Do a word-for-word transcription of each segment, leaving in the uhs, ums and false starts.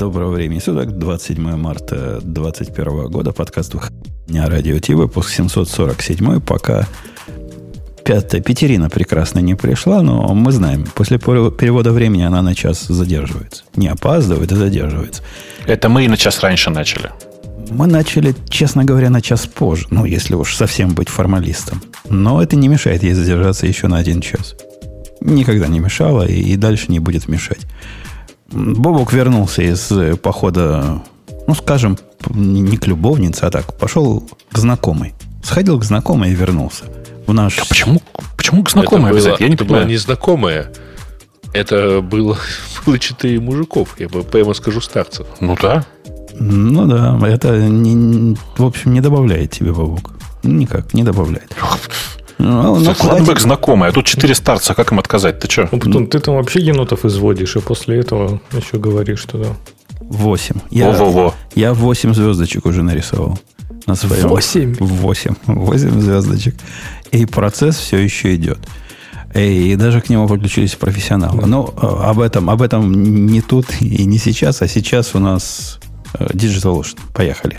Доброго времени суток, двадцать седьмое марта две тысячи двадцать первого года, подкаст «Дня радио Ти», выпуск семьсот сорок семь, пока пятая Петерина прекрасно не пришла, но мы знаем, после перевода времени она на час задерживается. Не опаздывает, а задерживается. Это мы на час раньше начали. Мы начали, честно говоря, на час позже, ну, если уж совсем быть формалистом. Но это не мешает ей задержаться еще на один час. Никогда не мешало и, и дальше не будет мешать. Бобок вернулся из похода, ну, скажем, не к любовнице, а так, пошел к знакомой. Сходил к знакомой и вернулся. В наш... а почему, почему к знакомой обязательно? Было, я не это понимаю. Была незнакомая. Это было, было четыре мужиков, я прямо скажу, старцев. Ну да. Ну да, это, не, в общем, не добавляет тебе, Бобок. Никак, не добавляет. Ну, ну, кладбэк знакомый, а тут четыре старца, как им отказать? Ты что? Ну, потом ты там вообще енотов изводишь, и после этого еще говоришь, что да. Восемь. Я, во-во-во. Я восемь звездочек уже нарисовал на своем. Восемь? Восемь. Восемь звездочек. И процесс все еще идет. И даже к нему подключились профессионалы. Да. Но об этом, об этом не тут и не сейчас, а сейчас у нас Digital Ocean. Поехали.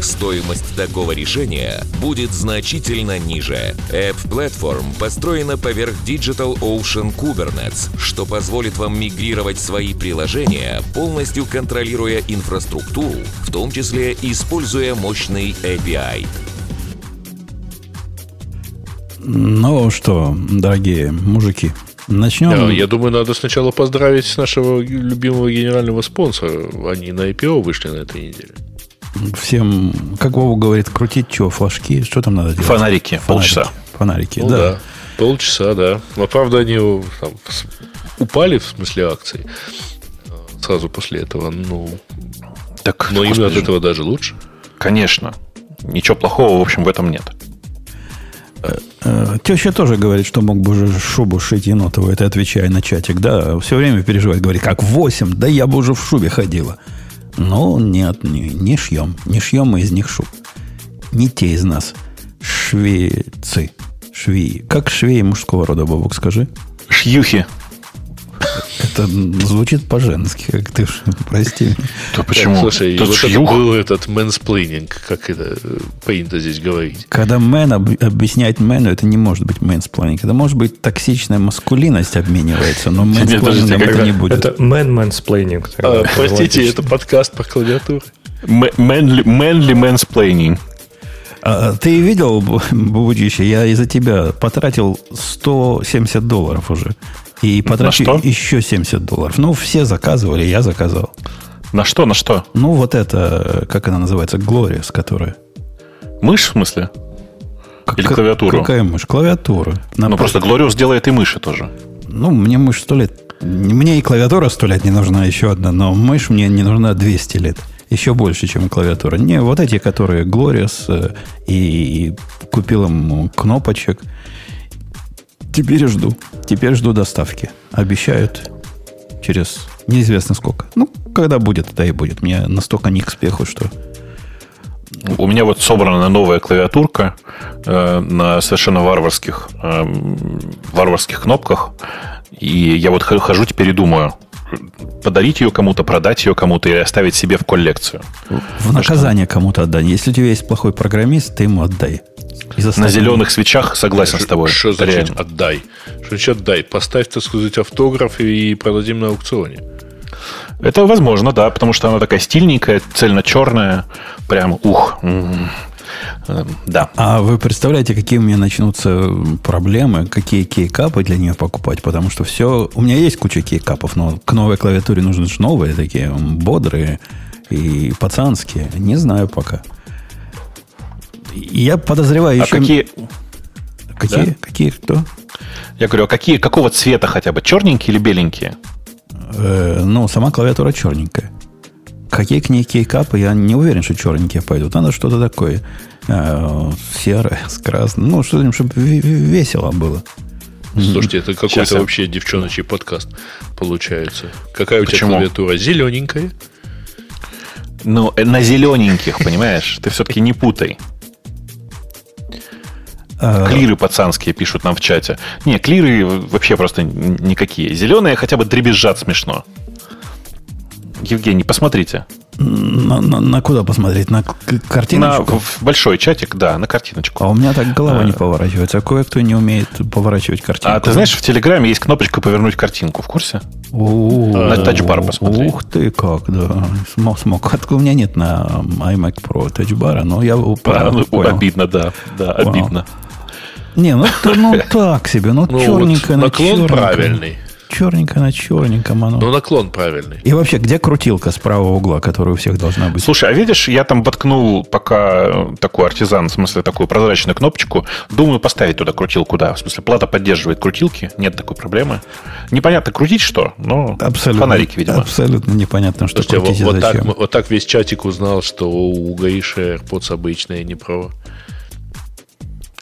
стоимость такого решения будет значительно ниже. App Platform построена поверх Digital Ocean Kubernetes, что позволит вам мигрировать свои приложения, полностью контролируя инфраструктуру, в том числе используя мощный эй пи ай. Ну что, дорогие мужики, начнем. Да, я думаю, надо сначала поздравить нашего любимого генерального спонсора. Они на ай пи о вышли на этой неделе. Всем, как Вова говорит, крутить что, флажки? Что там надо делать? Фонарики, Фонарики. полчаса. Фонарики, ну, да. да. Полчаса, да. Но, правда, они там упали, в смысле, акций сразу после этого. Ну, так, но именно от этого даже лучше. Конечно. Ничего плохого, в общем, в этом нет. Теща тоже говорит, что мог бы уже шубу шить енотовую. Это отвечая на чатик, да. Все время переживает, говорит, как восемь, да я бы уже в шубе ходила. Ну, нет, не, не шьем. Не шьем мы из них шуб. Не те из нас. Швейцы. Швеи. Как швеи мужского рода, Бобок, скажи? Шьюхи. Это звучит по-женски, как ты ж, прости. Да почему? Так, слушай, тут вот шьюх. Это был этот мэнсплейнинг, как это принято здесь говорить. Когда мэн об, объясняет мэну, это не может быть мэнсплейнинг. Это может быть токсичная маскулинность обменивается, но мэнсплейнингом это не будет. Это мэн-мэнсплейнинг. А, простите, это подкаст по клавиатуре. Мэнли мэнсплейнинг. А, ты видел, Бубучище, я из-за тебя потратил сто семьдесят долларов уже. И потрачу еще семьдесят долларов. Ну, все заказывали, я заказал. На что, на что? Ну, вот это, как она называется, Glorious, которая... Мышь, в смысле? Как, Или клавиатуру? Какая мышь? Клавиатура. Ну, просто Glorious делает и мыши тоже. Ну, мне мышь сто лет... Мне и клавиатура сто лет не нужна, еще одна. Но мышь мне не нужна двести лет. Еще больше, чем клавиатура. Не, вот эти, которые Glorious, и, и купил им кнопочек. Теперь жду. Теперь жду доставки. Обещают через неизвестно сколько. Ну, когда будет, тогда и будет. Мне настолько не к спеху, что... У меня вот собрана новая клавиатурка э, на совершенно варварских, э, варварских кнопках. И я вот хожу теперь и думаю, подарить ее кому-то, продать ее кому-то или оставить себе в коллекцию. В наказание что... кому-то отдай. Если у тебя есть плохой программист, ты ему отдай. На зеленых свечах согласен с тобой. Что значит отдай? Что значит отдай? Поставь, так сказать, автограф и продадим на аукционе. Это возможно, да, потому что она такая стильненькая, цельно-черная. Прям ух. Да. А вы представляете, какие у меня начнутся проблемы, какие кейкапы для нее покупать? Потому что все... У меня есть куча кейкапов, но к новой клавиатуре нужны же новые такие, бодрые и пацанские. Не знаю пока. Я подозреваю а еще... Какие... Какие? Да? Какие? Кто? Я говорю, а какие, какого цвета хотя бы? Черненькие или беленькие? Э, ну, сама клавиатура черненькая. Какие к ней кейкапы, я не уверен, что черненькие пойдут. Надо что-то такое э, серое, с красным. Ну, что-то, чтобы весело было. Слушайте, это какой-то я... вообще девчоночий подкаст получается. Какая у тебя Почему? клавиатура? Зелененькая? Ну, на зелененьких, понимаешь? Ты все-таки не путай. Клиры пацанские пишут нам в чате. Не, клиры вообще просто никакие. Зеленые хотя бы дребезжат смешно. Евгений, посмотрите. На, на, на куда посмотреть? На картиночку? На, в большой чатик, да, на картиночку. А у меня так голова а, не поворачивается. А кое-кто не умеет поворачивать картинку. А ты знаешь, в Телеграме есть кнопочка «Повернуть картинку». В курсе? О, на тачбар посмотри. Ух ты, как, да. Смог, смог. У меня нет на iMac Pro тачбара, но я правильно понял. Обидно, да. Да, обидно. Не, ну так себе. Ну, черненькая на черненькая. Наклон правильный. Черненько на черненьком оно. Ну, наклон правильный. И вообще, где крутилка с правого угла, которая у всех должна быть? Слушай, а видишь, я там воткнул пока такой артизан, в смысле, такую прозрачную кнопочку. Думаю, поставить туда крутилку, да. В смысле, плата поддерживает крутилки, нет такой проблемы. Непонятно, крутить что, но абсолютно, фонарики, видимо. Абсолютно непонятно, что Слушайте, крутить вот, вот, так, вот так весь чатик узнал, что у Гаиши AirPods обычные, не про.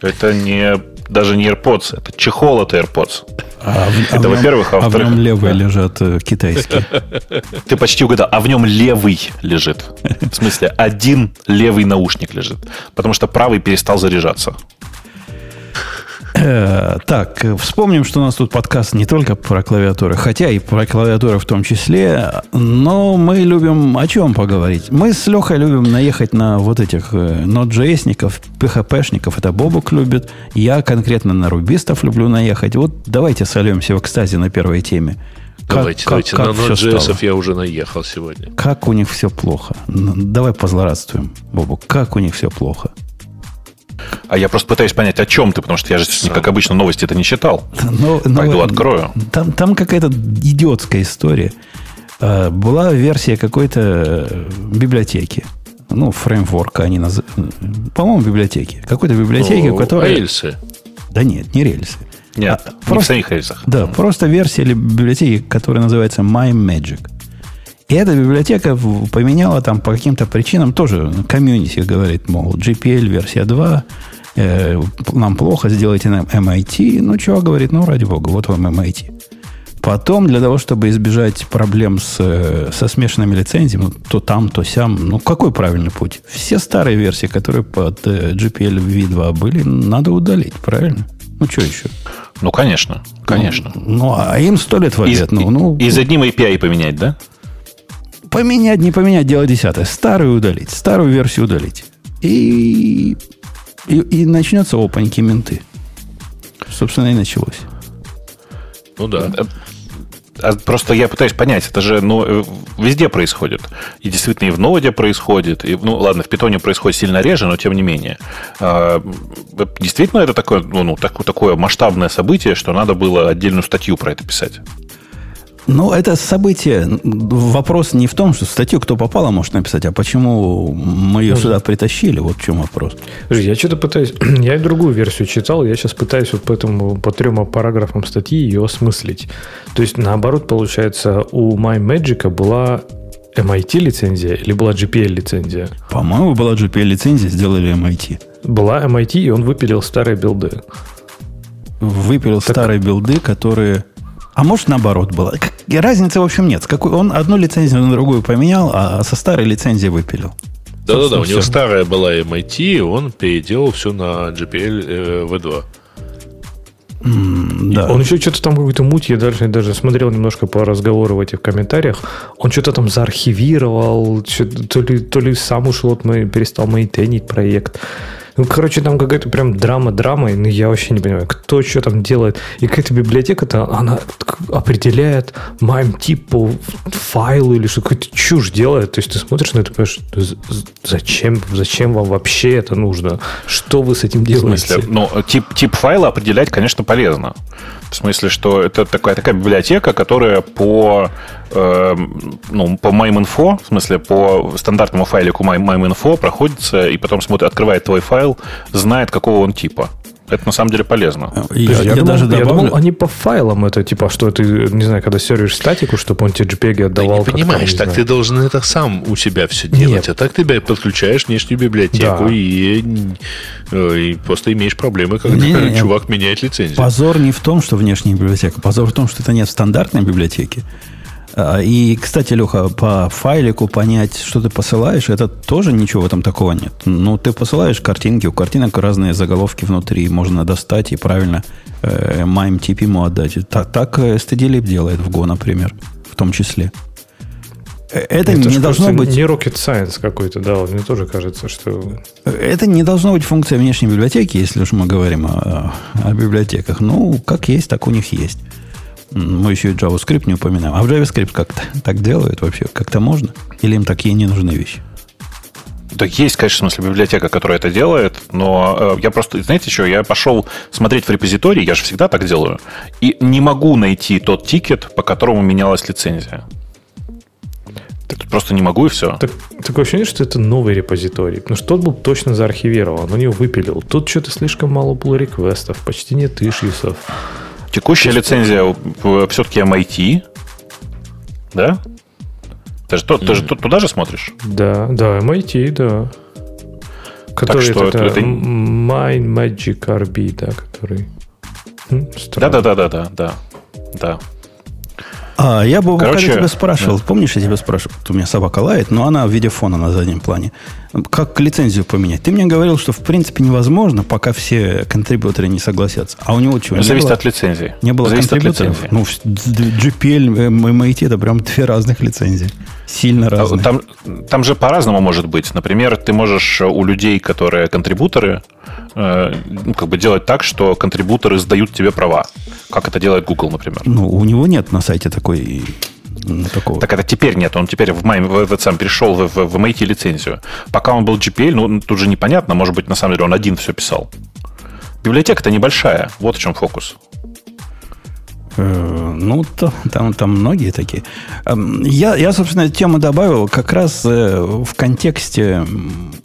Это не, даже не AirPods, это чехол от AirPods. А в, это, а во-первых, а, а в нем левые да. лежат китайские. Ты почти угадал. А в нем левый лежит. В смысле, один левый наушник лежит. Потому что правый перестал заряжаться. Так, вспомним, что у нас тут подкаст не только про клавиатуры, хотя и про клавиатуры в том числе, но мы любим о чем поговорить. Мы с Лехой любим наехать на вот этих Node.js-ников, пи эйч пи-шников, это Бобук любит, я конкретно на рубистов люблю наехать. Вот давайте сольемся в экстазе на первой теме. Как, давайте, как, давайте, как на Node.js я уже наехал сегодня. Как у них все плохо. Давай позлорадствуем, Бобук, как у них все плохо. А я просто пытаюсь понять, о чем ты, потому что я же, как обычно, новости-то не читал. Но, Пойду но, открою. Там, там какая-то идиотская история. Была версия какой-то библиотеки. Ну, фреймворка они называют. По-моему, библиотеки. Какой-то библиотеки, у которой... Рельсы. Да нет, не рельсы. Нет, а, не просто... в самих рельсах. Да, просто версия библиотеки, которая называется MyMagic. И эта библиотека поменяла там по каким-то причинам, тоже комьюнити говорит, мол, джи пи эл версия два, э, нам плохо, сделайте нам эм ай ти. Ну, чувак говорит, ну, ради бога, вот вам эм ай ти. Потом, для того, чтобы избежать проблем с, со смешанными лицензиями, то там, то сям, ну, какой правильный путь? Все старые версии, которые под джи пи эл ви два были, надо удалить, правильно? Ну, что еще? Ну, конечно, конечно. Ну, ну а им сто лет в обед. И, ну, ну, и за одним эй пи ай поменять, да? Поменять, не поменять, дело десятое. Старую удалить, старую версию удалить. И, и, и начнется опаньки менты. Собственно, и началось. Ну да. А, а, просто я пытаюсь понять, это же ну, везде происходит. И действительно и в Ноде происходит. И, ну ладно, в Питоне происходит сильно реже, но тем не менее. А, действительно это такое, ну, так, такое масштабное событие, что надо было отдельную статью про это писать. Ну, это событие. Вопрос не в том, что статью кто попало может написать, а почему мы ее ну, сюда притащили. Вот в чем вопрос. Я что-то пытаюсь... Я и другую версию читал. Я сейчас пытаюсь вот по, этому, по трем параграфам статьи ее осмыслить. То есть, наоборот, получается, у MyMagic была эм ай ти-лицензия или была джи пи эл-лицензия? По-моему, была джи пи эл-лицензия, сделали эм ай ти. Была эм ай ти, и он выпилил старые билды. Выпилил так... старые билды, которые... А может, наоборот было. Разницы, в общем, нет. Он одну лицензию на другую поменял, а со старой лицензии выпилил. Да-да-да, у него старая была эм ай ти, он переделал все на джи пи эл ви два. Mm, да. Он еще что-то там какую-то муть, я даже, даже смотрел немножко по разговору в этих комментариях. Он что-то там заархивировал, то ли, то ли сам ушел, от моей, перестал мейтенить проект. Ну, короче, там какая-то прям драма-драма, и ну, я вообще не понимаю, кто что там делает. И какая-то библиотека-то, она определяет мем-тип по файлу или что-то, какую-то чушь делает. То есть ты смотришь на это и понимаешь, зачем, зачем вам вообще это нужно? Что вы с этим делаете? В смысле, ну, тип, тип файла определять, конечно, полезно. В смысле, что это такая, такая библиотека, которая по, э, ну, по MyMinfo, в смысле, по стандартному файлику MyMinfo проходится и потом смотрит, открывает твой файл, знает, какого он типа. Это на самом деле полезно. Я, я, я, думал, даже я думал, они по файлам это, типа, что ты, не знаю, когда сервишь статику, чтобы он тебе джей пи джи отдавал. Ты не понимаешь, так не ты должен это сам у себя все делать. Нет. А так ты подключаешь внешнюю библиотеку, да. и, и просто имеешь проблемы, когда не, не, чувак не. меняет лицензию. Позор не в том, что внешняя библиотека. Позор в том, что это нет в стандартной библиотеке. И, кстати, Леха, по файлику понять, что ты посылаешь, это тоже ничего в этом такого нет. Ну, ты посылаешь картинки, у картинок разные заголовки внутри, можно достать и правильно э, MimeTip ему отдать. Так, так стдилип делает в Go, например, в том числе. Это, это не должно быть... не rocket science какой-то, да, мне тоже кажется, что... Это не должно быть функция внешней библиотеки, если уж мы говорим о, о библиотеках. Ну, как есть, так у них есть. Мы еще и JavaScript не упоминаем. А в JavaScript как-то так делают вообще? Как-то можно? Или им такие не нужны вещи? Так есть, конечно, в смысле библиотека, которая это делает, но э, я просто, знаете что, я пошел смотреть в репозитории, я же всегда так делаю, и не могу найти тот тикет, по которому менялась лицензия. Так, просто не могу, и все. Так, такое ощущение, что это новый репозиторий. Потому что тот был точно заархивирован, он его выпилил. Тут что-то слишком мало pull реквестов, почти нет ишьюсов. Текущая лицензия все-таки эм ай ти, да? Ты же, ты, ты же туда же смотришь? Да, да, эм ай ти, да. Который, так что это, это... Mind Magic ар би, да, который... Да-да-да-да, да, да. А, я бы, короче, когда тебя спрашивал, да. Помнишь, я тебя спрашивал, вот у меня собака лает, но она в виде фона на заднем плане. Как лицензию поменять? Ты мне говорил, что в принципе невозможно, пока все контрибьюторы не согласятся. А у него чего? Зависит от лицензии. Не было контрибьюторов? Ну, джи пи эл, эм ай ти, это прям две разных лицензии. Сильно разные. Там, там же по-разному может быть. Например, ты можешь у людей, которые контрибьюторы, э, как бы делать так, что контрибьюторы сдают тебе права. Как это делает Google, например. Ну, у него нет на сайте такого. Такой, такого. Так это теперь нет. Он теперь в, в, в, сам перешел в, в, в эм ай ти лицензию. Пока он был джи пи эл, ну тут же непонятно. Может быть, на самом деле он один все писал. Библиотека-то небольшая. Вот в чем фокус. Ну, там, там многие такие. Я, я, собственно, эту тему добавил как раз в контексте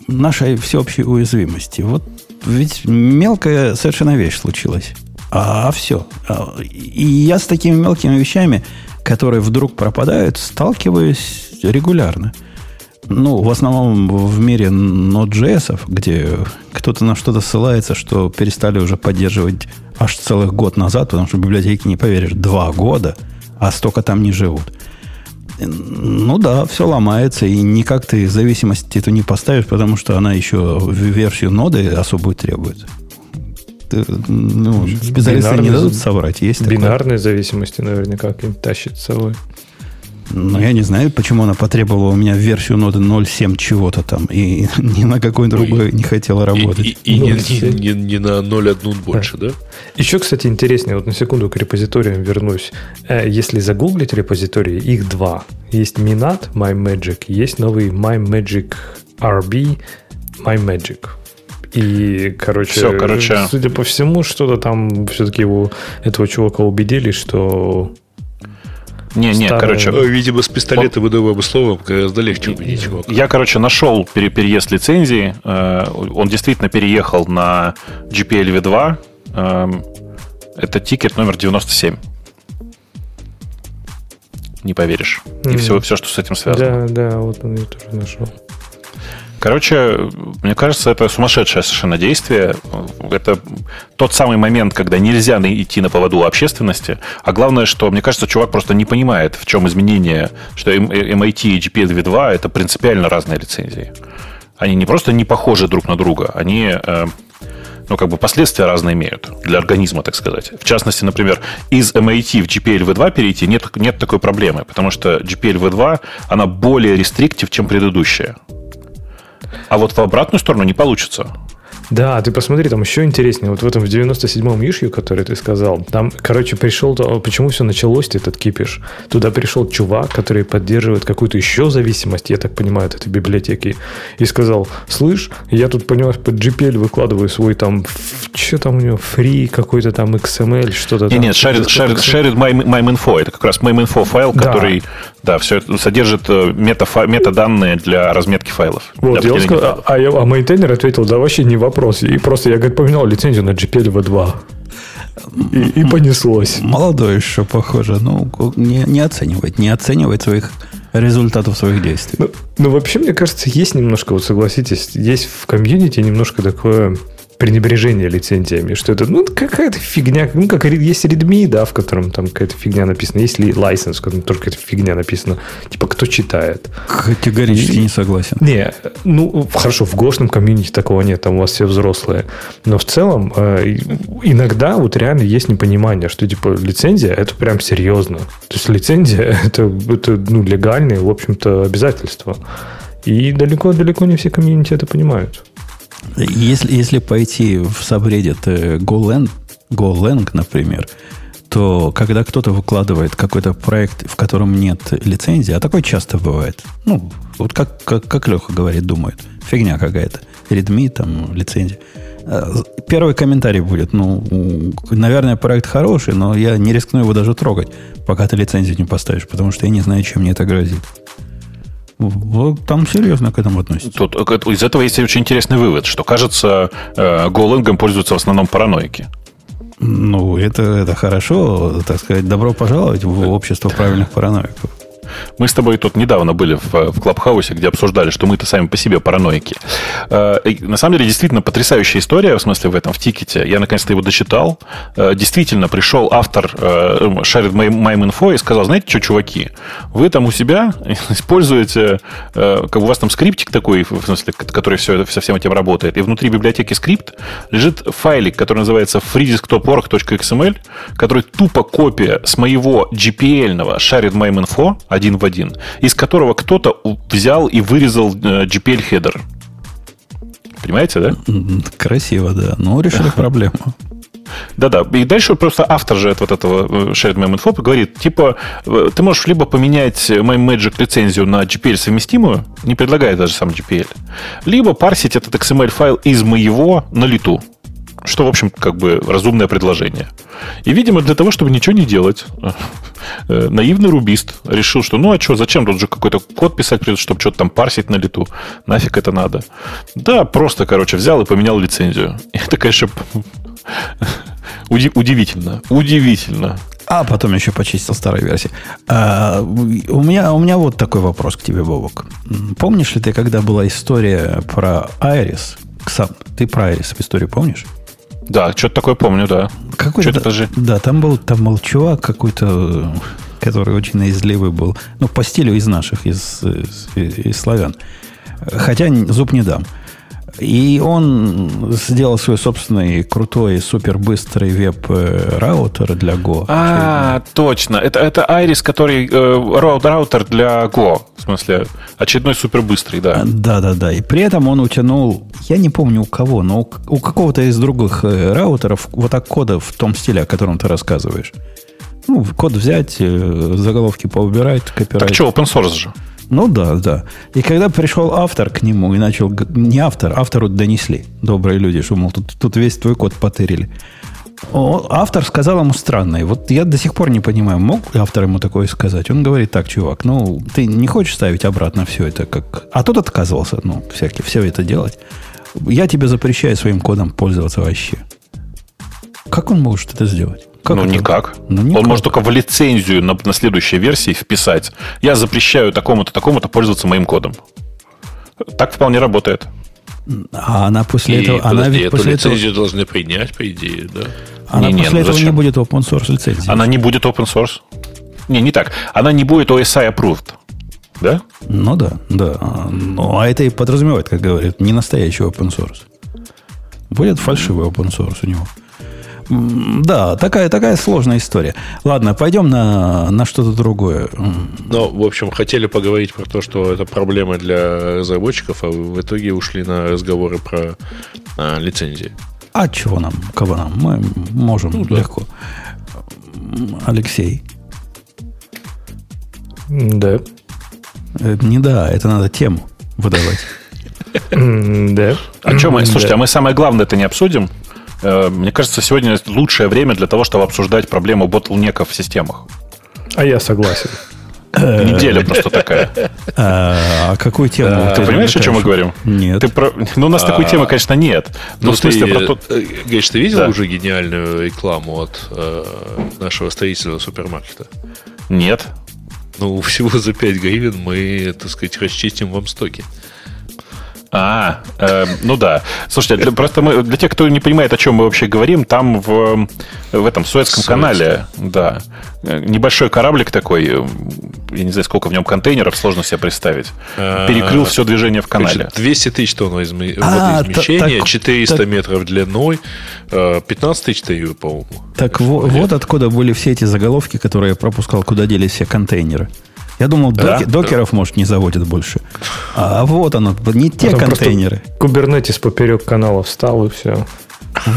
нашей всеобщей уязвимости. Вот ведь мелкая совершенно вещь случилась. А все. И я с такими мелкими вещами, которые вдруг пропадают, сталкиваюсь регулярно. Ну, в основном в мире Node.js, где кто-то на что-то ссылается, что перестали уже поддерживать аж целых год назад, потому что библиотеки, не поверишь, два года, а столько там не живут. Ну да, все ломается, и никак ты зависимость эту не поставишь, потому что она еще в версию ноды особую требует. Ну, специалисты не дадут соврать. Есть бинарные такое? Зависимости наверняка им тащит с собой. Ну, я не знаю, почему она потребовала у меня версию ноды ноль семь чего-то там, и ни на какой другой Ой. не хотела работать. И, и, и не, не, не, не на ноль один больше, да. да? Еще, кстати, интереснее, вот на секунду к репозиториям вернусь. Если загуглить репозитории, их два. Есть Minat, MyMagic, есть новый MyMagic ар би, MyMagic. И, короче, Все, короче, судя по всему, что-то там все-таки его, этого чувака убедили, что... Не-не, старый... короче... Видимо, с пистолета он... выдаваем словом гораздо легче убедить чувака. Я, короче, нашел переезд лицензии. Он действительно переехал на джи пи эл ви два. Это тикет номер девяносто семь. Не поверишь. Mm-hmm. И все, все, что с этим связано. Да, да, вот он ее тоже нашел. Короче, мне кажется, это сумасшедшее совершенно действие. Это тот самый момент, когда нельзя идти на поводу общественности. А главное, что, мне кажется, чувак просто не понимает, в чем изменение, что эм ай ти и джи пи эл ви два – это принципиально разные лицензии. Они не просто не похожи друг на друга, они... Ну, как бы последствия разные имеют для организма, так сказать. В частности, например, из эм ай ти в джи пи эл ви два перейти нет, нет такой проблемы, потому что джи пи эл ви два, она более рестриктив, чем предыдущая. А вот в обратную сторону не получится. Да, ты посмотри, там еще интереснее. Вот в этом в девяносто седьмом ишью, который ты сказал, там, короче, пришел... Почему все началось-то, этот кипиш? Туда пришел чувак, который поддерживает какую-то еще зависимость, я так понимаю, от этой библиотеки, и сказал, слышь, я тут, понимаешь, под джи пи эл выкладываю свой там... Что там у него? Free какой-то там икс эм эль, что-то не, там... Нет, shared, shared, shared MIME.info. Это как раз MIME.info файл, да. который Да, все это содержит метафа- метаданные для разметки файлов. Вот, я сказал, а, а мейнтейнер ответил, да вообще не вопрос. И просто я, говорит, поменял лицензию на джи пи эл ви два. И, и понеслось. Молодой еще, похоже. Ну, не, не оценивает. Не оценивает своих результатов своих действий. Ну, ну, вообще, мне кажется, есть немножко, вот согласитесь, есть в комьюнити немножко такое пренебрежение лицензиями, что это, ну, какая-то фигня, ну, как есть readme, да, в котором там какая-то фигня написана, есть license, в котором только какая-то фигня написана, типа, кто читает? Категорически не согласен. Не, ну, хорошо, в гошном комьюнити такого нет, там у вас все взрослые, но в целом э, иногда вот реально есть непонимание, что, типа, лицензия, это прям серьезно, то есть лицензия, это, это ну, легальные, в общем-то, обязательства, и далеко-далеко не все комьюнити это понимают. Если, если пойти в subreddit GoLang, GoLang, например, то когда кто-то выкладывает какой-то проект, в котором нет лицензии, а такое часто бывает, ну, вот как, как, как Леха говорит, думает, фигня какая-то, readme, там, лицензия. Первый комментарий будет, ну, наверное, проект хороший, но я не рискну его даже трогать, пока ты лицензию не поставишь, потому что я не знаю, чем мне это грозит. Вот там серьезно к этому относится. Тут, из этого есть очень интересный вывод, что, кажется, GoLang пользуются в основном параноики. Ну, это, это хорошо, так сказать, добро пожаловать в общество правильных параноиков. Мы с тобой тут недавно были в Клабхаусе, где обсуждали, что мы-то сами по себе параноики. На самом деле, действительно, потрясающая история, в смысле, в этом, в тикете. Я, наконец-то, его дочитал. Действительно, пришел автор Shared MIME.info и сказал, знаете что, чуваки, вы там у себя используете, как у вас там скриптик такой, в смысле, который все, со всем этим работает, и внутри библиотеки скрипт лежит файлик, который называется freedesktop.org.xml, который тупо копия с моего джи пи эль-ного Shared MIME.info, один в один, из которого кто-то взял и вырезал джи пи эль-хедер. Понимаете, да? Красиво, да. Но решили проблему. Да-да. И дальше просто автор же от этого Shared MIME.info говорит, типа, ты можешь либо поменять MIME.magic лицензию на джи пи эль-совместимую, не предлагая даже сам джи пи эль, либо парсить этот икс эм эль-файл из моего на лету. Что, в общем, как бы разумное предложение. И, видимо, для того, чтобы ничего не делать, наивный рубист решил, что ну а что, зачем тут же какой-то код писать, чтобы что-то там парсить на лету? Нафиг это надо? Да, просто, короче, взял и поменял лицензию. Это, конечно, удивительно. Удивительно. А потом еще почистил старые версии. А, у меня, у меня вот такой вопрос к тебе, Бобок. Помнишь ли ты, когда была история про Iris? Ксам, ты про Iris историю помнишь? Да, что-то такое помню, да. Какой-то, даже... Да, там был, там был чувак какой-то, который очень наизлевый был. Ну, по стилю из наших, из, из, из славян. Хотя зуб не дам. И он сделал свой собственный крутой, супербыстрый веб-раутер для Go. А, очередной. Точно. Это, это Iris, который э, раутер для Go. В смысле, очередной супербыстрый, да. Да-да-да. И при этом он утянул, я не помню у кого, но у, у какого-то из других раутеров вот так кода в том стиле, о котором ты рассказываешь. Ну, код взять, заголовки поубирать, копирайт. Так что, open source же? Ну да, да. И когда пришел автор к нему и начал... Не автор, автору донесли. Добрые люди, что, мол, тут, тут весь твой код потырили. Он, автор сказал ему странное. Вот я до сих пор не понимаю, мог автор ему такое сказать? Он говорит, так, чувак, ну, ты не хочешь ставить обратно все это как... А тот отказывался, ну, всякие, все это делать. Я тебе запрещаю своим кодом пользоваться вообще. Как он может это сделать? Как ну, это? Никак. Ну, никак. Он может только в лицензию на, на следующей версии вписать. Я запрещаю такому-то, такому-то пользоваться моим кодом. Так вполне работает. А она после и этого... Она ведь эту после лицензию этого... должны принять, по идее, да? Она не, после не, этого зачем? Не будет open source лицензии. Она не будет open source. Не, не так. Она не будет о эс ай approved. Да? Ну да, да. Ну, а это и подразумевает, как говорят, не настоящий open source. Будет фальшивый open source у него. Да, такая, такая сложная история. Ладно, пойдем на, на что-то другое. Ну, в общем, хотели поговорить про то, что это проблема для разработчиков, а в итоге ушли на разговоры про а, лицензии. А чего нам? Кого нам? Мы можем ну, да. легко. Алексей. Да. Это не да, это надо тему выдавать. Да. А что мы? Слушайте, а мы самое главное-то не обсудим? Мне кажется, сегодня лучшее время для того, чтобы обсуждать проблему ботлнеков в системах. А я согласен. Неделя просто такая. А какую тему? Ты понимаешь, о чем мы говорим? Нет. Ну, у нас такой темы, конечно, нет. Ну, в смысле, про тот... Геш, ты видел уже гениальную рекламу от нашего строительного супермаркета? Нет. Ну, всего за пять гривен мы, так сказать, расчистим вам стоки. А, э, ну да. Слушайте, для, просто мы, для тех, кто не понимает, о чем мы вообще говорим, там в, в этом в Суэцком канале, да, небольшой кораблик такой, я не знаю, сколько в нем контейнеров, сложно себе представить, перекрыл все движение в канале. двести тысяч тонн водоизмещения, четыреста метров длиной, пятнадцать тысяч тонн, по-моему. Так вот откуда были все эти заголовки, которые я пропускал, куда делись все контейнеры. Я думал, да, доки, да. докеров, может, не заводят больше. А вот оно, не те Потом контейнеры. Кубернетис поперек канала встал, и все.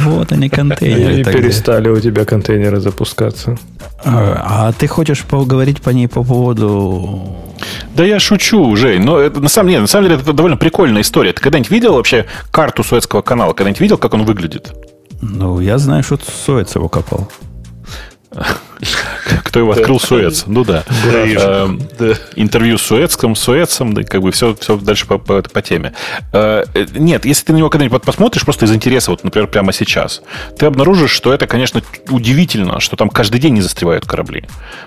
Вот они, контейнеры. И перестали у тебя контейнеры запускаться. А ты хочешь поговорить по ней по поводу... Да я шучу, Жень. Но это, на самом деле, на самом деле, это довольно прикольная история. Ты когда-нибудь видел вообще карту Суэцкого канала? Когда-нибудь видел, как он выглядит? Ну, я знаю, что Суэц его копал. Кто его открыл? Суэц. Ну да. Интервью с Суэцком, с Суэцем, да, как бы все, все дальше по, по, по теме. Нет, если ты на него когда-нибудь посмотришь, просто из интереса, вот, например, прямо сейчас, ты обнаружишь, что это, конечно, удивительно, что там каждый день не застревают корабли.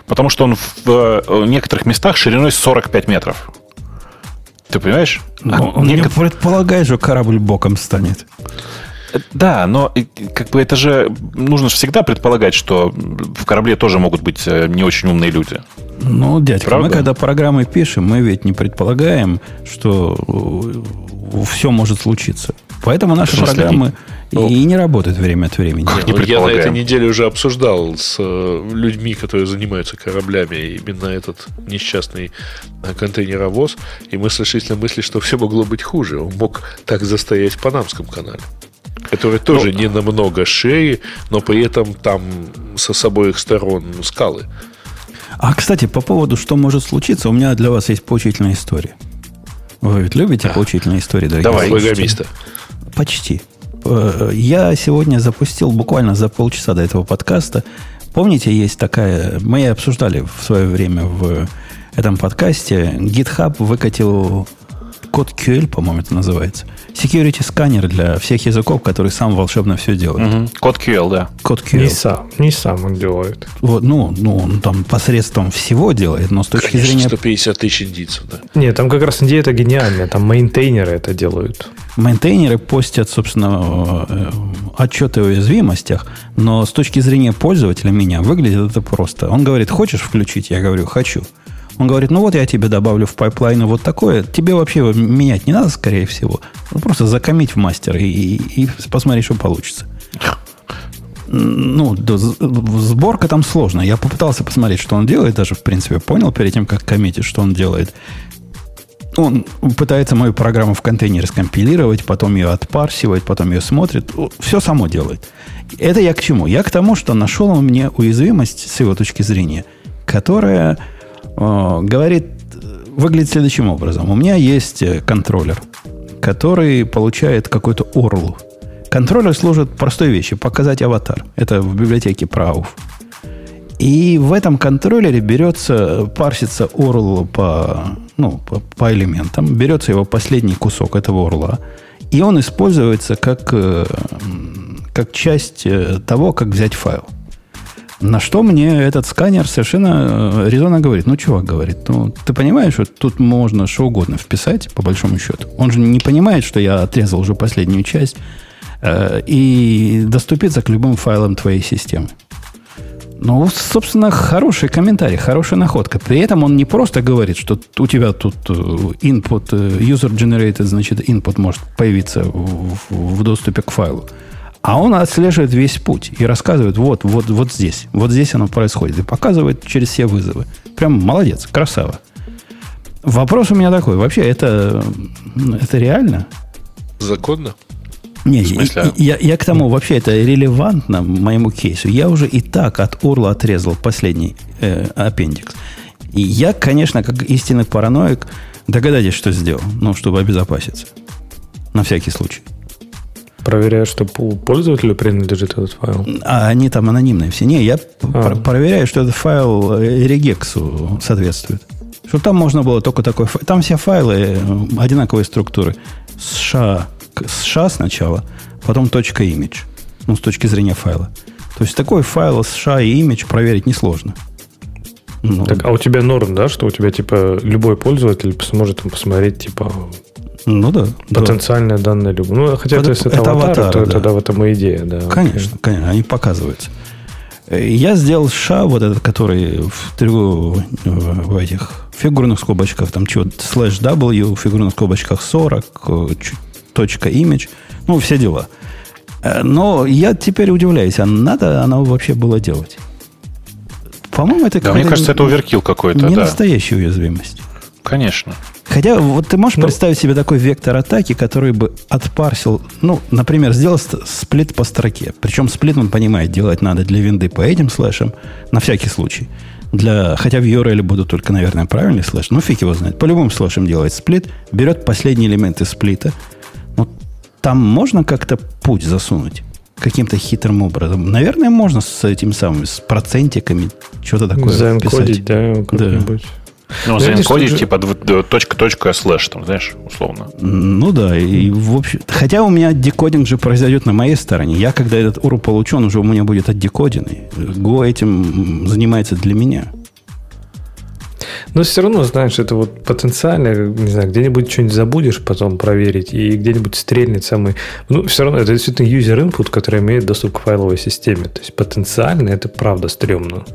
Потому что он в, в некоторых местах шириной сорок пять метров. Ты понимаешь? Ну, а он некотор... не предполагает, что корабль боком станет. Да, но как бы это же нужно же всегда предполагать, что в корабле тоже могут быть не очень умные люди. Ну, дядька, правда? Мы когда программы пишем, мы ведь не предполагаем, что все может случиться. Поэтому наши программы ну, и не работают время от времени. Как не предполагаем. Я на этой неделе уже обсуждал с людьми, которые занимаются кораблями, именно этот несчастный контейнеровоз, и мы сошлись на мысли, что все могло быть хуже. Он мог так застоять в Панамском канале, который тоже ну, не намного шире, но при этом там со с обоих сторон скалы. А, кстати, по поводу, что может случиться, у меня для вас есть поучительная история. Вы ведь любите а, поучительные истории, дорогие давай, слушатели? Программиста. Почти. Я сегодня запустил буквально за полчаса до этого подкаста. Помните, есть такая... Мы обсуждали в свое время в этом подкасте. GitHub выкатил... Код кью эл, по-моему, это называется. Security сканер для всех языков, который сам волшебно все делает. Угу. Код кью эл, да. Код кью эл. Не сам, не сам он делает. Вот, ну, ну, он там посредством всего делает, но с точки конечно, зрения... сто пятьдесят тысяч индийцев, да. Нет, там как раз идея это гениальная. Там мейнтейнеры это делают. Мейнтейнеры постят, собственно, отчеты о уязвимостях, но с точки зрения пользователя меня выглядит это просто. Он говорит, хочешь включить? Я говорю, хочу. Он говорит, ну вот я тебе добавлю в пайплайн вот такое. Тебе вообще его менять не надо, скорее всего. Просто закоммить в мастер и, и, и посмотри, что получится. Ну, да, сборка там сложная. Я попытался посмотреть, что он делает. Даже, в принципе, понял перед тем, как коммитить, что он делает. Он пытается мою программу в контейнер скомпилировать, потом ее отпарсивает, потом ее смотрит. Все само делает. Это я к чему? Я к тому, что нашел он мне уязвимость с его точки зрения, которая... говорит, выглядит следующим образом. У меня есть контроллер, который получает какой-то о эр эл. Контроллер служит простой вещи. Показать аватар. Это в библиотеке прауф. И в этом контроллере берется, парсится о эр эл по, ну, по, по элементам. Берется его последний кусок этого о эр эл. И он используется как, как часть того, как взять файл. На что мне этот сканер совершенно резонно говорит. Ну, чувак говорит, ну, ты понимаешь, что тут можно что угодно вписать, по большому счету. Он же не понимает, что я отрезал уже последнюю часть э, и доступиться к любым файлам твоей системы. Ну, собственно, хороший комментарий, хорошая находка. При этом он не просто говорит, что у тебя тут input, user-generated, значит, input может появиться в, в доступе к файлу. А он отслеживает весь путь и рассказывает, вот, вот, вот здесь, вот здесь оно происходит. И показывает через все вызовы. Прям молодец, красава. Вопрос у меня такой. Вообще, это, это реально? Законно? Нет, я, я, я к тому, вообще, это релевантно моему кейсу. Я уже и так от о эр эл отрезал последний э, аппендикс. И я, конечно, как истинный параноик, догадайтесь, что сделал, ну, чтобы обезопаситься. На всякий случай. Проверяю, что пользователю принадлежит этот файл. А они там анонимные все. Не, я а. про- проверяю, что этот файл регексу соответствует. Что там можно было только такой... Там все файлы одинаковые структуры. США, США сначала, потом .image. Ну, с точки зрения файла. То есть, такой файл США и image проверить несложно. Ну, так, а у тебя норм, да? Что у тебя, типа, любой пользователь сможет посмотреть, типа... Ну да. Потенциальные да. данные любые. Ну, хотя, это, если это, это аватар, аватар, то да. тогда в этом и идея, да. Конечно, конечно, они показываются. Я сделал США, вот этот, который в треугольнике, в этих фигурных скобочках, там чего, слэш W, в фигурных скобочках сорок, точка image, ну, все дела. Но я теперь удивляюсь, а надо оно вообще было делать? По-моему, это да, мне кажется, это оверкилл какой-то, не да. настоящая уязвимость. Конечно. Хотя, вот ты можешь ну, представить себе такой вектор атаки, который бы отпарсил, ну, например, сделал сплит по строке. Причем сплит, он понимает, делать надо для винды по этим слэшам, на всякий случай. Для, хотя в ю ар эль будут только, наверное, правильный слэш, ну, фиг его знает. По любым слэшам делает сплит, берет последние элементы сплита. Ну, там можно как-то путь засунуть каким-то хитрым образом. Наверное, можно с этим самым, с процентиками что-то такое заэнкодить, да, как-нибудь. Да. Ну, заэнкодить, же... типа, точка-точка, слэш, там, знаешь, условно. Ну, да, и в общем... Хотя у меня декодинг же произойдет на моей стороне. Я, когда этот ю ар эл получу, он уже у меня будет отдекоденный. Go этим занимается для меня. Но все равно, знаешь, это вот потенциально, не знаю, где-нибудь что-нибудь забудешь потом проверить, и где-нибудь стрельнет самый... Ну, все равно, это действительно юзер-инпут, который имеет доступ к файловой системе. То есть, потенциально это правда стрёмно.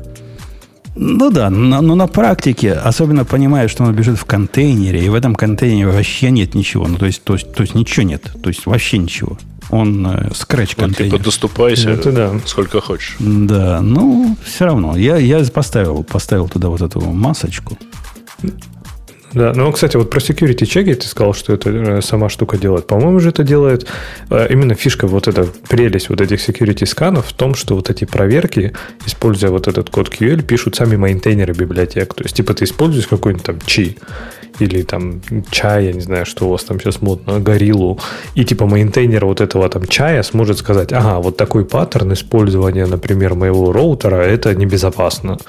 Ну да, но, но на практике, особенно понимая, что он бежит в контейнере, и в этом контейнере вообще нет ничего. Ну, то есть, то есть, то есть ничего нет, то есть вообще ничего. Он э, scratch контейнер. Ну, типа, доступайся, ну, да. сколько хочешь. Да, ну, все равно. Я, я поставил, поставил туда вот эту масочку. Да, ну, кстати, вот про security check ты сказал, что это сама штука делает. По-моему, же это делает именно фишка, вот эта прелесть вот этих security сканов в том, что вот эти проверки, используя вот этот код кью эл, пишут сами мейнтейнеры библиотек. То есть, типа, ты используешь какой-нибудь там чи или там чай, я не знаю, что у вас там сейчас модно, гориллу, и типа мейнтейнер вот этого там чая сможет сказать, ага, вот такой паттерн использования, например, моего роутера, это небезопасно.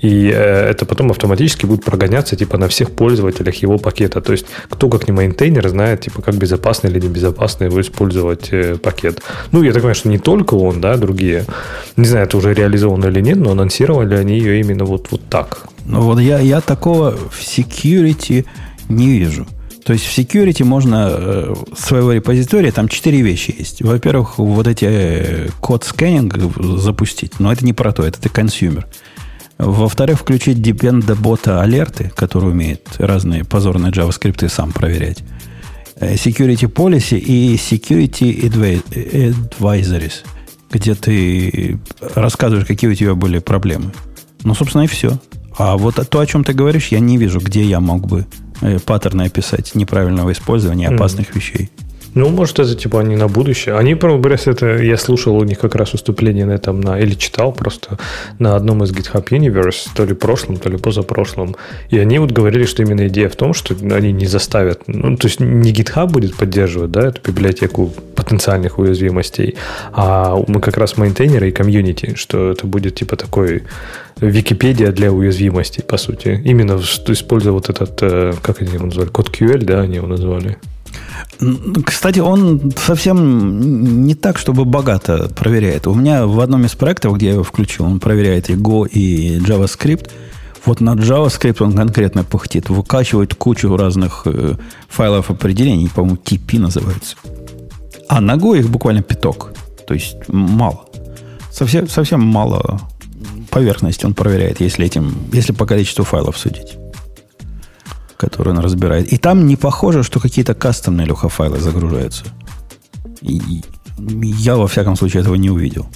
И это потом автоматически будет прогоняться типа на всех пользователях его пакета. То есть, кто как не мейнтейнер знает, типа, как безопасно или небезопасно его использовать э, пакет. Ну, я так понимаю, что не только он, да, другие. Не знаю, это уже реализовано или нет, но анонсировали они ее именно вот, вот так. Ну, вот я, я такого в security не вижу. То есть, в security можно э, своего репозитория, там четыре вещи есть. Во-первых, вот эти э, код-скэннинг запустить. Но это не про то, это ты консюмер. Во-вторых, включить Dependabot алерты, которые умеют разные позорные JavaScript сам проверять. Security Policy и Security Advisories, где ты рассказываешь, какие у тебя были проблемы. Ну, собственно, и все. А вот то, о чем ты говоришь, я не вижу, где я мог бы паттерны описать неправильного использования опасных mm-hmm. вещей. Ну, может, это типа они на будущее. Они, правда, это я слушал у них как раз выступление на этом, на, или читал просто на одном из GitHub Universe, то ли прошлом, то ли позапрошлом. И они вот говорили, что именно идея в том, что они не заставят, ну, то есть не GitHub будет поддерживать, да, эту библиотеку потенциальных уязвимостей, а мы как раз мейнтейнеры и комьюнити, что это будет типа такой Википедия для уязвимостей, по сути. Именно используя вот этот, как они его назвали, код кью эл, да, они его назвали. Кстати, он совсем не так, чтобы богато проверяет. У меня в одном из проектов, где я его включил, он проверяет и Go, и JavaScript. Вот на JavaScript он конкретно пыхтит. Выкачивает кучу разных э, файлов определений. По-моему, ти пи называются. А на Go их буквально пяток. То есть мало. Совсем, совсем мало поверхности он проверяет, если, этим, если по количеству файлов судить, который он разбирает. И там не похоже, что какие-то кастомные люха-файлы загружаются. И я, во всяком случае, этого не увидел.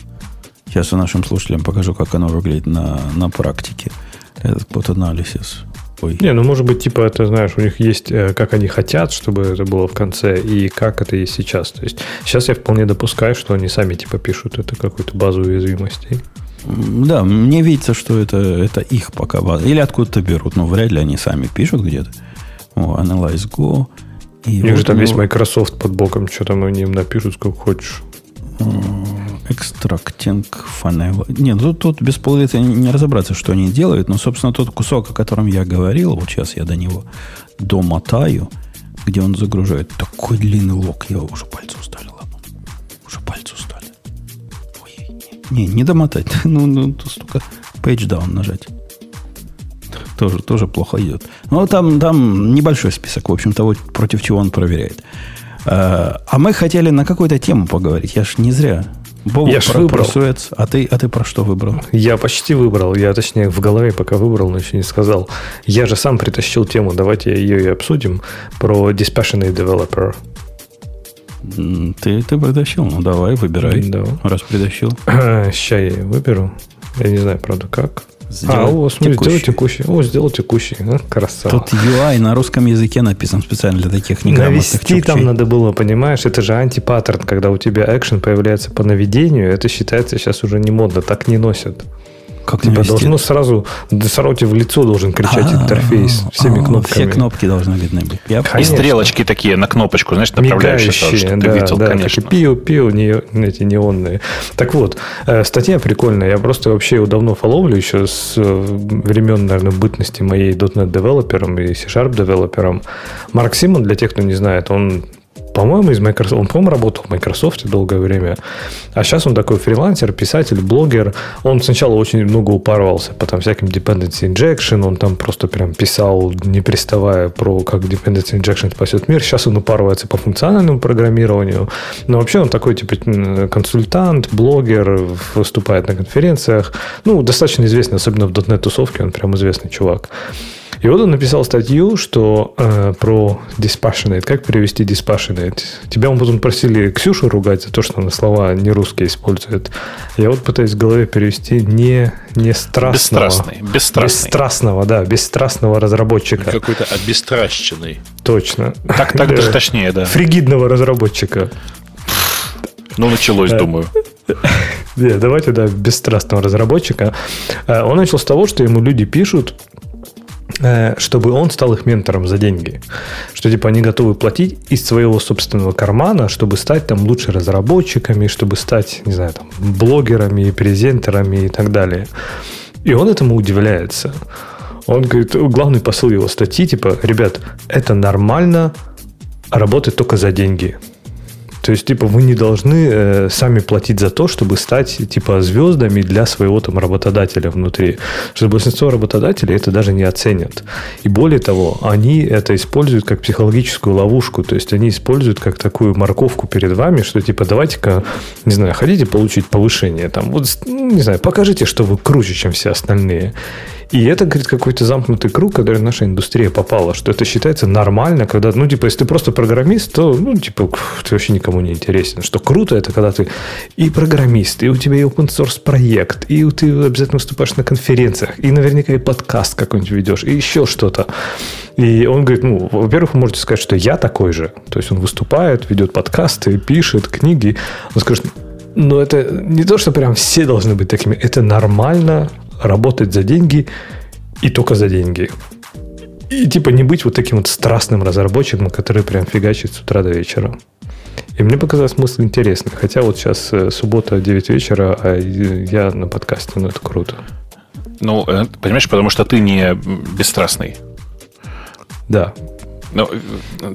Сейчас я нашим слушателям покажу, как оно выглядит на, на практике. Этот код-анализис. Ой. Не, ну, может быть, типа, это, знаешь, у них есть, как они хотят, чтобы это было в конце, и как это есть сейчас. То есть, сейчас я вполне допускаю, что они сами, типа, пишут это какую-то базу уязвимостей. Да, мне видится, что это, это их пока база. Или откуда-то берут, но вряд ли они сами пишут где-то. О, Analyze Go. И у них вот же там ну... весь Microsoft под боком, что там они им напишут, сколько хочешь. Extracting Funnel. Нет, тут, тут без полуэта не разобраться, что они делают. Но, собственно, тот кусок, о котором я говорил, вот сейчас я до него домотаю, где он загружает. Такой длинный лог. Я уже пальцы устали, ладно. Уже пальцы устали. Ой, не, не домотать. Ну, ну, тут только page down нажать. Тоже, тоже плохо идет. Но там, там небольшой список, в общем, того, против чего он проверяет. А мы хотели на какую-то тему поговорить. Я ж не зря. Бобу я ж про, выбрал. Про Суэц. А ты, а ты про что выбрал? Я почти выбрал. Я, точнее, в голове пока выбрал, но еще не сказал. Я же сам притащил тему. Давайте ее и обсудим. Про Dispassionate Developer. Ты, ты притащил. Ну, давай, выбирай. Да. Раз притащил. А, сейчас я ее выберу. Я не знаю, правда, как. Сделай, а, о, смотри, текущий. Сделай текущий. О, сделал текущий. А, красава. Тут ю ай на русском языке написан специально для таких неграмотных чукчей. Навести там надо было, понимаешь? Это же антипаттерн, когда у тебя экшен появляется по наведению. Это считается сейчас уже не модно. Так не носят. Как типа навести? Должно сразу, сороте в лицо должен кричать интерфейс всеми кнопками. Все кнопки должны видны быть. И стрелочки такие на кнопочку, знаешь, направляющие. Мигающие, да, да. Пиу-пиу, эти неонные. Так вот, статья прикольная. Я просто вообще ее давно фоловлю еще с времен, наверное, бытности моей .дот нет девелопером и C-Sharp девелопером. Марк Симон, для тех, кто не знает, он... По-моему, из Microsoft. Он, по-моему, работал в Microsoft долгое время. А сейчас он такой фрилансер, писатель, блогер. Он сначала очень много упарывался по там всяким dependency injection. Он там просто прям писал, не переставая, про как dependency injection спасет мир. Сейчас он упарывается по функциональному программированию. Но вообще он такой типа консультант, блогер, выступает на конференциях. Ну, достаточно известный, особенно в .дот нет-тусовке. Он прям известный чувак. И вот он написал статью, что э, про dispassionate, как перевести dispassionate. Тебя мы потом просили Ксюшу ругать за то, что она слова не русские использует. Я вот пытаюсь в голове перевести не, не страстного. Бесстрастный. Бесстрастный. Бесстрастного, да, бесстрастного разработчика. Какой-то обестращенный. Точно. Так, так даже точнее, да. Фригидного разработчика. Ну, началось, думаю. Нет, давайте, да, бесстрастного разработчика. Он начал с того, что ему люди пишут, чтобы он стал их ментором за деньги. Что типа они готовы платить из своего собственного кармана, чтобы стать там лучше разработчиками, чтобы стать, не знаю, там, блогерами, презентерами и так далее. И он этому удивляется. Он говорит, главный посыл его статьи, типа, ребят, это нормально работать только за деньги. То есть, типа, вы не должны э, сами платить за то, чтобы стать, типа, звездами для своего там работодателя внутри. Что большинство работодателей это даже не оценят. И более того, они это используют как психологическую ловушку. То есть, они используют как такую морковку перед вами, что, типа, давайте-ка, не знаю, хотите получить повышение, там, вот, не знаю, покажите, что вы круче, чем все остальные. И это, говорит, какой-то замкнутый круг, который наша индустрия попала, что это считается нормально, когда, ну, типа, если ты просто программист, то, ну, типа, ты вообще никому не интересен. Что круто, это когда ты и программист, и у тебя и open-source проект, и ты обязательно выступаешь на конференциях, и наверняка и подкаст какой-нибудь ведешь, и еще что-то. И он говорит, ну, во-первых, вы можете сказать, что я такой же. То есть он выступает, ведет подкасты, пишет книги. Он скажет, ну, это не то, что прям все должны быть такими, это нормально работать за деньги и только за деньги. И типа не быть вот таким вот страстным разработчиком, который прям фигачит с утра до вечера. И мне показалась мысль интересной. Хотя вот сейчас суббота, девять вечера, а я на подкасте, ну это круто. Ну, понимаешь, потому что ты не бесстрастный. Да. Ну,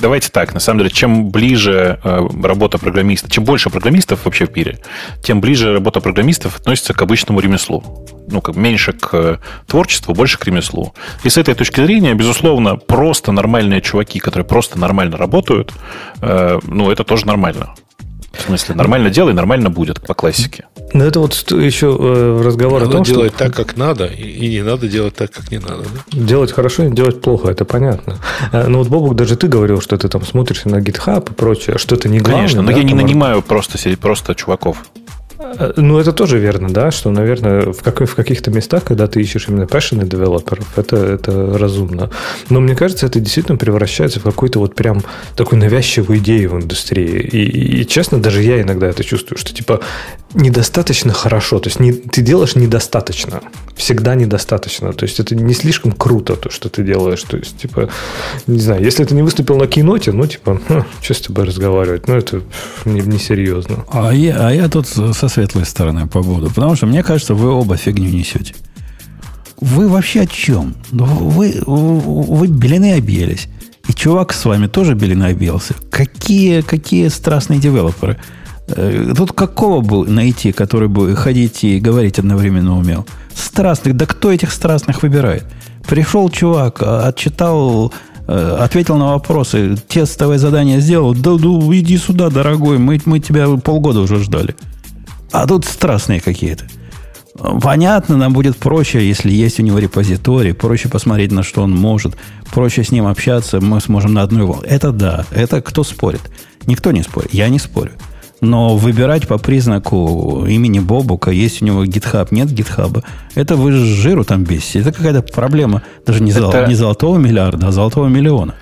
давайте так, на самом деле, чем ближе э, работа программистов, чем больше программистов вообще в мире, тем ближе работа программистов относится к обычному ремеслу. Ну, как, меньше к э, творчеству, больше к ремеслу. И с этой точки зрения, безусловно, просто нормальные чуваки, которые просто нормально работают, э, ну, это тоже нормально. В смысле, нормально делай, нормально будет, по классике. Но это вот еще э, разговор надо о том, что... Надо делать так, как надо, и, и не надо делать так, как не надо. Да? Делать хорошо и делать плохо, это понятно. Но вот, Бобук, даже ты говорил, что ты там смотришь на GitHub и прочее, что это не главное. Конечно, но да, я не там... нанимаю просто, просто чуваков. Ну, это тоже верно, да, что, наверное, в, как, в каких-то местах, когда ты ищешь именно passionate девелоперов, это, это разумно. Но мне кажется, это действительно превращается в какую-то вот прям такую навязчивую идею в индустрии. И, и, и честно, даже я иногда это чувствую, что типа недостаточно хорошо, то есть не, ты делаешь недостаточно, всегда недостаточно. То есть это не слишком круто, то, что ты делаешь. То есть, типа, не знаю, если ты не выступил на киноте, ну, типа, что с тобой разговаривать? Ну, это несерьезно. Не а, я, а я тут со сосед... светлой стороны погоду. Потому что, мне кажется, вы оба фигню несете. Вы вообще о чем? Вы, вы белины объелись. И чувак с вами тоже белины объелся. Какие, какие страстные девелоперы. Тут какого бы найти, который бы ходить и говорить одновременно умел? Страстных. Да кто этих страстных выбирает? Пришел чувак, отчитал, ответил на вопросы, тестовое задание сделал. Да, да иди сюда, дорогой, мы, мы тебя полгода уже ждали. А тут страстные какие-то. Понятно, нам будет проще, если есть у него репозиторий, проще посмотреть, на что он может, проще с ним общаться, мы сможем на одной волне. Это да, это кто спорит? Никто не спорит, я не спорю. Но выбирать по признаку имени Бобука, есть у него GitHub, нет GitHub, это вы жиру там бесите. Это какая-то проблема даже не, это... золо, не золотого миллиарда, а золотого миллиона.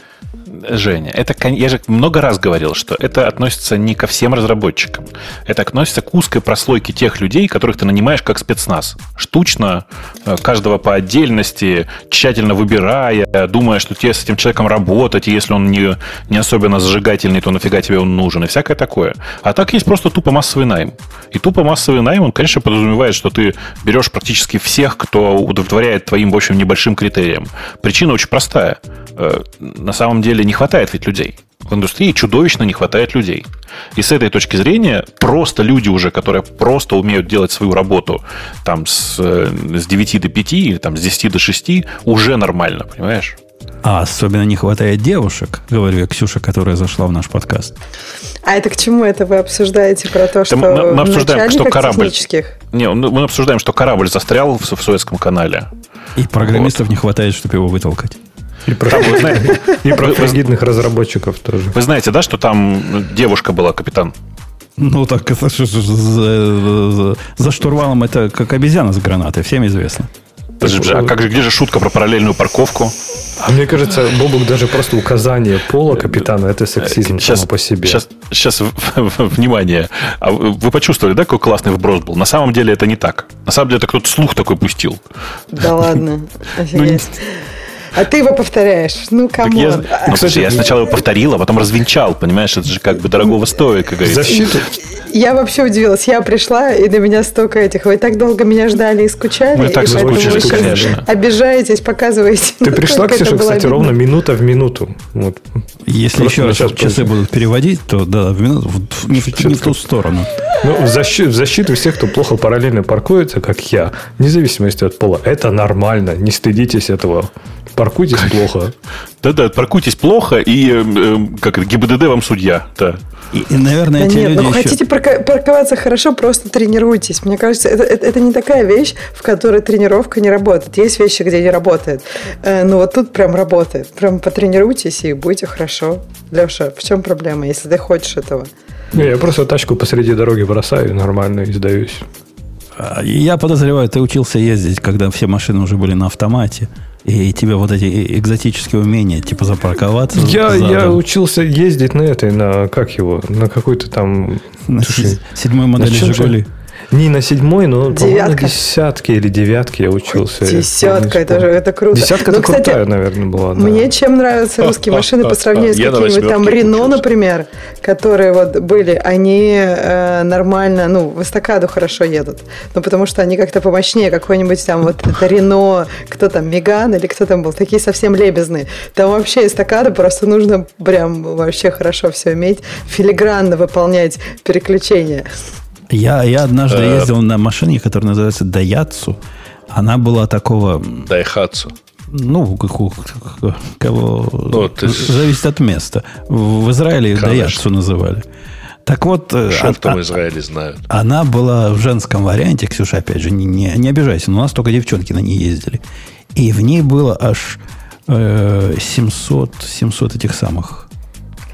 Женя, это, я же много раз говорил, что это относится не ко всем разработчикам. Это относится к узкой прослойке тех людей, которых ты нанимаешь как спецназ. Штучно, каждого по отдельности, тщательно выбирая, думая, что тебе с этим человеком работать, и если он не, не особенно зажигательный, то нафига тебе он нужен, и всякое такое. А так есть просто тупо массовый найм. И тупо массовый найм, он, конечно, подразумевает, что ты берешь практически всех, кто удовлетворяет твоим, в общем, небольшим критериям. Причина очень простая. На самом деле не хватает ведь людей. В индустрии чудовищно не хватает людей. И с этой точки зрения просто люди уже, которые просто умеют делать свою работу там, с, с девяти до пяти или там, с десяти до шести, уже нормально, понимаешь? А особенно не хватает девушек, говорю я, Ксюша, которая зашла в наш подкаст. А это к чему это вы обсуждаете? Про то, что мы, мы обсуждаем, что корабль... технических? Не, мы обсуждаем, что корабль застрял в, в Суэцком канале. И программистов вот. Не хватает, чтобы его вытолкать. И про, там, знаете, и про фригидных разработчиков тоже. Вы знаете, да, что там девушка была, капитан? Ну, так это, за, за, за штурвалом это как обезьяна с гранатой, всем известно. Подожди, а как же, где же шутка про параллельную парковку? А мне кажется, Бобук, даже просто указание пола капитана – это сексизм сейчас, само по себе. Сейчас, сейчас внимание. Вы почувствовали, да, какой классный вброс был? На самом деле это не так. На самом деле это кто-то слух такой пустил. Да ладно, офигеть. А ты его повторяешь. Ну, камон. Я, ну, а, слушай, я сначала его повторил, а потом развенчал, понимаешь? Это же как бы дорогого стоит, как говорится. Защиту. Я вообще удивилась. Я пришла, и до меня столько этих. Вы так долго меня ждали и скучали. Мы так соскучились, конечно. Обижаетесь, показываете. Ты пришла, Ксюша, кстати, видно. Ровно минута в минуту. Вот. Если просто еще раз часы позже. Будут переводить, то да, в минуту, в, в, не, в, не в ту сторону. Ну, в защиту, в защиту всех, кто плохо параллельно паркуется, как я, независимо от пола, это нормально. Не стыдитесь этого. Паркуйтесь плохо. Да-да, паркуйтесь плохо, и э, как это, ГИБДД вам судья. Да. И, и, наверное, да те нет, люди ну, еще... Хотите парка- парковаться хорошо, просто тренируйтесь. Мне кажется, это, это, это не такая вещь, в которой тренировка не работает. Есть вещи, где не работает. Э, но вот тут прям работает. Прям потренируйтесь и будете хорошо. Леша, в чем проблема, если ты хочешь этого? Не, я просто тачку посреди дороги бросаю, нормально, и сдаюсь. Я подозреваю, ты учился ездить, когда все машины уже были на автомате. И тебе вот эти экзотические умения, типа запарковаться. Я, я учился ездить на этой, на как его, на какой-то там... На слушай, седьмой модели «Жигули». Не на седьмой, но на десятке или девятке я учился. Десятка, это же это круто. Десятка, это крутая, наверное, была. Да. Мне чем нравятся русские машины по сравнению с какими-нибудь там Рено, например, которые вот были, они э, нормально, ну, в эстакаду хорошо едут. Ну, потому что они как-то помощнее, какой-нибудь там вот это Рено, кто там, Меган или кто там был, такие совсем лебезные. Там вообще эстакада, просто нужно прям вообще хорошо все уметь, филигранно выполнять переключения. Я, я однажды э... ездил на машине, которая называется Дайатсу. Она была такого... Дайхатсу. Ну, кого... Ну, ты... Зависит от места. В Израиле Дайатсу называли. Так вот... Шеф-то в Израиле знают. Она была в женском варианте. Ксюша, опять же, не, не, не обижайся, но у нас только девчонки на ней ездили. И в ней было аж э, семьсот этих самых...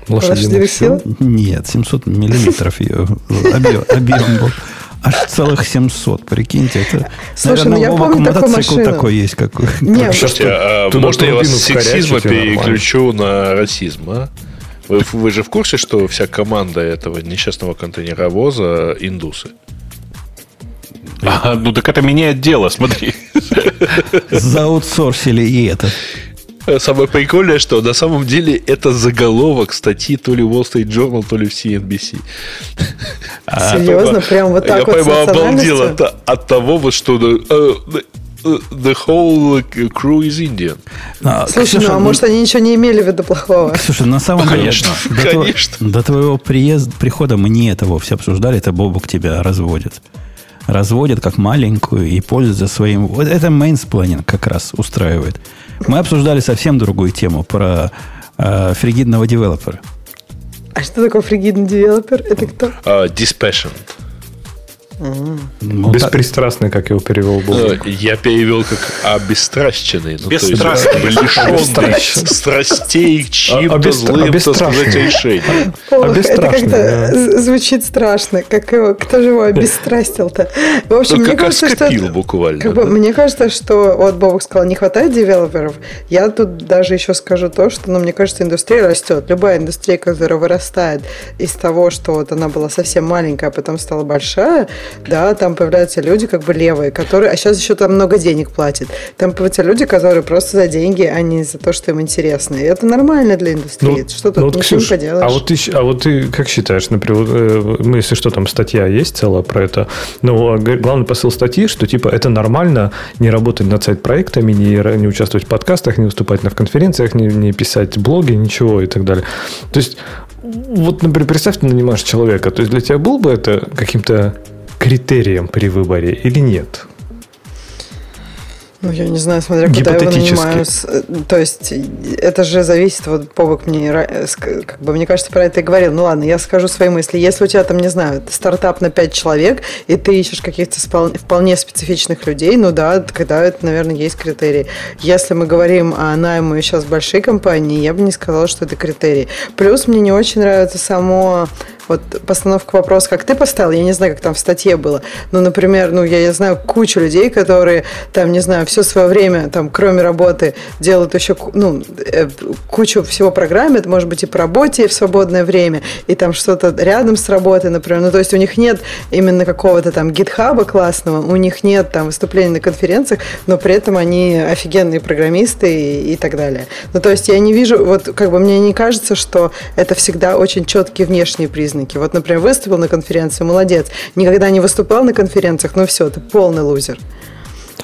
Лошадиных сил? Нет, семьсот миллиметров ее объем, объем был. Аж целых семьсот, прикиньте. Это, слушай, наверное, ну я помню такую машину. Такой есть какой. Нет, слушайте, а можно я вас с сексизма переключу на расизм, а? Вы, вы же в курсе, что вся команда этого несчастного контейнеровоза индусы? А, ну так это меняет дело, смотри. Заутсорсили и это. Самое прикольное, что на самом деле это заголовок статьи то ли в Wall Street Journal, то ли в си эн би си. Серьезно? Прям вот так вот с национальностью? Я прямо обалдел от того, что... The whole crew is Indian. А, слушай, Ксюша, ну а может мы... они ничего не имели в виду плохого? Слушай, на самом деле, до, конечно. Тво... до твоего приезда, прихода мы не это вовсе обсуждали, это Бобук тебя разводит. Разводит как маленькую и пользуется своим... Вот это мейнсплейнинг как раз устраивает. Мы обсуждали совсем другую тему про э, фригидного девелопера. А что такое фригидный девелопер? Это кто? Uh, dispassionate. Ну, беспристрастный, так... как его перевел Бобук. Я перевел как обестращенный. Ну, бесстрастный. Лишенный страстей к чьим-то злым решениям. Это как-то звучит страшно. Как его, кто же его обестрастил-то? В общем, мне кажется, что... Как бы, да? Мне кажется, что... Вот Бобук сказал, не хватает девелоперов. Я тут даже еще скажу то, что, ну, мне кажется, индустрия растет. Любая индустрия, которая вырастает из того, что вот она была совсем маленькая, а потом стала большая... Да, там появляются люди как бы левые, которые, а сейчас еще там много денег платят. Там появляются люди, которые просто за деньги, а не за то, что им интересно. И это нормально для индустрии. Ну, что ну, тут вот, ничего Ксюш, не поделаешь. А вот, ты, а вот ты как считаешь, например, ну, если что, там статья есть целая про это. Но главный посыл статьи, что типа это нормально не работать над сайт-проектами, не, не участвовать в подкастах, не выступать на конференциях, не, не писать блоги, ничего и так далее. То есть, вот, например, представь, ты нанимаешь человека. То есть для тебя был бы это каким-то критерием при выборе или нет? Ну, я не знаю, смотря куда его нанимают. То есть, это же зависит, вот Бобук мне, как бы, мне кажется, про это и говорил. Ну, ладно, я скажу свои мысли. Если у тебя там, не знаю, стартап на пять человек, и ты ищешь каких-то вполне специфичных людей, ну да, когда это, наверное, есть критерии. Если мы говорим о найму сейчас большой компании, я бы не сказала, что это критерий. Плюс мне не очень нравится само... Вот постановка вопроса, как ты поставил, я не знаю, как там в статье было. Ну, например, ну я, я знаю кучу людей, которые там, не знаю, все свое время, там, кроме работы, делают еще ну, кучу всего программы, это может быть и по работе, и в свободное время, и там что-то рядом с работой, например. Ну, то есть у них нет именно какого-то там гитхаба классного, у них нет там выступлений на конференциях, но при этом они офигенные программисты и, и так далее. Ну, то есть я не вижу, вот как бы мне не кажется, что это всегда очень четкие внешние признаки. Вот, например, выступил на конференции, молодец. Никогда не выступал на конференциях, ну все, ты полный лузер.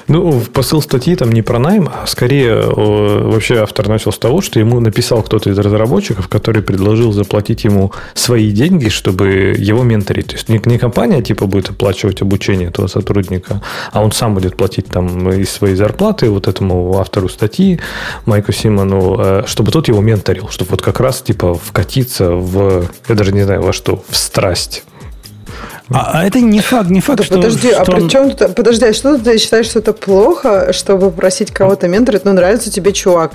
Ну, посыл статьи там не про найм, а скорее вообще автор начал с того, что ему написал кто-то из разработчиков, который предложил заплатить ему свои деньги, чтобы его менторить. То есть не, не компания типа будет оплачивать обучение этого сотрудника, а он сам будет платить там из своей зарплаты вот этому автору статьи Майку Симону, чтобы тот его менторил, чтобы вот как раз типа вкатиться в, я даже не знаю во что, в страсть. А, а это не факт, не факт, да что... Подожди, что а при чем тут... Подожди, а что ты считаешь, что это плохо, чтобы просить кого-то менторить? Ну, нравится тебе чувак.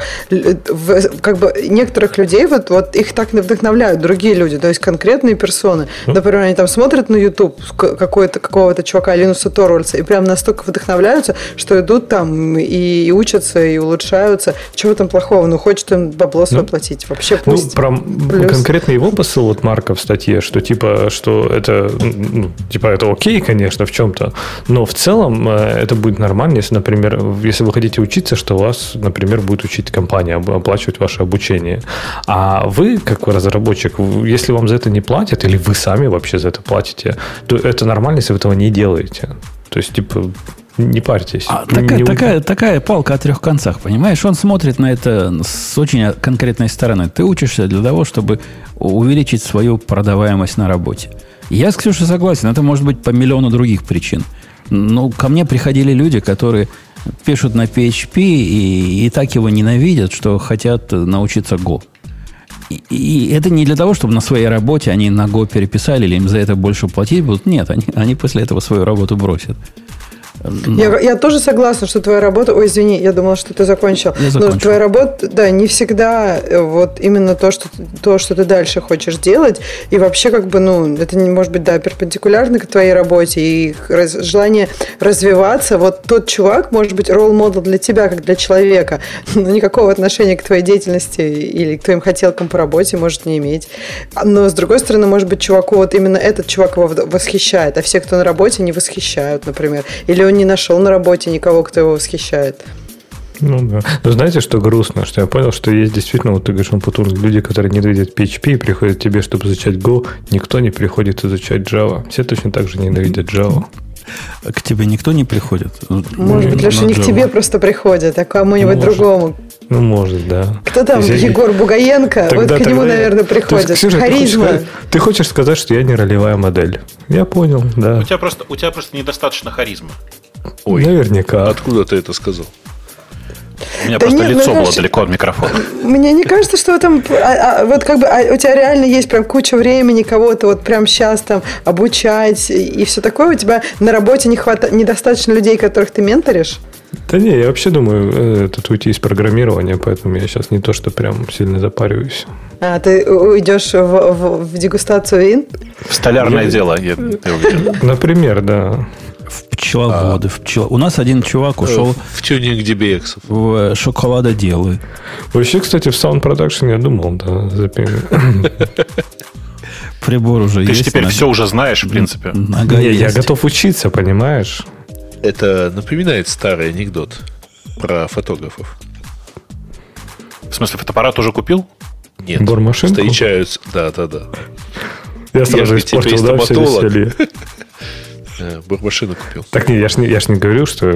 Как бы некоторых людей, вот, вот их так вдохновляют другие люди, то есть конкретные персоны. Например, они там смотрят на YouTube какой-то, какого-то чувака, Линуса Торвальдса, и прям настолько вдохновляются, что идут там и, и учатся, и улучшаются. Чего там плохого? Ну, хочет им бабло свое платить. Вообще пусть. Ну, про конкретно его посыл, вот Марка в статье, что типа, что это... Ну, типа это окей, конечно, в чем-то, но в целом это будет нормально, если, например, если вы хотите учиться, что вас, например, будет учить компания, оплачивать ваше обучение. А вы, как разработчик, если вам за это не платят, или вы сами вообще за это платите, то это нормально, если вы этого не делаете. То есть, типа, не парьтесь. А не такая, такая, такая палка о трех концах, понимаешь? Он смотрит на это с очень конкретной стороны. Ты учишься для того, чтобы увеличить свою продаваемость на работе. Я с Ксюшей согласен. Это может быть по миллиону других причин. Но ко мне приходили люди, которые пишут на пи эйч пи и, и так его ненавидят, что хотят научиться Go. И, и это не для того, чтобы на своей работе они на Go переписали или им за это больше платить будут. Нет, они, они после этого свою работу бросят. Но... Я, я тоже согласна, что твоя работа... Ой, извини, я думала, что ты закончил. Я закончил. Но твоя работа, да, не всегда вот именно то что, то, что ты дальше хочешь делать. И вообще, как бы, ну, это не может быть, да, перпендикулярно к твоей работе. И раз, желание развиваться. Вот тот чувак может быть ролл-модел для тебя, как для человека. Но никакого отношения к твоей деятельности или к твоим хотелкам по работе может не иметь. Но, с другой стороны, может быть, чуваку вот именно этот чувак его восхищает. А все, кто на работе, не восхищают, например. Или он не нашел на работе никого, кто его восхищает. Ну да. Но знаете, что грустно? Что я понял, что есть действительно, вот ты говоришь, Умпутун, люди, которые ненавидят пи эйч пи и приходят к тебе, чтобы изучать Go, никто не приходит изучать Java. Все точно так же ненавидят Java. К тебе никто не приходит? Может быть, Леша, не к тебе просто приходит, а к кому-нибудь другому. Ну, может, да. Кто там? Если... Егор Бугаенко? Тогда, вот к нему, я... наверное, приходит. Ты, Ксюша, харизма. Ты хочешь, ты хочешь сказать, что я не ролевая модель? Я понял, да. У тебя просто, у тебя просто недостаточно харизма. Ой, наверняка. Откуда ты это сказал? У меня да просто нет, лицо ну, было знаешь, далеко от микрофона. Мне не кажется, что там а, а, вот как бы а, у тебя реально есть прям куча времени кого-то вот прям сейчас там обучать и, и все такое. У тебя на работе не хвата, недостаточно людей, которых ты менторишь? Да не, я вообще думаю, э, тут уйти из программирования, поэтому я сейчас не то, что прям сильно запариваюсь. А ты уйдешь в, в, в дегустацию вин? В столярное я... дело. Я, я Например, да. В пчеловоды, а, в пчел... У нас один чувак ушел в тюнинг ди би экс, в шоколадоделы. Вообще, кстати, в Sound Production я думал, да, запилил. Прибор уже есть. Ты же теперь все уже знаешь, в принципе. Я готов учиться, понимаешь? Это напоминает старый анекдот про фотографов. В смысле, фотоаппарат уже купил? Нет. Бормашинку? Да, да, да. Я сразу испортил, да, все веселье. Машину купил. Так нет, я ж не, я ж не говорю, что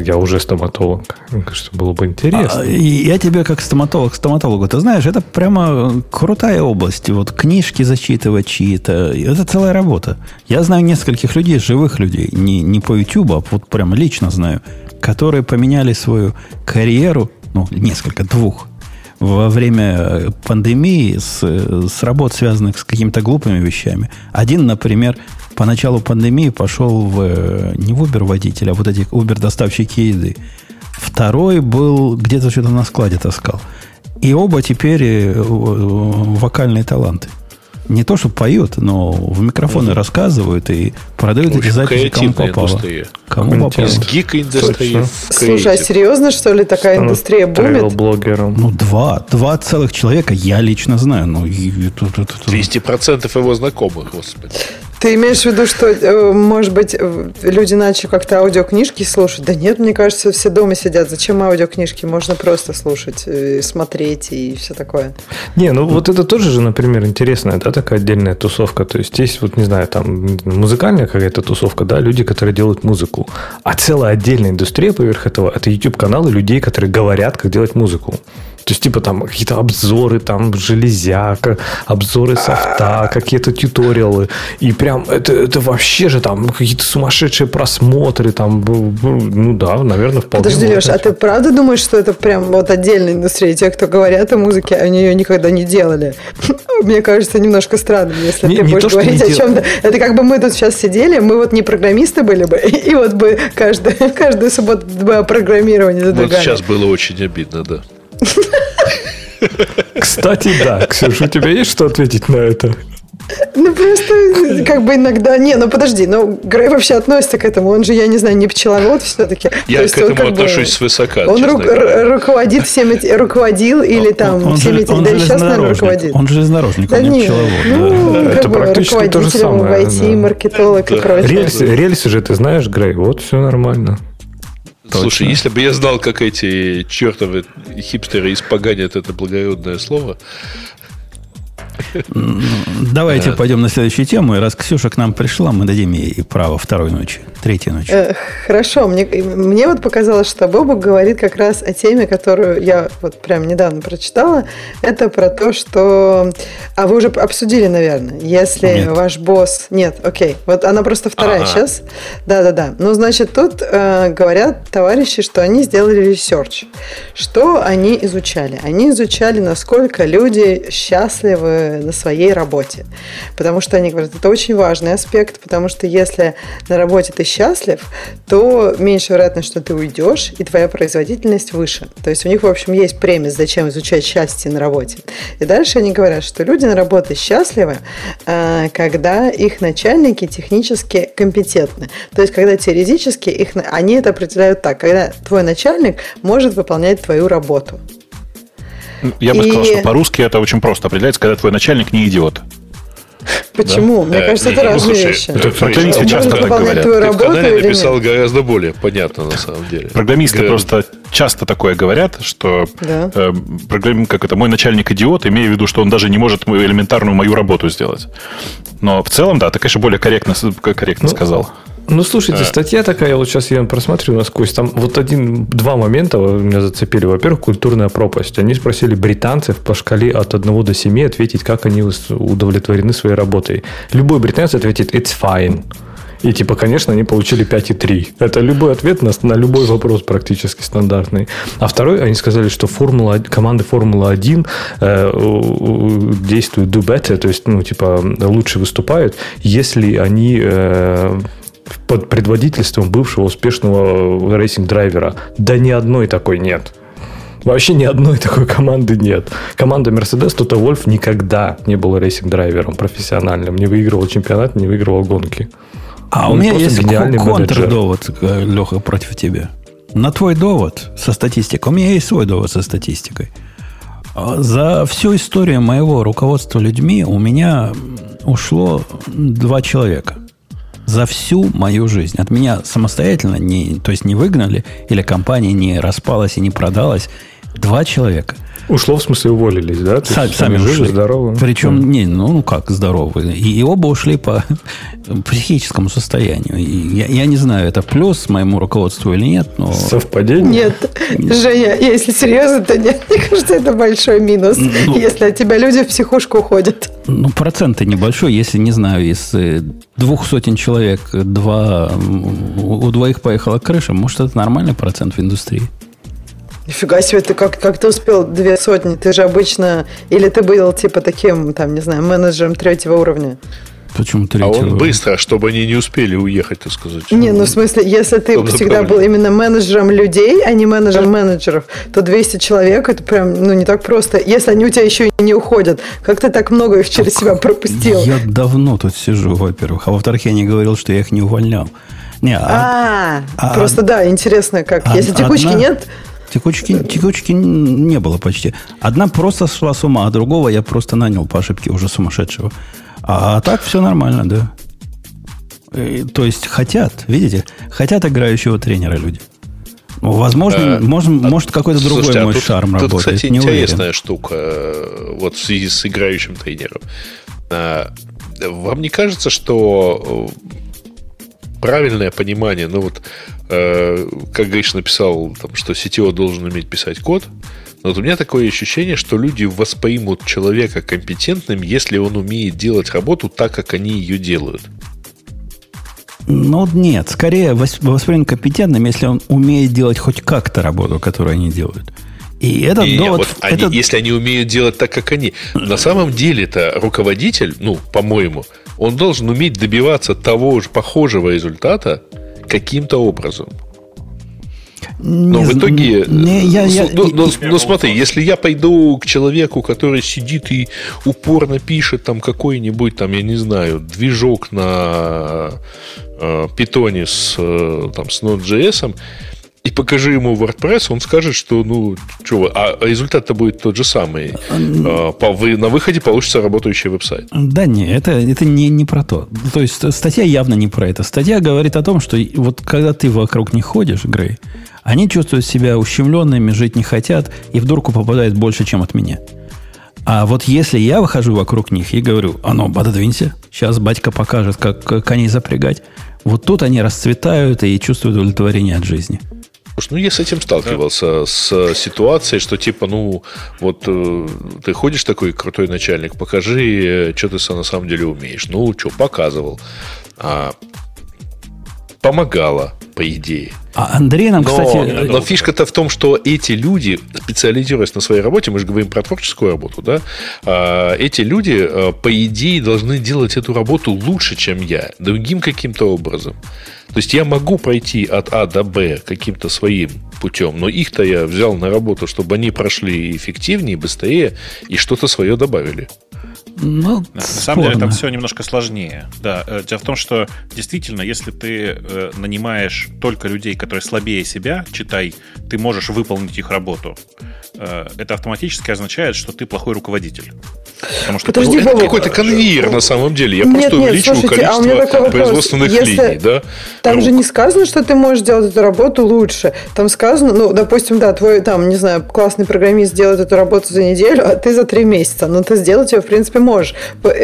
я уже стоматолог. Что было бы интересно. А, я тебе как стоматолог стоматологу. Ты знаешь, это прямо крутая область. Вот книжки зачитывать чьи-то. Это целая работа. Я знаю нескольких людей, живых людей. Не, не по YouTube, а вот прям лично знаю. Которые поменяли свою карьеру. Ну, несколько, двух. Во время пандемии с, с работ, связанных с какими-то глупыми вещами. Один, например... По началу пандемии пошел в, не в Uber водителя, а вот эти Uber доставщики еды. Второй был где-то что-то на складе таскал. И оба теперь вокальные таланты. Не то, что поют, но в микрофоны рассказывают и продают эти записи, кому попало. Кому попало. Слушай, а серьезно, что ли, такая индустрия бумит? Ну, два. Два целых человека я лично знаю. двести процентов его знакомых, господи. Ты имеешь в виду, что, может быть, люди начали как-то аудиокнижки слушать? Да нет, мне кажется, все дома сидят. Зачем аудиокнижки? Можно просто слушать, смотреть и все такое. Не, ну вот это тоже же, например, интересная, да, такая отдельная тусовка. То есть есть, вот не знаю, там музыкальная какая-то тусовка, да, люди, которые делают музыку. А целая отдельная индустрия поверх этого – это YouTube-каналы людей, которые говорят, как делать музыку. То есть, типа, там какие-то обзоры, там, железяка, обзоры софта, какие-то тьюториалы. И прям, это, это вообще же там какие-то сумасшедшие просмотры, там, ну да, наверное, вполне. Подожди, Леш, а ты правда думаешь, что это прям вот отдельная индустрия? Те, кто говорят о музыке, они ее никогда не делали. Мне кажется, немножко странно, если ты будешь говорить о чем-то. Это как бы мы тут сейчас сидели, мы вот не программисты были бы, и вот бы каждую субботу бы о программировании задумали. Вот сейчас было очень обидно, да. Кстати, да, Ксюша, у тебя есть что ответить на это? Ну, просто, как бы иногда... Не, ну, подожди, ну, Грей вообще относится к этому. Он же, я не знаю, не пчеловод все-таки. Я к этому отношусь свысока. Он руководит всеми... Руководил или там всеми... Да и сейчас, наверное, руководит. Он железнодорожник, он не пчеловод. Это практически то же самое. Руководитель, маркетолог и прочее. Рельсы же ты знаешь, Грей, вот все нормально. Точно. Слушай, если бы я знал, как эти чертовы хипстеры испоганят это благородное слово... Давайте да. пойдем на следующую тему. И раз Ксюша к нам пришла, мы дадим ей право второй ночи, третьей ночи. Э, хорошо. Мне, мне вот показалось, что Бобок говорит как раз о теме, которую я вот прям недавно прочитала. Это про то, что... А вы уже обсудили, наверное. Если Нет. ваш босс... Нет, окей. Вот она просто вторая А-а. сейчас. Да-да-да. Ну, значит, тут э, говорят товарищи, что они сделали ресерч. Что они изучали? Они изучали, насколько люди счастливы на своей работе. Потому что они говорят, это очень важный аспект, потому что если на работе ты счастлив, то меньше вероятность, что ты уйдешь, и твоя производительность выше. То есть у них, в общем, есть премис, зачем изучать счастье на работе. И дальше они говорят, что люди на работе счастливы, когда их начальники технически компетентны. То есть когда теоретически их, они это определяют так, когда твой начальник может выполнять твою работу. Я бы и... сказал, что по-русски это очень просто определяется, когда твой начальник не идиот. Почему? Да? Мне да. кажется, это ну, разные слушай, вещи. Это программисты часто так говорят. Ты в канале написал гораздо более понятно, на самом деле. Программисты Грам... просто часто такое говорят, что да. э, программ, как это, мой начальник идиот, имея в виду, что он даже не может мою элементарную мою работу сделать. Но в целом, да, ты, конечно, более корректно, корректно ну, сказал. Ну, слушайте, а. статья такая, вот сейчас я просмотрю насквозь, там вот один, два момента меня зацепили. Во-первых, культурная пропасть. Они спросили британцев по шкале от одного до семи ответить, как они удовлетворены своей работой. Любой британец ответит «it's fine». И, типа, конечно, они получили пять и три. Это любой ответ на, на любой вопрос практически стандартный. А второй, они сказали, что формула, команды Формулы-один э, действуют do better, то есть, ну, типа, лучше выступают, если они... Э, под предводительством бывшего успешного рейсинг-драйвера. Да ни одной такой нет. Вообще ни одной такой команды нет. Команда Mercedes, Тото Вольф никогда не был рейсинг-драйвером профессиональным. Не выигрывал чемпионат, не выигрывал гонки. А Он у меня есть контрдовод, Леха, против тебя. На твой довод со статистикой. У меня есть свой довод со статистикой. За всю историю моего руководства людьми у меня ушло два человека. За всю мою жизнь. От меня самостоятельно, не, то есть не выгнали, или компания не распалась и не продалась. Два человека. Ушло, в смысле, уволились, да? С, сами сами ушли. Здоровы. Причем, да. не, ну как здоровые. И, и оба ушли по психическому состоянию. И, я, я не знаю, это плюс моему руководству или нет, но... Совпадение? Нет. нет. Женя, если серьезно, то нет. Мне кажется, это большой минус, ну, если от тебя люди в психушку уходят. Ну, процент-то небольшой, если, не знаю, из двух сотен человек два, у двоих поехала крыша, может, это нормальный процент в индустрии. Нифига себе, ты как, как ты успел две сотни? Ты же обычно... Или ты был, типа, таким, там, не знаю, менеджером третьего уровня? Почему третьего? А он быстро, чтобы они не успели уехать, так сказать. Не, ну, в смысле, если ты всегда был именно менеджером людей, а не менеджером менеджеров, то двести человек, это прям, ну, не так просто. Если они у тебя еще и не уходят, как ты так много их через себя пропустил? Я давно тут сижу, во-первых. А во-вторых, я не говорил, что я их не увольнял. Не, а, а, просто, а, да, интересно, как. А, если текучки одна... нет... Текучки, текучки не было почти. Одна просто шла с ума, а другого я просто нанял по ошибке уже сумасшедшего. А, а так все нормально, да. И, то есть хотят, видите, хотят играющего тренера люди. Возможно, а, может, а, может какой-то другой слушайте, мой а тут, шарм тут, работает. Кстати, не интересная уверен. штука вот в связи с играющим тренером. А, вам не кажется, что правильное понимание, ну вот э, как Гриш написал, там, что си ти о должен уметь писать код, но вот у меня такое ощущение, что люди воспримут человека компетентным, если он умеет делать работу так, как они ее делают. Ну нет, скорее воспримут компетентным, если он умеет делать хоть как-то работу, которую они делают. И этот и довод... Вот они, этот... Если они умеют делать так, как они. На самом деле-то руководитель, ну, по-моему, он должен уметь добиваться того же похожего результата каким-то образом. Но не, в итоге... Не, я, ну, я, ну, я, ну, я, ну я, смотри, я, если я пойду к человеку, который сидит и упорно пишет там какой-нибудь, там, я не знаю, движок на э, питоне с, э, там, с Node.js, и покажи ему WordPress, он скажет, что ну что, а результат-то будет тот же самый. На выходе получится работающий веб-сайт. Да не, это, это не, не про то. То есть статья явно не про это. Статья говорит о том, что вот когда ты вокруг них ходишь, Грей, они чувствуют себя ущемленными, жить не хотят, и в дурку попадают больше, чем от меня. А вот если я выхожу вокруг них и говорю, а ну, пододвинься, сейчас батька покажет, как коней запрягать, вот тут они расцветают и чувствуют удовлетворение от жизни. Ну, я с этим сталкивался, да. с ситуацией, что типа, ну, вот ты ходишь такой крутой начальник, покажи, что ты на самом деле умеешь. Ну, что, показывал. А, помогало, по идее. А Андрей нам, но, кстати... Но фишка-то в том, что эти люди, специализируясь на своей работе, мы же говорим про творческую работу, да, эти люди, по идее, должны делать эту работу лучше, чем я, другим каким-то образом. То есть я могу пройти от А до Б каким-то своим путем, но их-то я взял на работу, чтобы они прошли эффективнее, быстрее и что-то свое добавили. Ну, на самом деле там все немножко сложнее. Да. Дело в том, что действительно, если ты нанимаешь только людей, которые слабее себя, читай, ты можешь выполнить их работу, это автоматически означает, что ты плохой руководитель. Потому что Подожди, это какой-то конвейер, на самом деле. Я нет, просто нет, увеличиваю слушайте, количество а производственных вопрос, линий. Если... Да? Там Рук. же не сказано, что ты можешь делать эту работу лучше. Там сказано, ну, допустим, да, твой, там, не знаю, классный программист делает эту работу за неделю, а ты за три месяца. Но ты сделать ее, в принципе, можешь.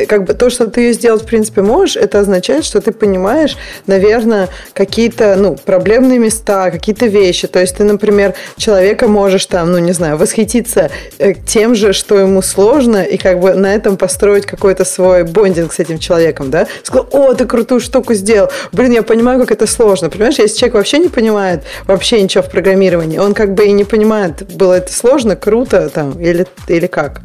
Как бы то, что ты ее сделать, в принципе, можешь, это означает, что ты понимаешь, наверное, какие-то, ну, проблемные места, какие-то вещи. То есть ты, например, человека можешь, там, ну, не знаю, восхититься тем же, что ему сложно, и как бы на этом построить какой-то свой бондинг с этим человеком, да? Сказал, о, ты крутую штуку сделал. Блин, я понимаю, как это сложно. Понимаешь, если человек вообще не понимает вообще ничего в программировании, он как бы и не понимает, было это сложно, круто там или, или как.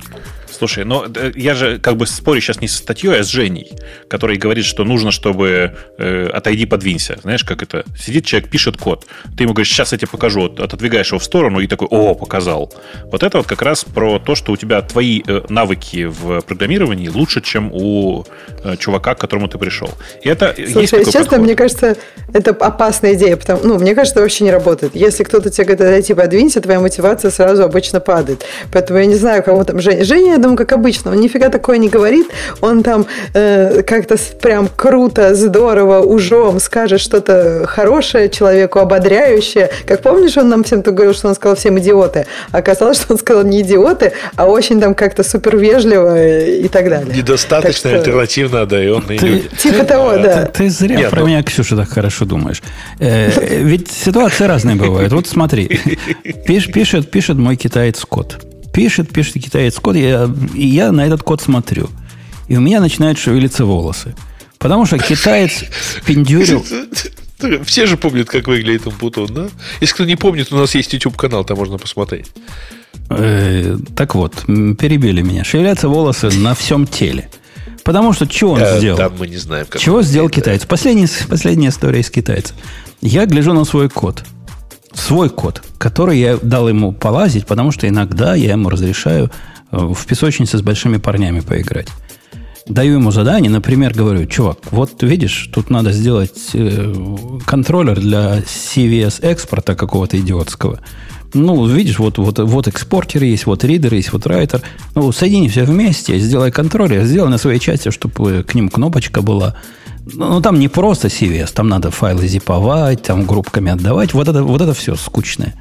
Слушай, но я же как бы спорю сейчас не со статьей, а с Женей, который говорит, что нужно, чтобы э, отойди, подвинься. Знаешь, как это? Сидит человек, пишет код. Ты ему говоришь, сейчас я тебе покажу. Отодвигаешь его в сторону и такой, о, показал. Вот это вот как раз про то, что у тебя твои э, навыки в программировании лучше, чем у э, чувака, к которому ты пришел. И это Слушай, есть такой честно, подход. Мне кажется, это опасная идея. Потому, ну, мне кажется, это вообще не работает. Если кто-то тебе говорит, отойди, подвинься, твоя мотивация сразу обычно падает. Поэтому я не знаю, кому там Женя. Женя, я думаю, как обычно, он нифига такое не говорит, он там э, как-то прям круто, здорово, ужом скажет что-то хорошее человеку, ободряющее. Как помнишь, он нам всем-то говорил, что он сказал всем идиоты, а оказалось, что он сказал не идиоты, а очень там как-то супер вежливо и так далее. Недостаточно так что... альтернативно одаренные ты, люди. Типа того, да. Ты, ты зря Нет, про ну... меня, Ксюша, так хорошо думаешь. Э, ведь ситуации разные бывают. Вот смотри, пишет, пишет мой китаец код. Пишет, пишет китаец код, я, и я на этот код смотрю. И у меня начинают шевелиться волосы. Потому что китаец пиндюрил... Все же помнят, как выглядит Умпутун, да? Если кто не помнит, у нас есть YouTube-канал, там можно посмотреть. Так вот, перебили меня. Шевелятся волосы на всем теле. Потому что чего он сделал? Там мы не знаем, как... Чего сделал китаец? Последняя история с китайцем. Я гляжу на свой код. Свой код, который я дал ему полазить, потому что иногда я ему разрешаю в песочнице с большими парнями поиграть. Даю ему задание, например, говорю, чувак, вот видишь, тут надо сделать э, контроллер для си ви эс-экспорта какого-то идиотского. Ну, видишь, вот, вот, вот экспортер есть, вот ридер есть, вот райтер. Ну, соедини все вместе, сделай контроллер, сделай на своей части, чтобы к ним кнопочка была. Ну, там не просто си ви эс, там надо файлы зиповать, там группками отдавать. Вот это, вот это все скучное.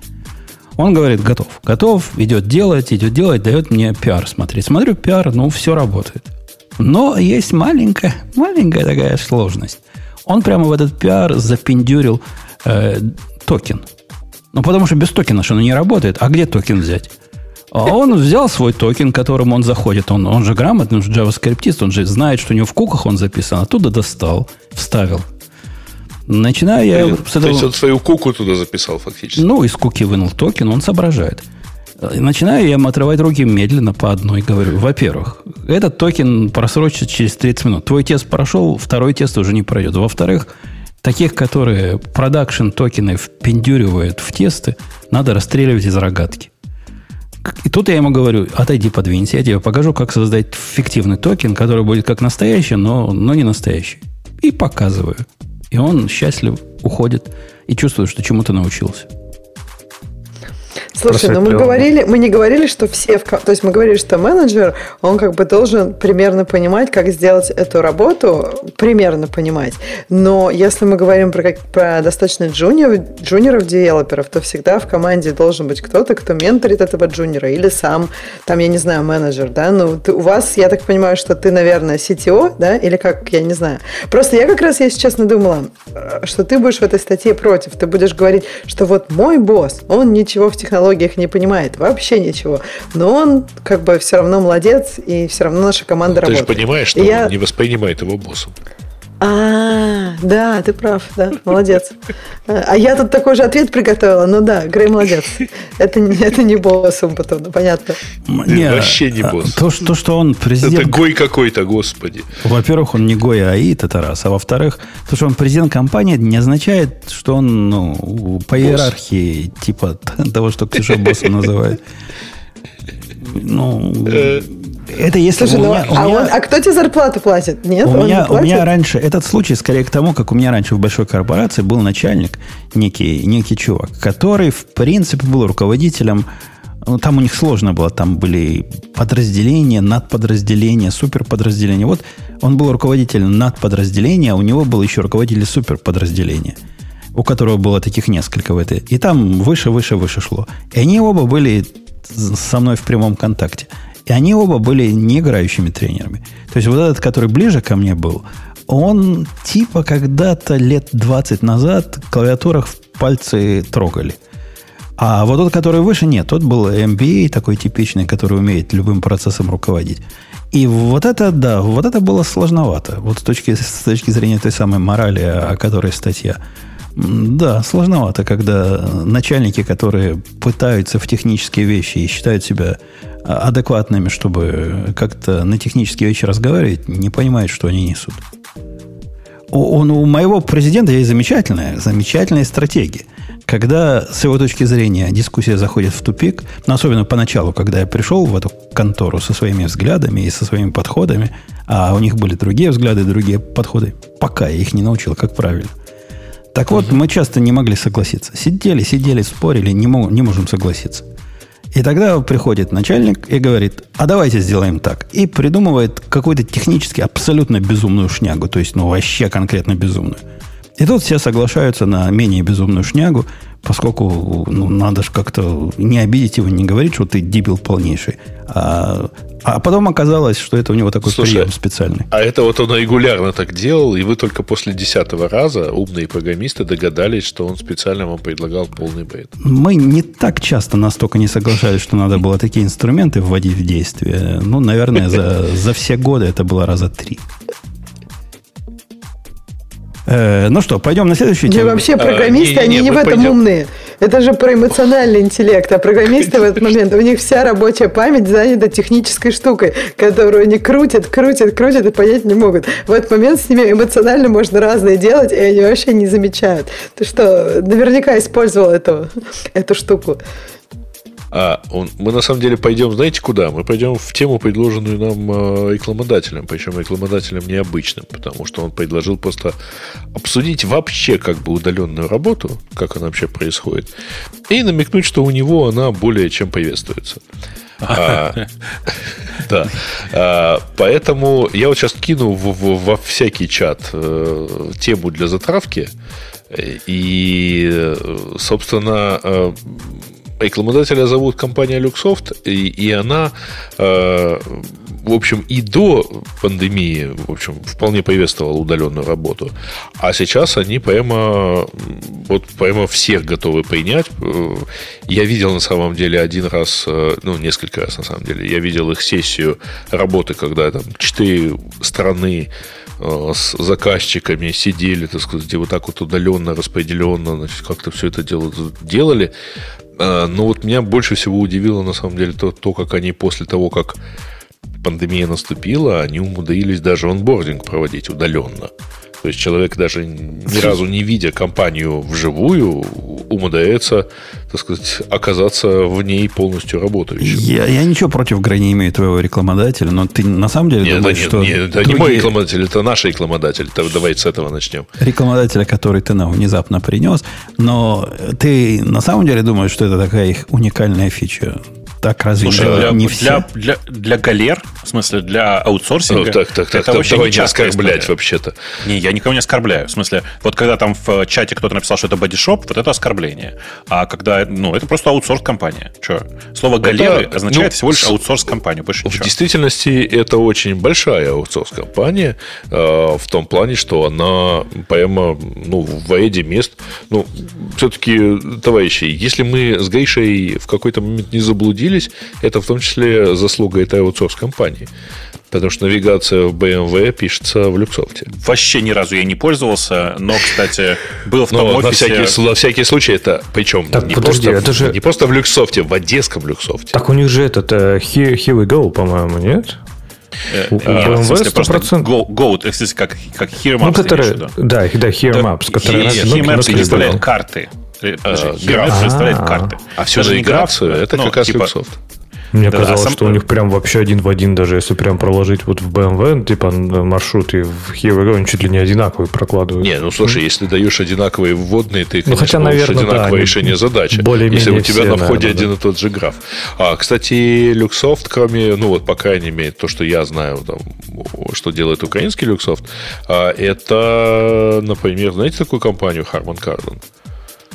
Он говорит, готов. Готов, идет делать, идет делать, дает мне пиар смотреть. Смотрю пиар, ну, все работает. Но есть маленькая, маленькая такая сложность. Он прямо в этот пиар запендюрил э, токен. Ну, потому что без токена что оно не работает. А где токен взять? А он взял свой токен, которым он заходит. Он, он же грамотный, он же джаваскриптист, он же знает, что у него в куках он записан. Оттуда достал, вставил. Начинаю я... То этого... есть он свою куку туда записал фактически? Ну, из куки вынул токен, он соображает. Начинаю я ему отрывать руки медленно по одной. Говорю, во-первых, этот токен просрочится через тридцать минут. Твой тест прошел, второй тест уже не пройдет. Во-вторых, таких, которые продакшн токены впендюривают в тесты, надо расстреливать из рогатки. И тут я ему говорю, отойди, подвинься, я тебе покажу, как создать фиктивный токен, который будет как настоящий, но, но не настоящий. И показываю. И он счастлив уходит и чувствует, что чему-то научился. Слушай, но мы говорили, мы не говорили, что все, в, то есть мы говорили, что менеджер, он как бы должен примерно понимать, как сделать эту работу, примерно понимать. Но если мы говорим про, про достаточно джуниор, джуниоров-девелоперов, то всегда в команде должен быть кто-то, кто менторит этого джуниора или сам, там, я не знаю, менеджер, да, ну, ты, у вас, я так понимаю, что ты, наверное, си ти о, да, или как, я не знаю. Просто я как раз, если честно, думала, что ты будешь в этой статье против, ты будешь говорить, что вот мой босс, он ничего в технологии их не понимает, вообще ничего. Но он как бы все равно молодец, и все равно наша команда ну, работает. Ты же понимаешь, что я... он не воспринимает его боссом. А, да, ты прав, да, молодец. А я тут такой же ответ приготовила. Ну да, Грей молодец. Это, это не босс потом, ну, понятно. Нет, вообще не босс. То, что, что он президент... Это Гой какой-то, господи. Во-первых, он не Гой, а Аид, это раз. А во-вторых, то, что он президент компании, не означает, что он ну, по иерархии, типа того, что Ксюша боссом называет. Ну... Это если Слушай, у меня, ну, у а, меня, он, а кто тебе зарплату платит? Нет, у, он меня, не платит? У меня раньше этот случай скорее к тому, как у меня раньше в большой корпорации был начальник, некий, некий чувак, который, в принципе, был руководителем Ну, там у них сложно было. Там были подразделения, надподразделения, суперподразделения. Вот он был руководителем надподразделения, а у него был еще руководитель суперподразделения, у которого было таких несколько в этой. И там выше, выше, выше шло. И они оба были со мной в прямом контакте. И они оба были не играющими тренерами. То есть вот этот, который ближе ко мне был, он типа когда-то лет двадцать назад в клавиатурах в пальцы трогали. А вот тот, который выше, нет. Тот был эм би эй такой типичный, который умеет любым процессом руководить. И вот это, да, вот это было сложновато. Вот с точки, с точки зрения той самой морали, о которой статья. Да, сложновато, когда начальники, которые пытаются в технические вещи и считают себя адекватными, чтобы как-то на технические вещи разговаривать, не понимают, что они несут. Он, у моего президента есть замечательная, замечательная стратегия. Когда, с его точки зрения, дискуссия заходит в тупик, но особенно поначалу, когда я пришел в эту контору со своими взглядами и со своими подходами, а у них были другие взгляды, другие подходы, пока я их не научил, как правильно. Так вот, мы часто не могли согласиться. Сидели, сидели, спорили, не, мог, не можем согласиться. И тогда приходит начальник и говорит, а давайте сделаем так. И придумывает какую-то технически абсолютно безумную шнягу. То есть, ну, вообще конкретно безумную. И тут все соглашаются на менее безумную шнягу, поскольку ну, надо же как-то не обидеть его, не говорить, что ты дебил полнейший. А, а потом оказалось, что это у него такой Слушай, прием специальный. А это вот он регулярно так делал, и вы только после десятого раза, умные программисты, догадались, что он специально вам предлагал полный бред. Мы не так часто настолько не соглашались, что надо было такие инструменты вводить в действие. Ну, наверное, за все годы это было раза три. Ну что, пойдем на следующую тему. Да вообще программисты, а, не, не, они не в этом пойдем. умные. Это же про эмоциональный интеллект. А программисты в этот момент, у них вся рабочая память занята технической штукой, которую они крутят, крутят, крутят и понять не могут. В этот момент с ними эмоционально можно разное делать, и они вообще не замечают. Ты что, наверняка использовал эту, эту штуку. А он, мы на самом деле пойдем, знаете, куда? Мы пойдем в тему, предложенную нам рекламодателем, причем рекламодателем необычным, потому что он предложил просто обсудить вообще как бы удаленную работу, как она вообще происходит, и намекнуть, что у него она более чем приветствуется. Да. Поэтому я вот сейчас кину во всякий чат тему для затравки, и, собственно, рекламодателя зовут компания Люксофт, и, и она, э, в общем, и до пандемии, в общем, вполне приветствовала удаленную работу. А сейчас они прямо, вот прямо всех готовы принять. Я видел, на самом деле, один раз, ну, несколько раз, на самом деле, я видел их сессию работы, когда там четыре страны с заказчиками сидели, так сказать, вот так вот удаленно, распределенно, значит, как-то все это дело делали. Но вот меня больше всего удивило, на самом деле, то, то, как они после того, как пандемия наступила, они умудрились даже онбординг проводить удаленно. То есть человек, даже ни разу не видя компанию вживую, умудряется, так сказать, оказаться в ней полностью работающим. Я, я ничего против грани имею твоего рекламодателя, но ты на самом деле нет, думаешь, нет, что... Нет, это другие... не мой рекламодатель, это наш рекламодатель. Давайте с этого начнем. Рекламодателя, который ты нам внезапно принес, но ты на самом деле думаешь, что это такая их уникальная фича? Так разве Слушай, не для, все? Для, для, для галер, в смысле, для аутсорсинга. Ну, так, так, так, это так, давай не оскорблять история. Вообще-то. Не, я никого не оскорбляю. В смысле, вот когда там в чате кто-то написал, что это бодишоп, вот это оскорбление. А когда, ну, это просто аутсорс-компания. Че? Слово галеры это, означает ну, всего лишь аутсорс-компанию, больше ничего. В действительности это очень большая аутсорс-компания э, в том плане, что она прямо, ну, в ряде мест. Ну, все-таки, товарищи, если мы с Гришей в какой-то момент не заблудились, это в том числе заслуга этой аутсорс-компании. Потому что навигация в бэ эм вэ пишется в Люксофте. Вообще ни разу я не пользовался, но, кстати, был в том но офисе... На всякий, на всякий случай это, причем так, не, подожди, просто, это же... не просто в Люксофте, в одесском Люксофте. Так у них же этот uh, here, here we go, по-моему, нет? У бэ эм вэ сто процентов Go, это, кстати, как Here Maps. Которые, да, да, Here Maps. Here Maps представляет карты. Граф представляет карты. А все же не граф, это как раз Люксофт. Мне да, казалось, а сам... что у них прям вообще один в один, даже если прям проложить вот в бэ эм вэ, типа маршрут и в Хиеве, они чуть ли не одинаковые прокладывают. Не, ну слушай, mm-hmm. если даешь одинаковые вводные, ты, конечно, ну, хотя, наверное, одинаковое да, решение задачи. Если у тебя все, на входе наверное, один да. и тот же граф. А, кстати, Люксофт, кроме, ну вот, по крайней мере, то, что я знаю, там, что делает украинский Люксофт, это, например, знаете такую компанию Harman Kardon?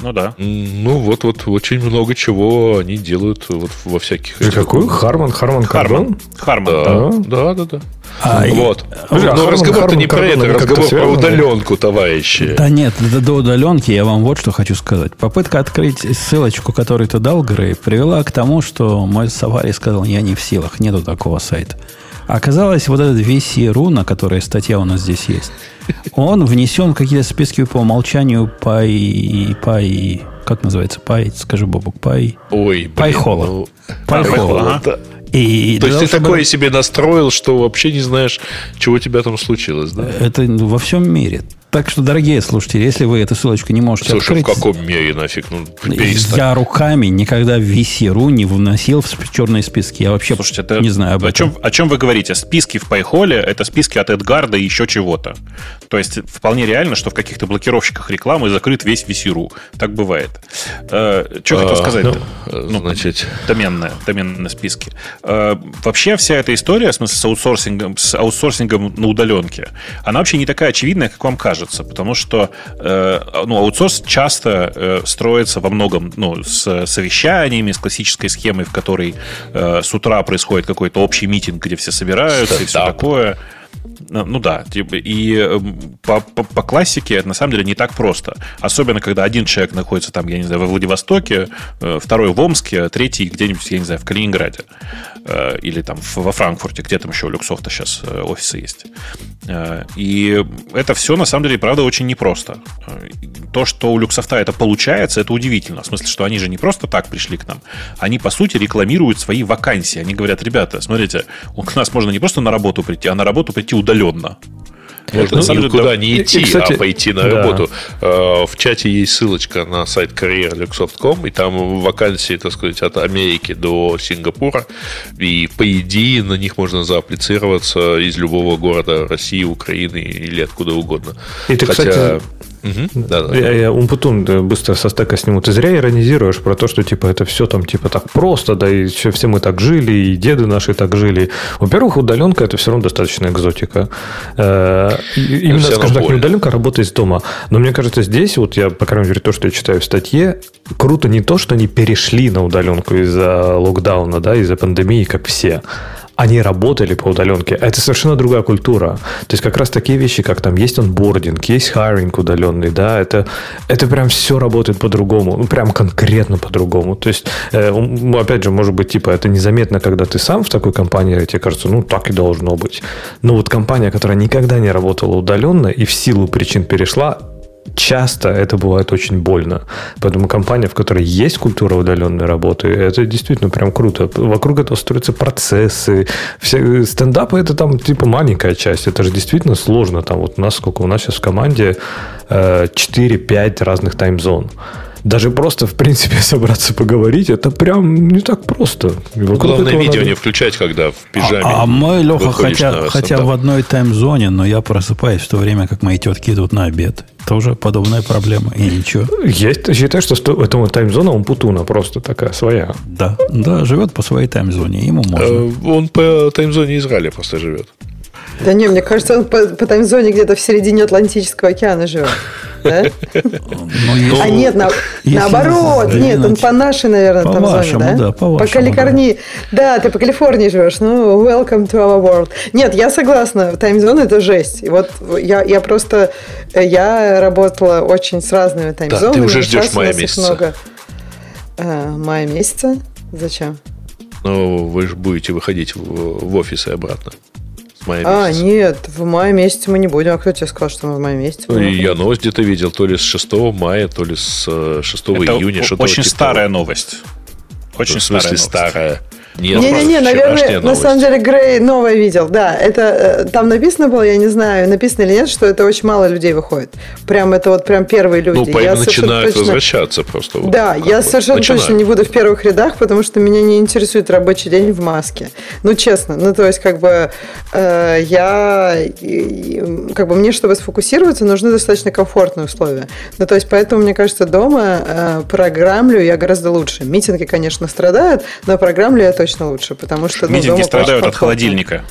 Ну да. Ну вот, вот очень много чего они делают вот во всяких. И какую? Harman, Harman Kardon? Harman. Да, да, да. да. А, вот. И... Но Harman, разговор-то Harman, не Harman, про это, разговор про удаленку, товарищи. Да нет, до, до удаленки я вам вот что хочу сказать. Попытка открыть ссылочку, которую ты дал, Грей, привела к тому, что мой Савари сказал, я не в силах, нету такого сайта. Оказалось, вот этот ви си точка ру, на которой статья у нас здесь есть, он внесен в какие-то списки по умолчанию пай... пай как называется? Пай, скажи, Бобок, пай... Ой, Пайхола. Пайхола. Ага. И, То есть ты чтобы... такое себе настроил, что вообще не знаешь, чего у тебя там случилось, да? Это во всем мире. Так что, дорогие слушатели, если вы эту ссылочку не можете Слушай, открыть... Слушай, в каком мире нафиг? Ну, перестань. Я руками никогда ви си точка ру не вносил в черные списки. Я вообще Слушайте, это... не знаю об этом. О чем, о чем вы говорите? Списки в Пайхоле – это списки от Эдгарда и еще чего-то. То есть, вполне реально, что в каких-то блокировщиках рекламы закрыт весь ви си точка ру. Так бывает. Что а, хотел сказать-то? Ну, значит... доменные, доменные списки. Вообще, вся эта история, в смысле, с аутсорсингом, с аутсорсингом на удаленке, она вообще не такая очевидная, как вам кажется. Потому что э, ну, аутсорс часто э, строится во многом ну, с совещаниями, с классической схемой, в которой э, с утра происходит какой-то общий митинг, где все собираются Стат-тап. и все такое. Ну да, и по, по, по классике это на самом деле не так просто. Особенно, когда один человек находится там, я не знаю, во Владивостоке, второй в Омске, третий где-нибудь, я не знаю, в Калининграде. Или там во Франкфурте, где там еще у Люксофта сейчас офисы есть. И это все, на самом деле, правда, очень непросто. То, что у Люксофта это получается, это удивительно. В смысле, что они же не просто так пришли к нам. Они, по сути, рекламируют свои вакансии. Они говорят, ребята, смотрите, к нас можно не просто на работу прийти, а на работу прийти удаленно. Можно ну, никуда да. не идти, и, кстати, а пойти на да. работу. В чате есть ссылочка на сайт карьер люксофт точка ком, и там вакансии, так сказать, от Америки до Сингапура. И по идее на них можно зааплицироваться из любого города России, Украины или откуда угодно. И ты, Хотя... кстати... Угу. Да, да. Я, я умпутун быстро со стека сниму. Ты зря иронизируешь про то, что типа это все там типа так просто, да и все, все мы так жили, и деды наши так жили. Во-первых, удаленка это все равно достаточно экзотика. Именно, скажем так, не удаленка, а работа из дома. Но мне кажется, здесь, вот я, по крайней мере, то, что я читаю в статье, круто не то, что они перешли на удаленку из-за локдауна, да, из-за пандемии, как все. Они работали по удаленке. Это совершенно другая культура. То есть, как раз такие вещи, как там есть онбординг, есть хайринг удаленный, да, это, это прям все работает по-другому, ну, прям конкретно по-другому. То есть, э, опять же, может быть, типа, это незаметно, когда ты сам в такой компании, тебе кажется, ну, так и должно быть. Но вот компания, которая никогда не работала удаленно и в силу причин перешла, часто это бывает очень больно. Поэтому компания, в которой есть культура удаленной работы, это действительно прям круто. Вокруг этого строятся процессы. Все, стендапы это там типа маленькая часть. Это же действительно сложно. Там вот у нас сколько? У нас сейчас в команде четыре-пять разных таймзон. Даже просто, в принципе, собраться поговорить, это прям не так просто. Главное, видео надо... не включать, когда в пижаме. А, а мы, Леха, хотя, хотя в одной тайм-зоне, но я просыпаюсь в то время, как мои тетки идут на обед. Тоже подобная проблема. И ничего. Есть, считай, что этому тайм-зона у Путуна просто такая своя. Да, да, живет по своей тайм-зоне, ему можно. Он по тайм-зоне Израиля просто живет. Да не, мне кажется, он по, по таймзоне где-то в середине Атлантического океана живет. Да? Ну, а нет, на, наоборот, нет, иначе. Он по нашей, наверное, по таймзоне, вашему, да? Да, по вашему, по Калифорнии. Да. да, ты по Калифорнии живешь. Ну, welcome to our world. Нет, я согласна, таймзон это жесть. И вот я, я просто, я работала очень с разными таймзонами. Да, ты уже ждешь мая месяца. А, мая месяца? Зачем? Ну, вы же будете выходить в, в офис и обратно. А, нет, в мае месяце мы не будем. А кто тебе сказал, что мы в мае месяце? Ну, я новость где-то видел, то ли с шестого мая, то ли с шестого июня. Это очень старая новость. Очень старая новость. В смысле старая? Не-не-не, наверное, на самом деле Грей новое видел. Да, это там написано было, я не знаю, написано или нет, что это очень мало людей выходит. Прям это вот прям первые люди. Ну, поэтому начинают возвращаться просто. Да, я совершенно точно не буду в первых рядах, потому что меня не интересует рабочий день в маске. Ну, честно, ну, то есть, как бы я, как бы мне, чтобы сфокусироваться, нужны достаточно комфортные условия. Ну, то есть, поэтому, мне кажется, дома программлю я гораздо лучше. Митинги, конечно, страдают, но программлю я точно лучше, потому что... Ну, митинги страдают от холодильника.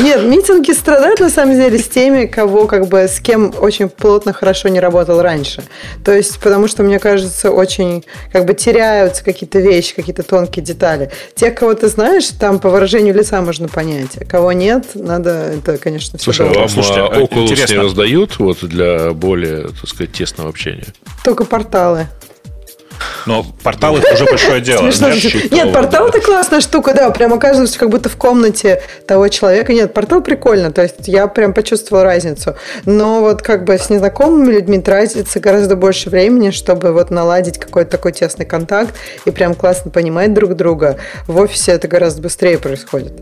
Нет, митинги страдают на самом деле с теми, кого как бы с кем очень плотно, хорошо не работал раньше. То есть, потому что, мне кажется, очень как бы теряются какие-то вещи, какие-то тонкие детали. Тех, кого ты знаешь, там по выражению лица можно понять. А кого нет, надо, это, конечно, все. Слушай, вам Oculus не раздают вот, для более, так сказать, тесного общения? Только порталы. Но портал – это уже большое дело. Нет, портал – это классная штука, да, прям оказывается, как будто в комнате того человека. Нет, портал прикольно, то есть я прям почувствовала разницу. Но вот как бы с незнакомыми людьми тратится гораздо больше времени, чтобы вот наладить какой-то такой тесный контакт и прям классно понимать друг друга. В офисе это гораздо быстрее происходит.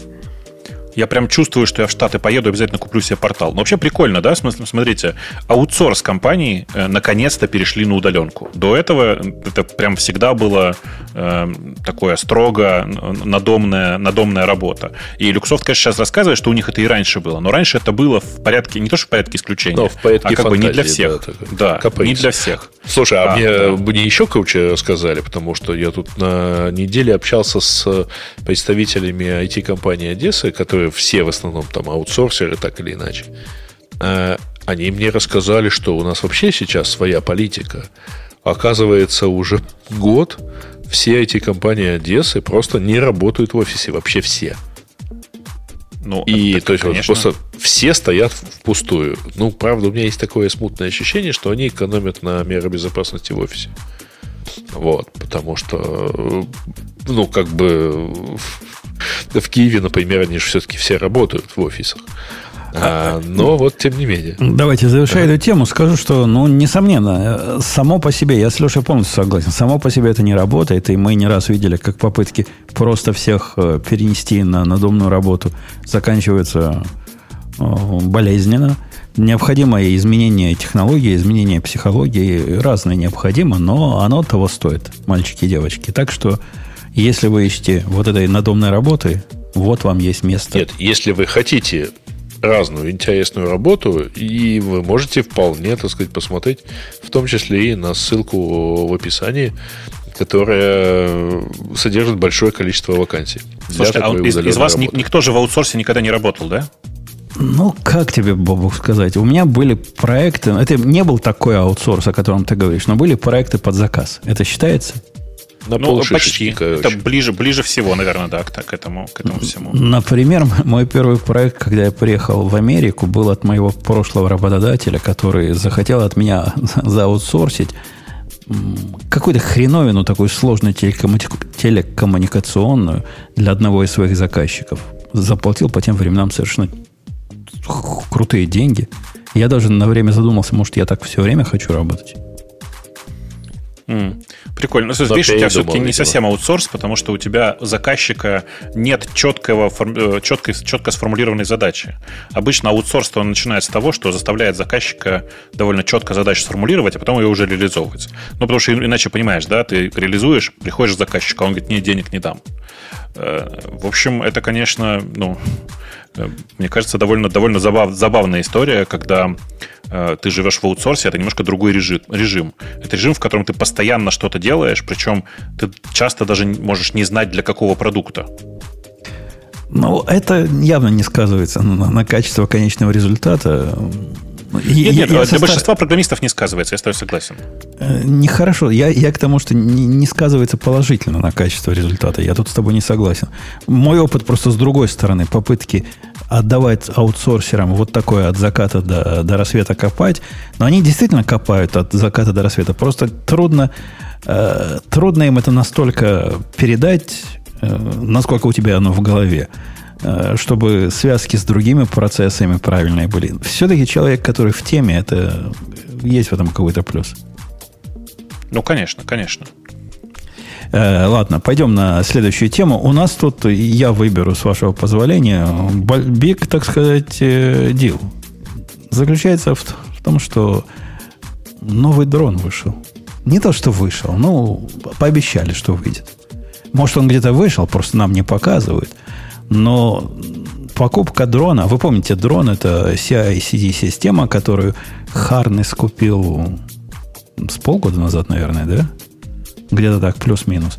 Я прям чувствую, что я в Штаты поеду, обязательно куплю себе портал. Но вообще прикольно, да? Смотрите, аутсорс компаний наконец-то перешли на удаленку. До этого это прям всегда было э, такое строго надомная, надомная работа. И Люксофт, конечно, сейчас рассказывает, что у них это и раньше было. Но раньше это было в порядке, не то что в порядке исключения, но в порядке а как фантазии, бы не для всех. Да, да, не для всех. Слушай, а, а мне, да. мне еще, короче, сказали, потому что я тут на неделе общался с представителями ай ти-компании Одессы, которые все в основном там аутсорсеры, так или иначе. Они мне рассказали, что у нас вообще сейчас своя политика. Оказывается, уже год все эти компании Одессы просто не работают в офисе. Вообще все. Ну, и это, то есть конечно... вот, просто все стоят впустую. Ну, правда, у меня есть такое смутное ощущение, что они экономят на меры безопасности в офисе. Вот, потому что, ну, как бы в Киеве, например, они же все-таки все работают в офисах. А, но вот тем не менее. Давайте, завершая эту тему, скажу, что, ну, несомненно, само по себе, я с Лешей полностью согласен, само по себе это не работает, и мы не раз видели, как попытки просто всех перенести на надомную работу заканчиваются болезненно. Необходимо изменение технологии, изменение психологии, разное необходимо, но оно того стоит, мальчики и девочки. Так что, если вы ищете вот этой надомной работы, вот вам есть место. Нет, если вы хотите разную интересную работу, и вы можете вполне, так сказать, посмотреть, в том числе и на ссылку в описании, которая содержит большое количество вакансий. Слушайте, а из, из вас работы. Никто же в аутсорсе никогда не работал, да? Ну, как тебе, Бобух, сказать? У меня были проекты... Это не был такой аутсорс, о котором ты говоришь, но были проекты под заказ. Это считается? На ну, почти. Короче. Это ближе, ближе всего, наверное, да, к, к, этому, к этому всему. Например, мой первый проект, когда я приехал в Америку, был от моего прошлого работодателя, который захотел от меня зааутсорсить какую-то хреновину такую сложную телекоммуникационную для одного из своих заказчиков. Заплатил по тем временам совершенно крутые деньги. Я даже на время задумался, может, я так все время хочу работать. Mm. Прикольно. Но, видишь, у тебя все-таки не совсем аутсорс, потому что у тебя заказчика нет четкого, четко, четко сформулированной задачи. Обычно аутсорс он начинает с того, что заставляет заказчика довольно четко задачу сформулировать, а потом ее уже реализовывать. Ну, потому что иначе, понимаешь, да, ты реализуешь, приходишь к заказчику, а он говорит, нет, денег не дам. В общем, это, конечно, ну, мне кажется, довольно, довольно забав, забавная история, когда э, ты живешь в аутсорсе, это немножко другой режим, режим. Это режим, в котором ты постоянно что-то делаешь, причем ты часто даже можешь не знать, для какого продукта. Ну, это явно не сказывается на, на качестве конечного результата. Нет, нет, для состав... большинства программистов не сказывается, я с тобой согласен. Нехорошо, я, я к тому, что не, не сказывается положительно на качество результата. Я тут с тобой не согласен. Мой опыт просто с другой стороны. Попытки отдавать аутсорсерам вот такое от заката до, до рассвета копать. Но они действительно копают от заката до рассвета. Просто трудно, э, трудно им это настолько передать, э, насколько у тебя оно в голове, чтобы связки с другими процессами правильные были. Все-таки человек, который в теме, это есть в этом какой-то плюс. Ну, конечно, конечно. Э, ладно, пойдем на следующую тему. У нас тут, я выберу, с вашего позволения, big, так сказать, deal. Заключается в, в том, что новый дрон вышел. Не то, что вышел, но пообещали, что выйдет. Может, он где-то вышел, просто нам не показывают. Но покупка дрона... Вы помните, дрон – это си ай си ди-система, которую Харнес купил с полгода назад, наверное, да? Где-то так, плюс-минус.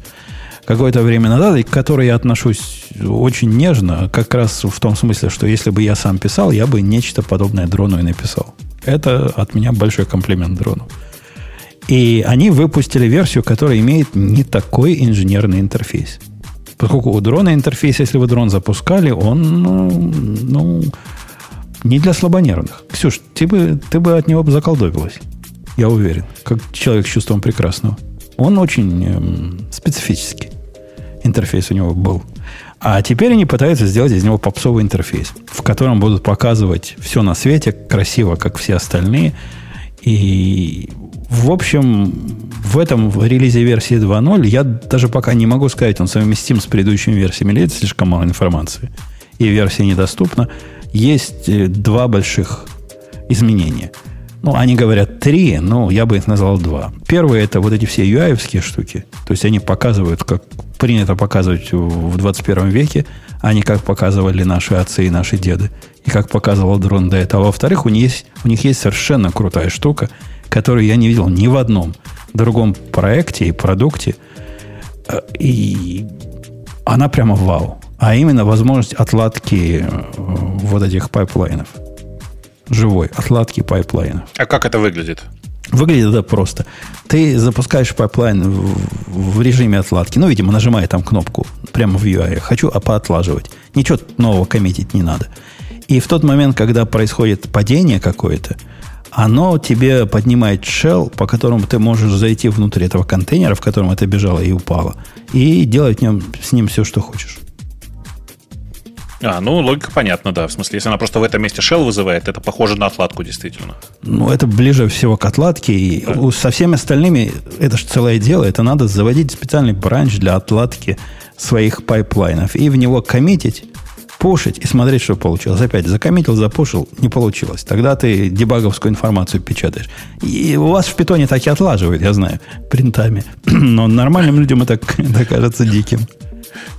Какое-то время назад, и к которой я отношусь очень нежно, как раз в том смысле, что если бы я сам писал, я бы нечто подобное дрону и написал. Это от меня большой комплимент дрону. И они выпустили версию, которая имеет не такой инженерный интерфейс. Поскольку у дрона интерфейс, если вы дрон запускали, он, ну, ну не для слабонервных. Ксюш, ты бы, ты бы от него заколдобилась, я уверен, как человек с чувством прекрасного. Он очень эм, специфический интерфейс у него был. А теперь они пытаются сделать из него попсовый интерфейс, в котором будут показывать все на свете, красиво, как все остальные. И, в общем, в этом релизе версии два ноль я даже пока не могу сказать, он совместим с предыдущими версиями или это слишком мало информации, и версия недоступна. Есть два больших изменения. Ну, они говорят три, но я бы их назвал два. Первое – это вот эти все ю ай-евские штуки. То есть, они показывают, как принято показывать в двадцать первом веке, а не как показывали наши отцы и наши деды, и как показывал дрон до этого. А во-вторых, у них есть, у них есть совершенно крутая штука, которую я не видел ни в одном другом проекте и продукте. И она прямо вау. А именно возможность отладки вот этих пайплайнов. Живой, отладки пайплайна. А как это выглядит? Выглядит это просто. Ты запускаешь пайплайн в, в режиме отладки. Ну, видимо, нажимая там кнопку прямо в ю ай. Хочу поотлаживать. Ничего нового коммитить не надо. И в тот момент, когда происходит падение какое-то, оно тебе поднимает шелл, по которому ты можешь зайти внутрь этого контейнера, в котором это бежало и упало, и делать в нем, с ним все, что хочешь. А, ну, логика понятна, да. В смысле, если она просто в этом месте shell вызывает, это похоже на отладку, действительно. Ну, это ближе всего к отладке. И да. Со всеми остальными это же целое дело. Это надо заводить специальный бранч для отладки своих пайплайнов. И в него коммитить, пушить и смотреть, что получилось. Опять, закоммитил, запушил, не получилось. Тогда ты дебаговскую информацию печатаешь. И у вас в питоне так и отлаживают, я знаю, принтами. Но нормальным людям это, это кажется диким.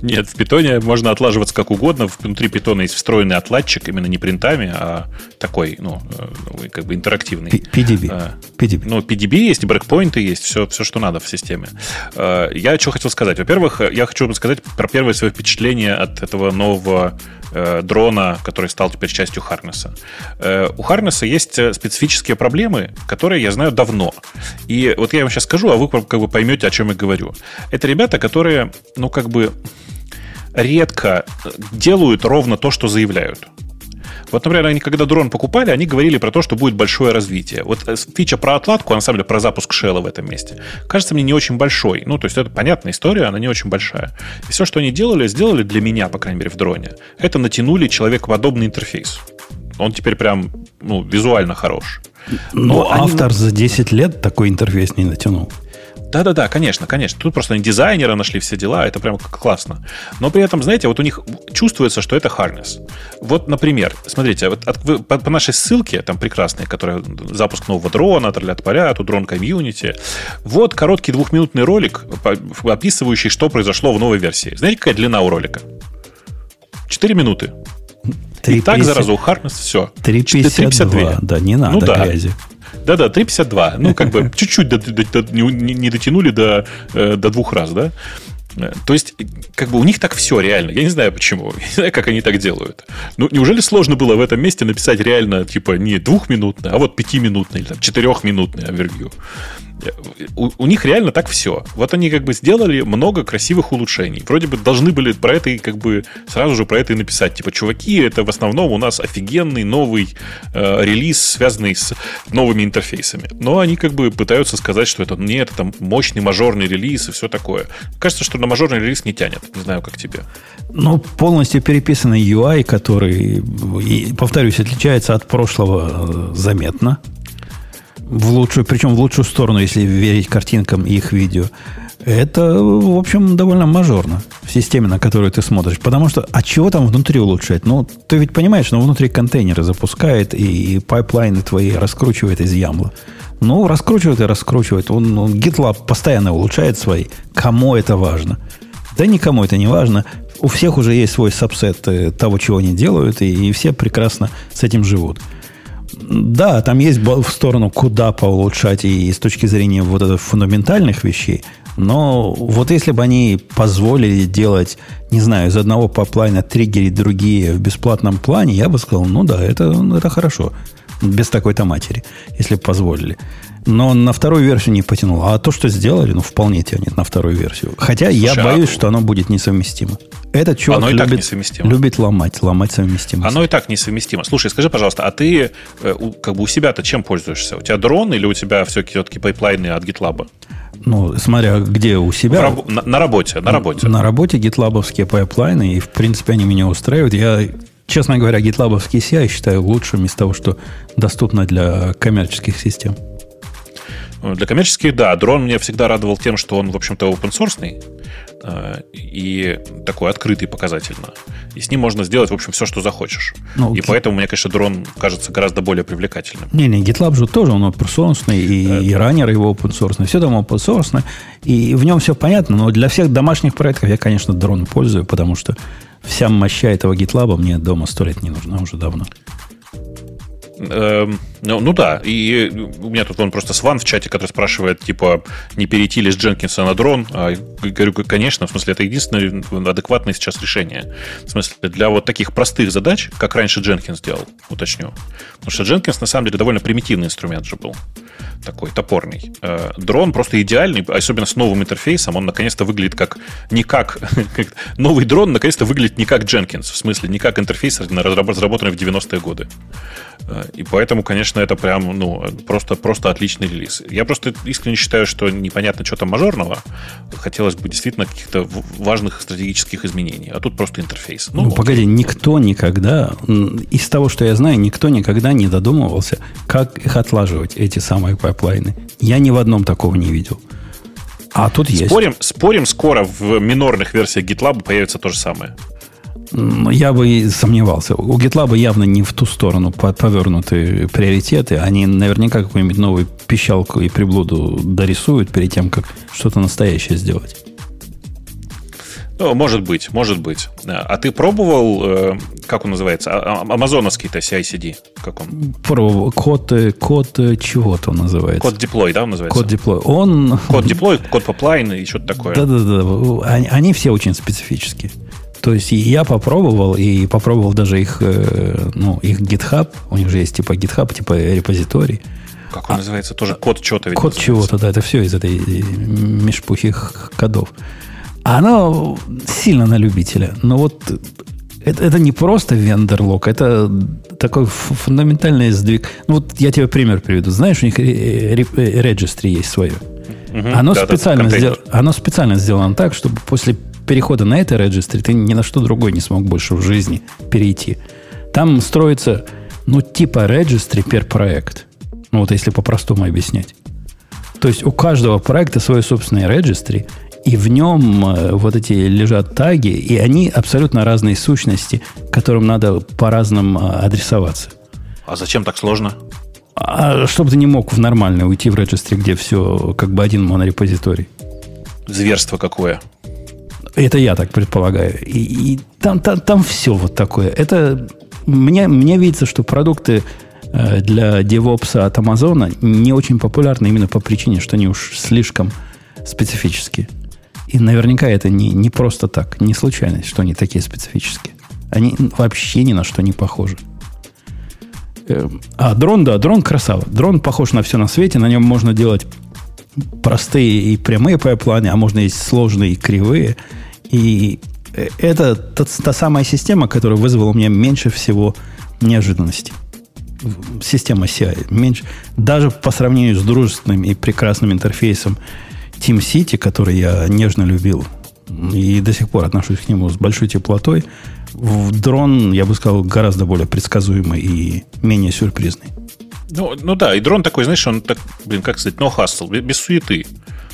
Нет, в питоне можно отлаживаться как угодно. Внутри питона есть встроенный отладчик, именно не принтами, а такой, ну, как бы интерактивный. пи ди би. А, пи ди би. Ну, пи ди би есть, брейкпоинты есть, все, все, что надо в системе. А, я что хотел сказать. Во-первых, я хочу сказать про первое свое впечатление от этого нового э, дрона, который стал теперь частью Харнеса. Э, у Харнеса есть специфические проблемы, которые я знаю давно. И вот я вам сейчас скажу, а вы как бы поймете, о чем я говорю. Это ребята, которые, ну, как бы редко делают ровно то, что заявляют. Вот, например, они, когда дрон покупали, они говорили про то, что будет большое развитие. Вот фича про отладку, а на самом деле про запуск шелла в этом месте, кажется мне не очень большой. Ну, то есть, это понятная история, она не очень большая. И все, что они делали, сделали для меня, по крайней мере, в дроне, это натянули человекоподобный интерфейс. Он теперь прям, ну, визуально хорош. Но, Но они... автор за десять лет такой интерфейс не натянул. Да-да-да, конечно, конечно. Тут просто они дизайнера нашли, все дела, это прям классно. Но при этом, знаете, вот у них чувствуется, что это Харнес. Вот, например, смотрите, вот от, вы, по, по нашей ссылке, там прекрасной, которая запуск нового дрона, тролля-отпаря, тут дрон комьюнити, вот короткий двухминутный ролик, описывающий, что произошло в новой версии. Знаете, какая длина у ролика? четыре минуты. три пятьдесят... И так, заразу, у Харнес все. три пятьдесят два. Да, не надо, ну, да. Грязи. Да-да, три пятьдесят два. Ну, как бы чуть-чуть до, до, до, не, не дотянули до, до двух раз, да? То есть, как бы у них так все реально. Я не знаю, почему. Я не знаю, как они так делают. Ну, неужели сложно было в этом месте написать реально, типа, не двухминутный, а вот пятиминутный или там четырехминутный овервью? У, у них реально так все. Вот они как бы сделали много красивых улучшений. Вроде бы должны были про это и как бы сразу же про это и написать. Типа, чуваки, это в основном у нас офигенный новый э, релиз, связанный с новыми интерфейсами. Но они как бы пытаются сказать, что это нет, это мощный мажорный релиз и все такое. Кажется, что на мажорный релиз не тянет. Не знаю, как тебе. Ну, полностью переписанный ю ай, который, и, повторюсь, отличается от прошлого заметно. В лучшую, причем в лучшую сторону, если верить картинкам и их видео. Это, в общем, довольно мажорно в системе, на которую ты смотришь. Потому что, а чего там внутри улучшать? Ну, ты ведь понимаешь, что внутри контейнеры запускает и, и пайплайны твои раскручивает из ямла. Ну, раскручивает и раскручивает. Он, он GitLab постоянно улучшает свои. Кому это важно? Да никому это не важно. У всех уже есть свой сабсет того, чего они делают, и, и все прекрасно с этим живут. Да, там есть в сторону, куда поулучшать и, и с точки зрения вот этих фундаментальных вещей. Но вот если бы они позволили делать, не знаю, из одного пайплайна триггерить другие в бесплатном плане, я бы сказал, ну да, это, это хорошо. Без такой-то матери, если бы позволили. Но на вторую версию не потянул. А то, что сделали, ну, вполне тянет на вторую версию. Хотя Слушай, я боюсь, а... что оно будет несовместимо. Этот чувак любит, любит ломать, ломать совместимость. Оно и так несовместимо. Слушай, скажи, пожалуйста, а ты как бы у себя-то чем пользуешься? У тебя дрон или у тебя все-таки пайплайны от GitLab? Ну, смотря где у себя. Раб... На, на работе, на работе. На работе гитлабовские пайплайны, и, в принципе, они меня устраивают. Я... Честно говоря, гитлабовский си ай считаю лучшим из того, что доступно для коммерческих систем. Для коммерческих, да. Дрон меня всегда радовал тем, что он, в общем-то, open-sourceный и такой открытый показательно. И с ним можно сделать, в общем, все, что захочешь. Ну, и okay. поэтому мне, конечно, дрон кажется гораздо более привлекательным. Не-не, GitLab же тоже, он open-sourceный, и, да. и раннер его open-sourceный. Все там open-sourceный, и в нем все понятно. Но для всех домашних проектов я, конечно, дрон пользую, потому что вся мощь этого GitLab мне дома сто лет не нужна уже давно. Эм, ну, ну да, и у меня тут вон просто Сван в чате, который спрашивает, типа, не перейти ли с Дженкинса на дрон. А, говорю, конечно, в смысле, это единственное адекватное сейчас решение. В смысле, для вот таких простых задач, как раньше Дженкинс делал, уточню. Потому что Дженкинс, на самом деле, довольно примитивный инструмент же был. Такой топорный. Э, дрон просто идеальный, особенно с новым интерфейсом. Он, наконец-то, выглядит как... Не как... Новый дрон, наконец-то, выглядит не как Дженкинс. В смысле, не как интерфейс, разработанный в девяностые годы. И поэтому, конечно, это прям, ну, просто, просто отличный релиз. Я просто искренне считаю, что непонятно, что там мажорного. Хотелось бы действительно каких-то важных стратегических изменений. А тут просто интерфейс. Ну, ну вот. Погоди, никто никогда, из того, что я знаю, никто никогда не додумывался, как их отлаживать, эти самые пайплайны. Я ни в одном такого не видел. А тут спорим, есть. Спорим, скоро в минорных версиях GitLab появится то же самое. Я бы и сомневался. У GitLab явно не в ту сторону повернуты приоритеты. Они наверняка какую-нибудь новую пищалку и приблуду дорисуют перед тем, как что-то настоящее сделать. Ну, может быть, может быть. А ты пробовал, как он называется, амазоновский-то си ай си ди? Как он? Пробовал. Код, код чего-то он называется. Код деплой, да, он называется? Код деплой. Он... Код деплой, код поплайн и что-то такое. Да-да-да. Они, они все очень специфические. То есть я попробовал, и попробовал даже их, ну, их GitHub. У них же есть типа GitHub, типа репозиторий. Как он а, называется? Тоже код чего-то. Ведь код называется. Чего-то, да. Это все из этой межпухих кодов. Оно сильно на любителя. Но вот это, это не просто вендорлок, это такой фундаментальный сдвиг. Ну, вот я тебе пример приведу. Знаешь, у них registry есть свое. Угу, оно, да, специально да, сдел... оно специально сделано так, чтобы после перехода на это registry ты ни на что другое не смог больше в жизни перейти. Там строится, ну, типа registry per проект. Ну, вот если по-простому объяснять. То есть у каждого проекта свой собственный registry, и в нем вот эти лежат таги, и они абсолютно разные сущности, которым надо по-разному адресоваться. А зачем так сложно? А чтобы ты не мог в нормальное уйти в registry, где все как бы один монорепозиторий. Зверство какое? Это я так предполагаю. И, и там, там, там все вот такое. Это мне, мне видится, что продукты для DevOps от Амазона не очень популярны именно по причине, что они уж слишком специфические. И наверняка это не, не просто так, не случайность, что они такие специфические. Они вообще ни на что не похожи. А дрон, да, дрон красава. Дрон похож на все на свете. На нем можно делать простые и прямые пайплайны, а можно есть сложные и кривые. И это та, та самая система, которая вызвала у меня меньше всего неожиданностей. Система си ай меньше. Даже по сравнению с дружественным и прекрасным интерфейсом TeamCity, который я нежно любил и до сих пор отношусь к нему с большой теплотой, в дрон, я бы сказал, гораздо более предсказуемый и менее сюрпризный. Ну, ну да, и дрон такой, знаешь, он так, блин, как сказать, no hustle, без суеты.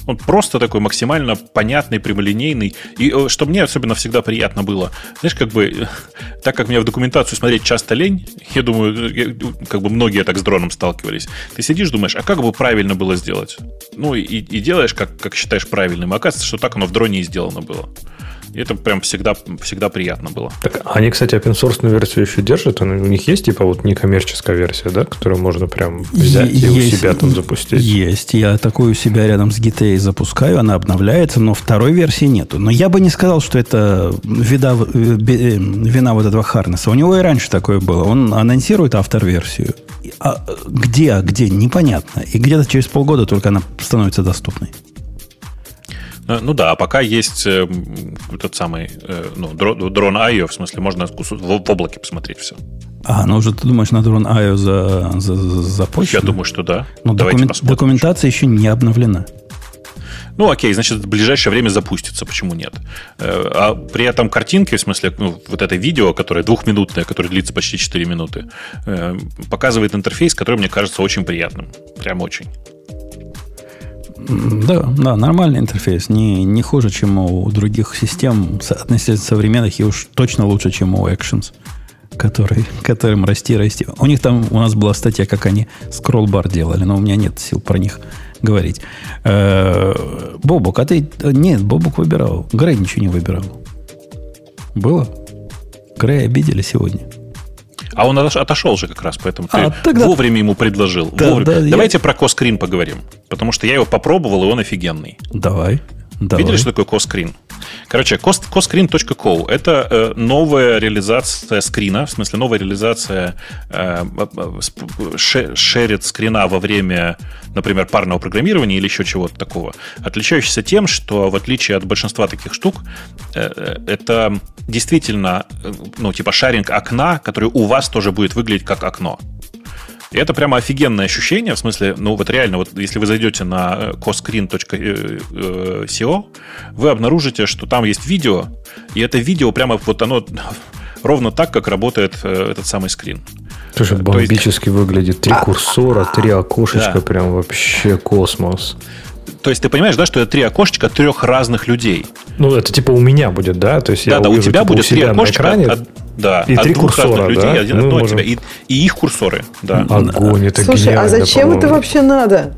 Он просто такой максимально понятный, прямолинейный. И что мне особенно всегда приятно было, знаешь, как бы, так как меня в документацию смотреть часто лень, я думаю, я, как бы многие так с дроном сталкивались. Ты сидишь, думаешь, а как бы правильно было сделать? Ну, и, и делаешь, как, как считаешь правильным. И оказывается, что так оно в дроне и сделано было. И это прям всегда, всегда приятно было. Так они, кстати, опенсорсную версию еще держат. У них есть типа вот некоммерческая версия, да, которую можно прям взять е- и есть, у себя там запустить. Есть. Я такую у себя рядом с джи ти эй запускаю, она обновляется, но второй версии нету. Но я бы не сказал, что это вида, вина вот этого Харнесса. У него и раньше такое было. Он анонсирует автор-версию. А где, а где, непонятно. И где-то через полгода только она становится доступной. Ну да, а пока есть э, тот самый э, ну, дрон точка ай о, в смысле, можно в, в облаке посмотреть все. А, ну уже ты думаешь, на дрон точка ай о за, за, за, запущено? Я думаю, что да. Но документ, документация еще не обновлена. Ну, окей, значит, в ближайшее время запустится, почему нет? А при этом картинки, в смысле, ну, вот это видео, которое двухминутное, которое длится почти четыре минуты, э, показывает интерфейс, который, мне кажется, очень приятным. Прям очень. Да, да, нормальный интерфейс. Не, не хуже, чем у других систем, относительно современных, и уж точно лучше, чем у Actions, который, которым расти, расти. У них там, у нас была статья, как они скролл-бар делали, но у меня нет сил про них говорить. Э-э, Бобук, а ты... Нет, Бобук выбирал. Грей ничего не выбирал. Было? Грей обидели сегодня. А он отошел же как раз, поэтому а, ты тогда... вовремя ему предложил. Да, вовремя. Да, Давайте я... про коскрин поговорим, потому что я его попробовал, и он офигенный. Давай. Давай. Видели, что такое коскрин? Короче, коскрин точка коу – это э, новая реализация скрина, в смысле, новая реализация э, ше, шерит скрина во время, например, парного программирования или еще чего-то такого, отличающаяся тем, что в отличие от большинства таких штук, э, это действительно, э, ну, типа шаринг окна, который у вас тоже будет выглядеть как окно. И это прямо офигенное ощущение, в смысле, ну вот реально, вот если вы зайдете на косскрин точка си о, вы обнаружите, что там есть видео, и это видео прямо вот оно ровно так, как работает этот самый скрин. Слушай, бомбически есть... выглядит. Три курсора, три окошечка, да. Прям вообще космос. То есть ты понимаешь, да, что это три окошечка трех разных людей. Ну, это типа у меня будет, да? То есть да, я да, увижу, у тебя типа, будет у три окошечка от, да, и от три двух курсора, разных людей, да? Один, ну, одно можем... от тебя, и, и их курсоры. Да. Огонь, это Слушай, гениально, а зачем по-моему. Это вообще надо?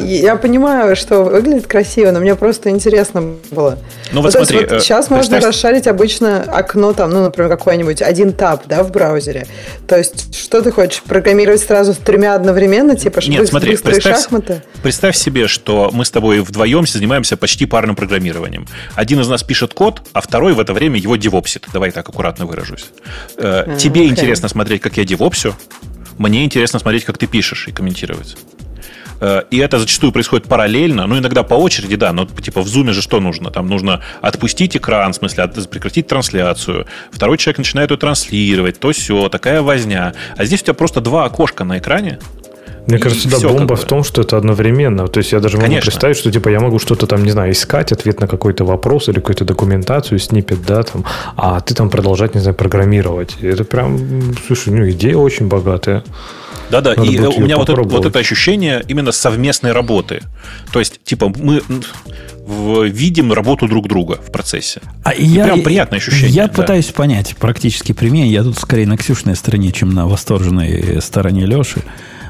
Я понимаю, что выглядит красиво, но мне просто интересно было. Ну вот, вот смотри, есть, вот сейчас можно представь... расшарить обычно окно, там, ну, например, какой-нибудь один таб, да, в браузере. То есть, что ты хочешь, программировать сразу с тремя одновременно, типа Нет, смотри, быстрые представь, шахматы? Представь себе, что мы с тобой вдвоем занимаемся почти парным программированием. Один из нас пишет код, а второй в это время его девопсит. Давай так аккуратно выражусь. А, Тебе okay. интересно смотреть, как я девопсю, мне интересно смотреть, как ты пишешь и комментировать. И это зачастую происходит параллельно, ну, иногда по очереди, да, но типа в зуме же что нужно? Там нужно отпустить экран, в смысле от, прекратить трансляцию, второй человек начинает ее транслировать, то-сё, такая возня. А здесь у тебя просто два окошка на экране. Мне кажется, да, бомба в том, что это одновременно. То есть я даже могу Конечно. представить, что типа я могу что-то там, не знаю, искать, ответ на какой-то вопрос или какую-то документацию, сниппет, да, там, а ты там продолжать, не знаю, программировать. Это прям, слушай, ну, идея очень богатая. Да-да, надо и у меня вот это, вот это ощущение именно совместной работы. То есть, типа, мы видим работу друг друга в процессе. А и я, прям приятное ощущение. Я да. пытаюсь понять практически пример. Я тут скорее на Ксюшной стороне, чем на восторженной стороне Леши.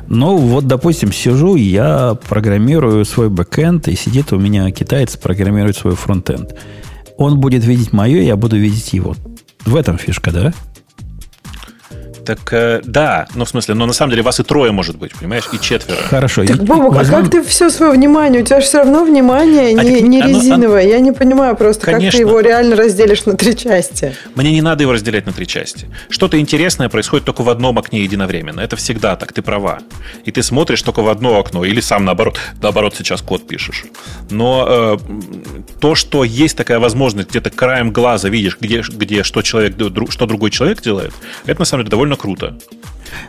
Ну, вот, допустим, сижу, я программирую свой бэкэнд, и сидит у меня китаец, программирует свой фронтенд. Он будет видеть мое, я буду видеть его. В этом фишка, да? Так, э, да, ну, в смысле, но на самом деле вас и трое может быть, понимаешь, и четверо. Хорошо. Так, Бобок, возьмем... а как ты все свое внимание? У тебя же все равно внимание а не, так, не резиновое. Оно, оно... Я не понимаю просто, Конечно. как ты его реально разделишь на три части. Мне не надо его разделять на три части. Что-то интересное происходит только в одном окне единовременно. Это всегда так, ты права. И ты смотришь только в одно окно, или сам наоборот, наоборот сейчас код пишешь. Но э, то, что есть такая возможность, где-то краем глаза видишь, где, где что, человек, что другой человек делает, это на самом деле довольно круто.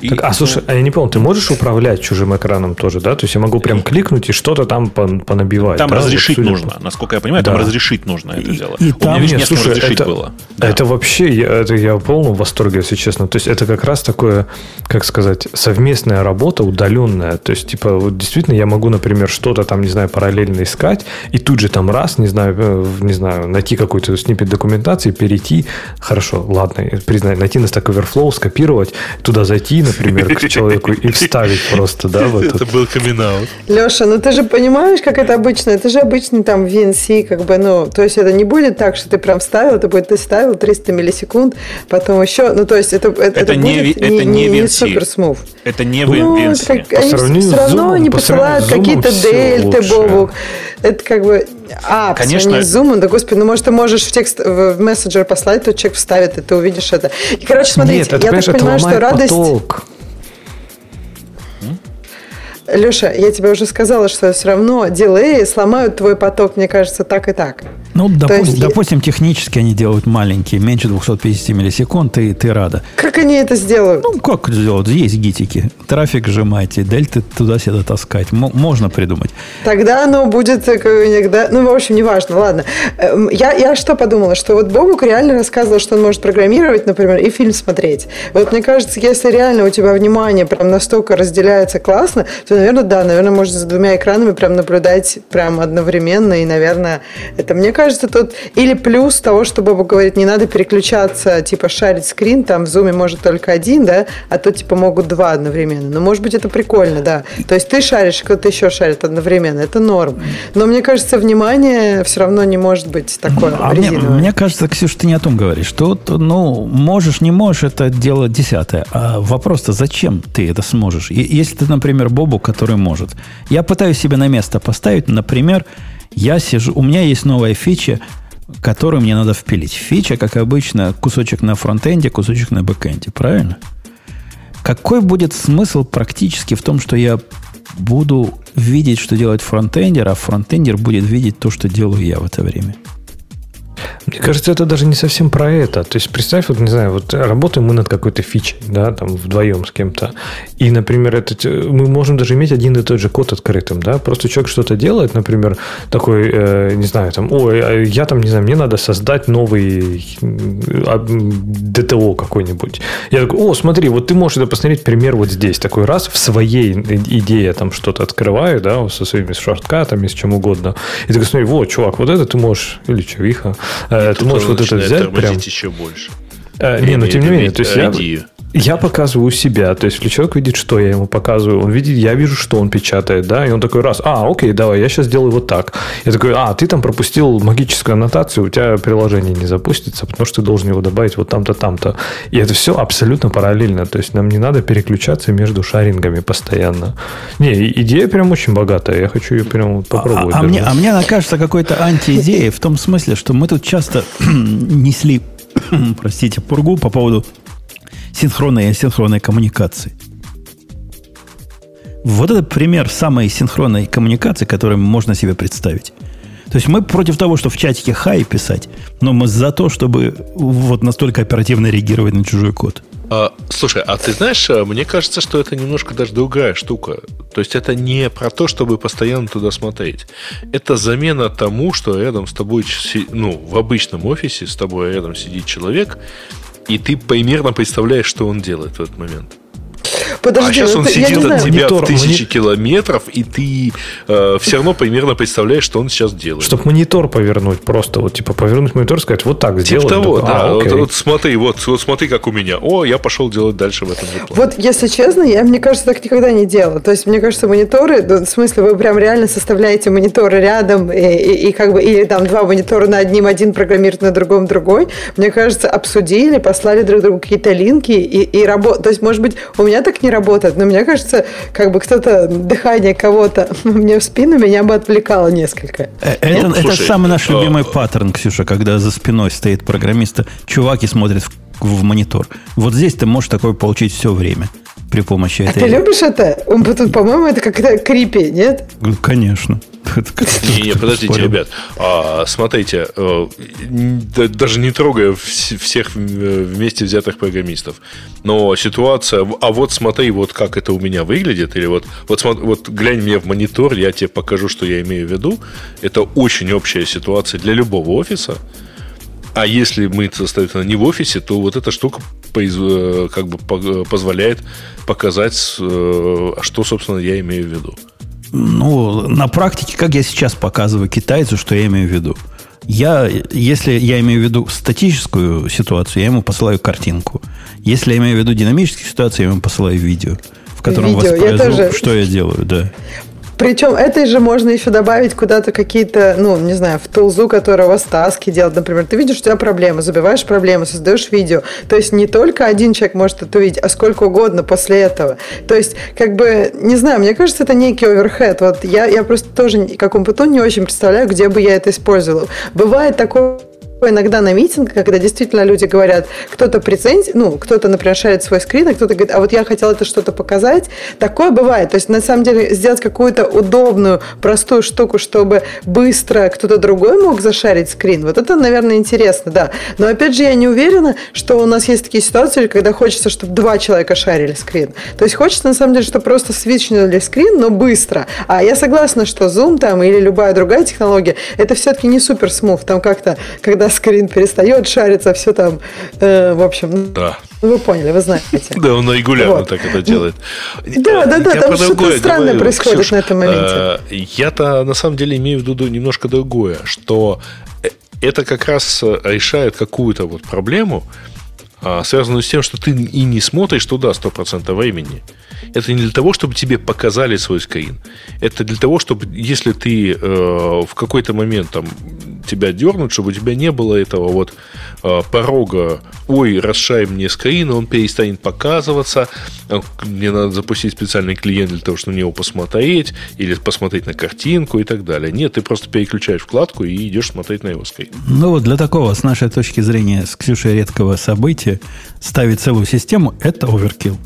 И так, а это... слушай, а я не помню, ты можешь управлять чужим экраном тоже, да? То есть я могу прям кликнуть и что-то там понабивать. Там да? разрешить вот, нужно, по... насколько я понимаю, да. там разрешить нужно это и, дело. И, и У там... меня ведь Нет, слушай, разрешить это, было. Да. Это вообще, я, это я в полном восторге, если честно. То есть это как раз такое, как сказать, совместная работа удаленная. То есть типа вот действительно я могу, например, что-то там, не знаю, параллельно искать и тут же там раз, не знаю, не знаю, найти какой-то сниппет документации, перейти, хорошо, ладно, признай, найти на Stack Overflow, скопировать, туда зайти, например, к человеку и вставить просто, да, вот. Это был камин-аут. Леша, ну ты же понимаешь, как это обычно, это же обычный там ви эн си, как бы, ну, то есть это не будет так, что ты прям вставил, это будет, ты вставил триста миллисекунд, потом еще, ну, то есть это, это, это, это не, будет это не, не, не суперсмув. Это не ви эн си. Ну, так, они все равно Zoom, они посылают по какие-то дельты, Бобук. Это как бы... А, конечно. Зум, да господи, ну может ты можешь в текст, в мессенджер послать, тот человек вставит, и ты увидишь это. И, короче, смотрите, Нет, это, я так понимаю, что радость... Поток. Леша, я тебе уже сказала, что все равно дилеи сломают твой поток, мне кажется, так и так. Ну, допустим, есть... допустим, технически они делают маленькие, меньше двести пятьдесят миллисекунд, и ты рада. Как они это сделают? Ну, как сделают? Есть гитики. Трафик сжимайте, дельты туда-сюда таскать. М- можно придумать. Тогда оно будет... Ну, в общем, неважно, ладно. Я, я что подумала? Что вот Бобук реально рассказывал, что он может программировать, например, и фильм смотреть. Вот мне кажется, если реально у тебя внимание прям настолько разделяется классно, то, наверное, да, наверное, можно за двумя экранами прям наблюдать прям одновременно, и, наверное, это, мне кажется, тут или плюс того, что Бобук говорит, не надо переключаться, типа, шарить скрин, там в зуме может только один, да, а то, типа, могут два одновременно. Но, может быть, это прикольно, да. То есть ты шаришь, кто-то еще шарит одновременно, это норм. Но, мне кажется, внимание все равно не может быть такое а резиновое. Мне, мне кажется, Ксюша, ты не о том говоришь. Что, ну, можешь, не можешь, это дело десятое. А вопрос-то, зачем ты это сможешь? И, если ты, например, Бобук, который может. Я пытаюсь себя на место поставить. Например, я сижу, у меня есть новая фича, которую мне надо впилить. Фича, как обычно, кусочек на фронтенде, кусочек на бэкенде. Правильно? Какой будет смысл практически в том, что я буду видеть, что делает фронтендер, а фронтендер будет видеть то, что делаю я в это время? Мне кажется, это даже не совсем про это. То есть, представь, вот, не знаю, вот работаем мы над какой-то фичей, да, там, вдвоем с кем-то. И, например, этот, мы можем даже иметь один и тот же код открытым, да. Просто человек что-то делает, например, такой, э, не знаю, там, ой, я там, не знаю, мне надо создать новый ди ти о какой-нибудь. Я такой, о, смотри, вот ты можешь это посмотреть, пример вот здесь. Такой раз в своей идее там что-то открываю, да, со своими шорткатами, с чем угодно. И такой, смотри, вот, чувак, вот это ты можешь, или чувиха, Ты Тут можешь вот это взять прям... еще больше. А, не, ну тем не менее, то есть я, я показываю себя. То есть, если человек видит, что я ему показываю, он видит, я вижу, что он печатает, да, и он такой раз, а, окей, давай, я сейчас сделаю вот так. Я такой, а, ты там пропустил магическую аннотацию, у тебя приложение не запустится, потому что ты должен его добавить вот там-то, там-то. И это все абсолютно параллельно. То есть, нам не надо переключаться между шарингами постоянно. Не, идея прям очень богатая, я хочу ее прям попробовать. А, а, мне, а мне она кажется какой-то антиидеей в том смысле, что мы тут часто несли простите, пургу по поводу синхронной и асинхронной коммуникации. Вот это пример самой синхронной коммуникации, которую можно себе представить. То есть мы против того, что в чатике хай писать, но мы за то, чтобы вот настолько оперативно реагировать на чужой код. А, слушай, а ты знаешь, мне кажется, что это немножко даже другая штука. То есть это не про то, чтобы постоянно туда смотреть. Это замена тому, что рядом с тобой, ну, в обычном офисе с тобой рядом сидит человек, и ты примерно представляешь, что он делает в этот момент. Подожди, а сейчас он это, сидит от знаю, тебя монитор, в тысячи мони... километров, и ты э, все равно примерно представляешь, что он сейчас делает. Чтобы монитор повернуть, просто вот типа повернуть монитор и сказать, вот так сделай. Типа того, да. А, вот, вот смотри, вот, вот смотри, как у меня. О, я пошел делать дальше в этом же плане. Вот, если честно, я, мне кажется, так никогда не делала. То есть, мне кажется, мониторы, в смысле, вы прям реально составляете мониторы рядом, и, и, и как бы, или там два монитора на одним, один программирует, на другом другой. Мне кажется, обсудили, послали друг другу какие-то линки, и, и работают. То есть, может быть, у меня так не работает, но мне кажется, как бы кто-то, дыхание кого-то мне в спину, меня бы отвлекало несколько. Это, ну, это слушай, самый наш а... любимый паттерн, Ксюша, когда за спиной стоит программиста, чуваки смотрят в, в монитор. Вот здесь ты можешь такое получить все время при помощи а этой... А ты любишь это? По-моему, это как-то крипи, нет? Конечно. Не, подождите, ребят. Смотрите, даже не трогая всех вместе взятых программистов, но ситуация, а вот смотри, вот как это у меня выглядит, или вот вот глянь мне в монитор, я тебе покажу, что я имею в виду. Это очень общая ситуация для любого офиса. А если мы, соответственно, не в офисе, то вот эта штука как бы позволяет показать, что, собственно, я имею в виду. Ну, на практике, как я сейчас показываю китайцу, что я имею в виду. Я, если я имею в виду статическую ситуацию, я ему посылаю картинку. Если я имею в виду динамическую ситуацию, я ему посылаю видео, в котором воспроизвожу, что я делаю, да. Причем этой же можно еще добавить куда-то какие-то, ну, не знаю, в тулзу, которого Стаски делает, например. Ты видишь, у тебя проблема, забиваешь проблему, создаешь видео. То есть не только один человек может это увидеть, а сколько угодно после этого. То есть, как бы, не знаю, мне кажется, это некий оверхед. Вот я, я просто тоже, как умпутун, не очень представляю, где бы я это использовала. Бывает такое... иногда на митинг, когда действительно люди говорят, кто-то прецензи, ну, кто-то, например, шарит свой скрин, а кто-то говорит, а вот я хотел это что-то показать. Такое бывает. То есть, на самом деле, сделать какую-то удобную, простую штуку, чтобы быстро кто-то другой мог зашарить скрин, вот это, наверное, интересно, да. Но, опять же, я не уверена, что у нас есть такие ситуации, когда хочется, чтобы два человека шарили скрин. То есть, хочется, на самом деле, чтобы просто свитчнули скрин, но быстро. А я согласна, что Zoom там или любая другая технология, это все-таки не супер смуф. Там как-то, когда скрин перестает шариться, все там, э, в общем, да. Вы поняли, вы знаете. Да, он регулярно вот так это делает. Да, да, да, я там что-то другое странное говорю, происходит, Ксюш, на этом моменте. Я-то на самом деле имею в виду немножко другое, что это как раз решает какую-то вот проблему, связанную с тем, что ты и не смотришь туда сто процентов времени. Это не для того, чтобы тебе показали свой скрин. Это для того, чтобы, если ты э, в какой-то момент там, тебя дернут, чтобы у тебя не было этого вот э, порога «Ой, расшай мне скрин, он перестанет показываться, мне надо запустить специальный клиент для того, чтобы на него посмотреть, или посмотреть на картинку и так далее». Нет, ты просто переключаешь вкладку и идешь смотреть на его скрин. Ну вот для такого, с нашей точки зрения, с Ксюшей редкого события, ставить целую систему, это оверкилл.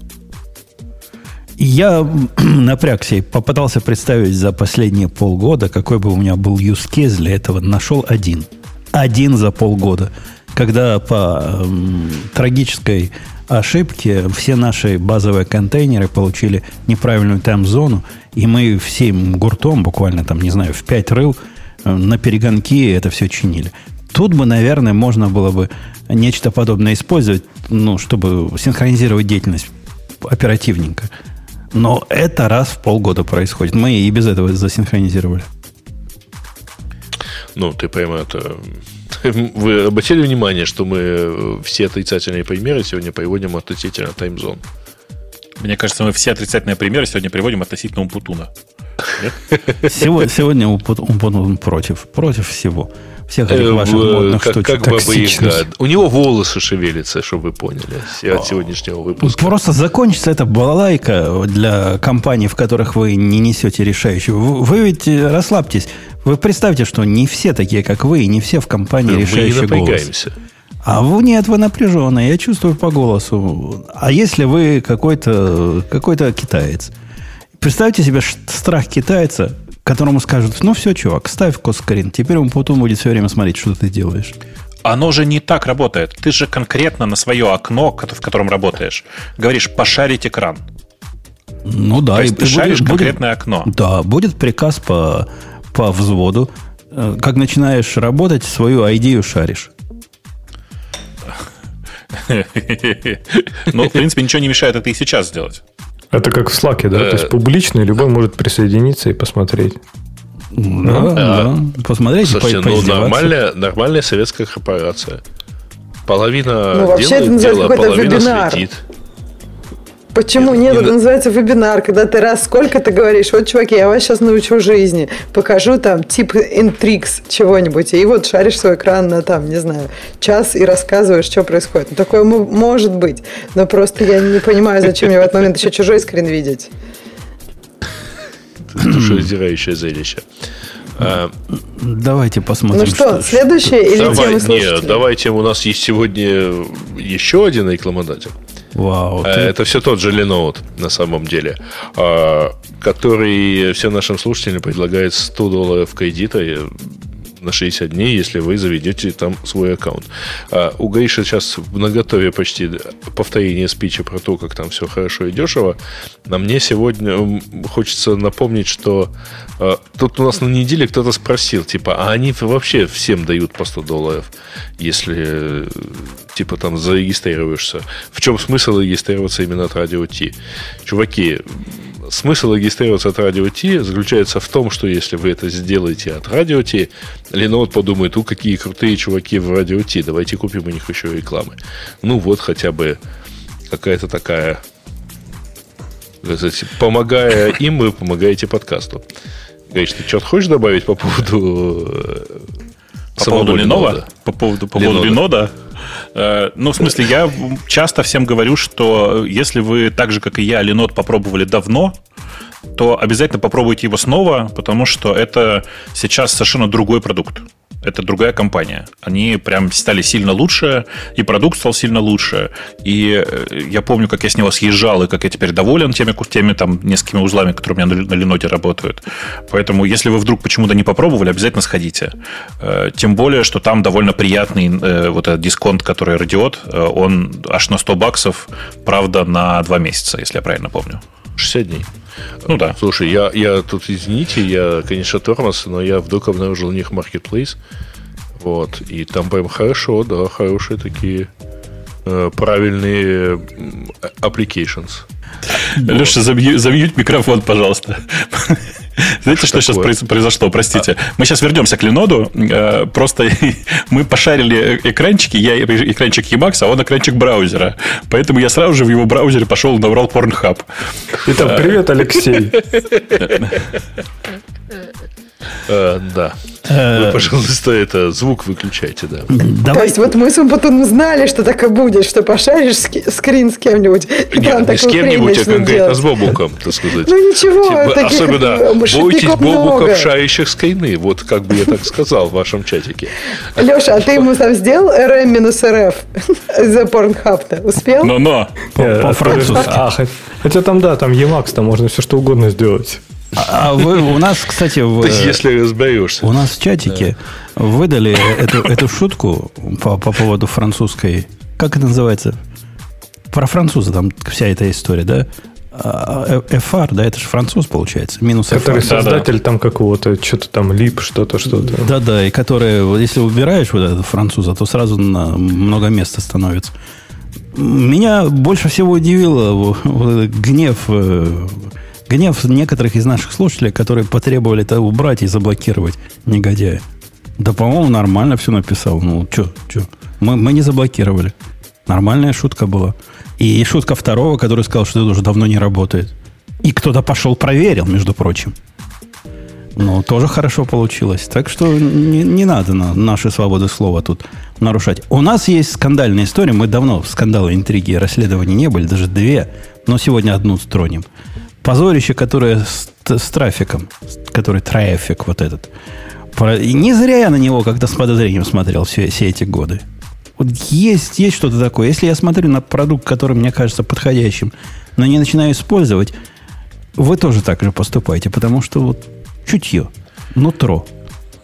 И я напрягся и попытался представить за последние полгода, какой бы у меня был use case для этого. Нашел один. Один за полгода. Когда по м, трагической ошибке все наши базовые контейнеры получили неправильную тайм-зону, и мы всем гуртом, буквально там, не знаю, в пять рыл, на перегонки это все чинили. Тут бы, наверное, можно было бы нечто подобное использовать, ну, чтобы синхронизировать деятельность оперативненько. Но это раз в полгода происходит. Мы и без этого засинхронизировали. Ну, ты поймешь, это... Вы обратили внимание, что мы все отрицательные примеры сегодня приводим относительно таймзон? Мне кажется, мы все отрицательные примеры сегодня приводим относительно Умпутуна. Сегодня, сегодня Умпутун против. Против всего. Всех этих ваших модных как, штучек. Как баба Яга. У него волосы шевелятся, чтобы вы поняли, от сегодняшнего выпуска. Просто закончится эта балалайка для компаний, в которых вы не несете решающего. Вы, вы ведь расслабьтесь. Вы представьте, что не все такие, как вы, и не все в компании мы решающий не голос. А вы, нет, вы напряженные. Я чувствую по голосу. А если вы какой-то, какой-то китаец? Представьте себе страх китайца, которому скажут, ну все, чувак, ставь коскрин. Теперь он потом будет все время смотреть, что ты делаешь. Оно же не так работает. Ты же конкретно на свое окно, в котором работаешь, говоришь, пошарить экран. Ну да. То есть и ты будет, шаришь будет, конкретное окно. Да, будет приказ по, по взводу. Как начинаешь работать, свою айдию шаришь. Ну, в принципе, ничего не мешает это и сейчас сделать. Это как в Slack'е, да? То есть публично, любой может присоединиться и посмотреть. Да, да. Посмотреть и поиздеваться. Нормальная, нормальная советская корпорация. Половина делает дело, половина светит. Почему нет? Это называется вебинар, когда ты раз сколько ты говоришь, вот, чуваки, я вас сейчас научу жизни, покажу там тип интрикс чего-нибудь, и вот шаришь свой экран на там, не знаю, час и рассказываешь, что происходит. Ну, такое может быть, но просто я не понимаю, зачем мне в этот момент еще чужой скрин видеть. Это душераздирающее зрелище. Давайте посмотрим. Ну что, что следующее или давай, тему слушателей? Нет, давайте, у нас есть сегодня еще один рекламодатель. Вау, ты... Это все тот же Linode, на самом деле, который всем нашим слушателям предлагает сто долларов кредита на шестьдесят дней, если вы заведете там свой аккаунт. У Гриши сейчас в наготове почти повторение спича про то, как там все хорошо и дешево. А мне сегодня хочется напомнить, что тут у нас на неделе кто-то спросил, типа, а они вообще всем дают по сто долларов, если типа там зарегистрируешься? В чем смысл регистрироваться именно от Радио Ти? Чуваки, смысл регистрироваться от Радио Ти заключается в том, что если вы это сделаете от Радио Ти, Linode подумает, у, какие крутые чуваки в Радио Ти, давайте купим у них еще рекламы. Ну вот хотя бы какая-то такая, так сказать, помогая им, вы помогаете подкасту. Гриш, ты что-то хочешь добавить по поводу По поводу Linode? По поводу, по поводу Linode? Ну, в смысле, я часто всем говорю, что если вы так же, как и я, Linode попробовали давно, то обязательно попробуйте его снова, потому что это сейчас совершенно другой продукт. Это другая компания. Они прям стали сильно лучше, и продукт стал сильно лучше. И я помню, как я с него съезжал, и как я теперь доволен теми, теми там, несколькими узлами, которые у меня на Linode работают. Поэтому, если вы вдруг почему-то не попробовали, обязательно сходите. Тем более, что там довольно приятный вот этот дисконт, который Радиот, он аж на сто баксов, правда, на два месяца, если я правильно помню. шестьдесят дней. Ну да. Слушай, я, я тут, извините, я, конечно, тормоз, но я вдруг обнаружил у них Marketplace. Вот. И там прям хорошо, да, хорошие такие э, правильные applications. Леша, вот. замью, замьють микрофон, пожалуйста. Знаете, что, что сейчас произошло? Простите. А... Мы сейчас вернемся к Linode. Просто мы пошарили экранчики. Я экранчик Emacs, а он экранчик браузера. Поэтому я сразу же в его браузере пошел и набрал Pornhub. И там «Привет, Алексей». Да. Вы, пожалуйста, это звук выключайте, да. То есть вот мы с вами потом узнали, что так и будет, что пошаришь скрин с кем-нибудь. Нет, не с кем-нибудь, а конкретно с Бобуком, так сказать. Ну ничего, таких особенно бойтесь Бобуков, шарящих скрины. Вот как бы я так сказал в вашем чатике. Леша, а ты ему сам сделал эр эм минус эр эф за Pornhub-то? Успел? Но-но. По-французски. Хотя там, да, там Emacs, там можно все что угодно сделать. А вы у нас, кстати, в, если разберешься. У нас в чатике да. выдали эту, эту шутку по, по поводу французской. Как это называется? Про француза там вся эта история, да? эф ар, да, это же француз, получается. Минус эф ар. Который создатель да, да. там какого-то, что-то там, лип, что-то, что-то. Да-да, и которое, если убираешь вот этого француза, то сразу много места становится. Меня больше всего удивило гнев... Гнев некоторых из наших слушателей, которые потребовали это убрать и заблокировать негодяя. Да, по-моему, нормально все написал. Ну, что, что? Мы, мы не заблокировали. Нормальная шутка была. И шутка второго, который сказал, что это уже давно не работает. И кто-то пошел проверил, между прочим. Ну, тоже хорошо получилось. Так что не, не надо на наши свободы слова тут нарушать. У нас есть скандальная история. Мы давно скандалы, интриги и расследования не были. Даже две. Но сегодня одну стронем. Позорище, которое с, с трафиком, который трафик вот этот. И не зря я на него как-то с подозрением смотрел все, все эти годы. Вот есть, есть что-то такое. Если я смотрю на продукт, который мне кажется подходящим, но не начинаю использовать, вы тоже так же поступаете, потому что вот чутье, нутро.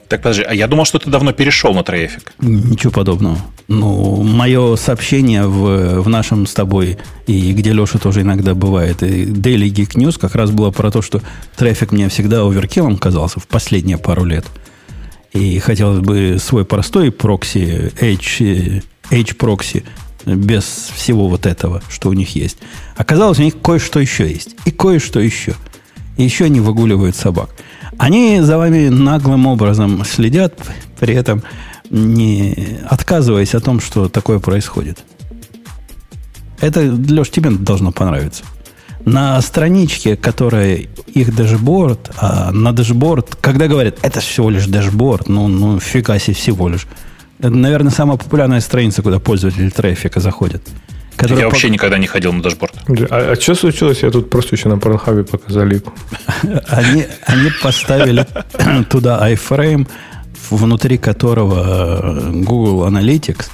Так, подожди, а я думал, что ты давно перешел на трафик. Ничего подобного. Ну, мое сообщение в, в нашем с тобой, и где Леша тоже иногда бывает, и Daily Geek News как раз было про то, что трафик мне всегда оверкиллом казался в последние пару лет. И хотелось бы свой простой прокси, H-прокси, без всего вот этого, что у них есть. Оказалось, у них кое-что еще есть. И кое-что еще. И еще они выгуливают собак. Они за вами наглым образом следят, при этом не отказываясь о том, что такое происходит. Это, Леш, тебе должно понравиться. На страничке, которая их дэшборд, а на дэшборд, когда говорят, это всего лишь дэшборд, ну, ну фига себе всего лишь. Это, наверное, самая популярная страница, куда пользователи трафика заходят. Я по... вообще никогда не ходил на дашборд. А, а что случилось? Я тут просто еще на Pornhub пока залип. Они, они поставили туда iFrame, внутри которого Google Analytics.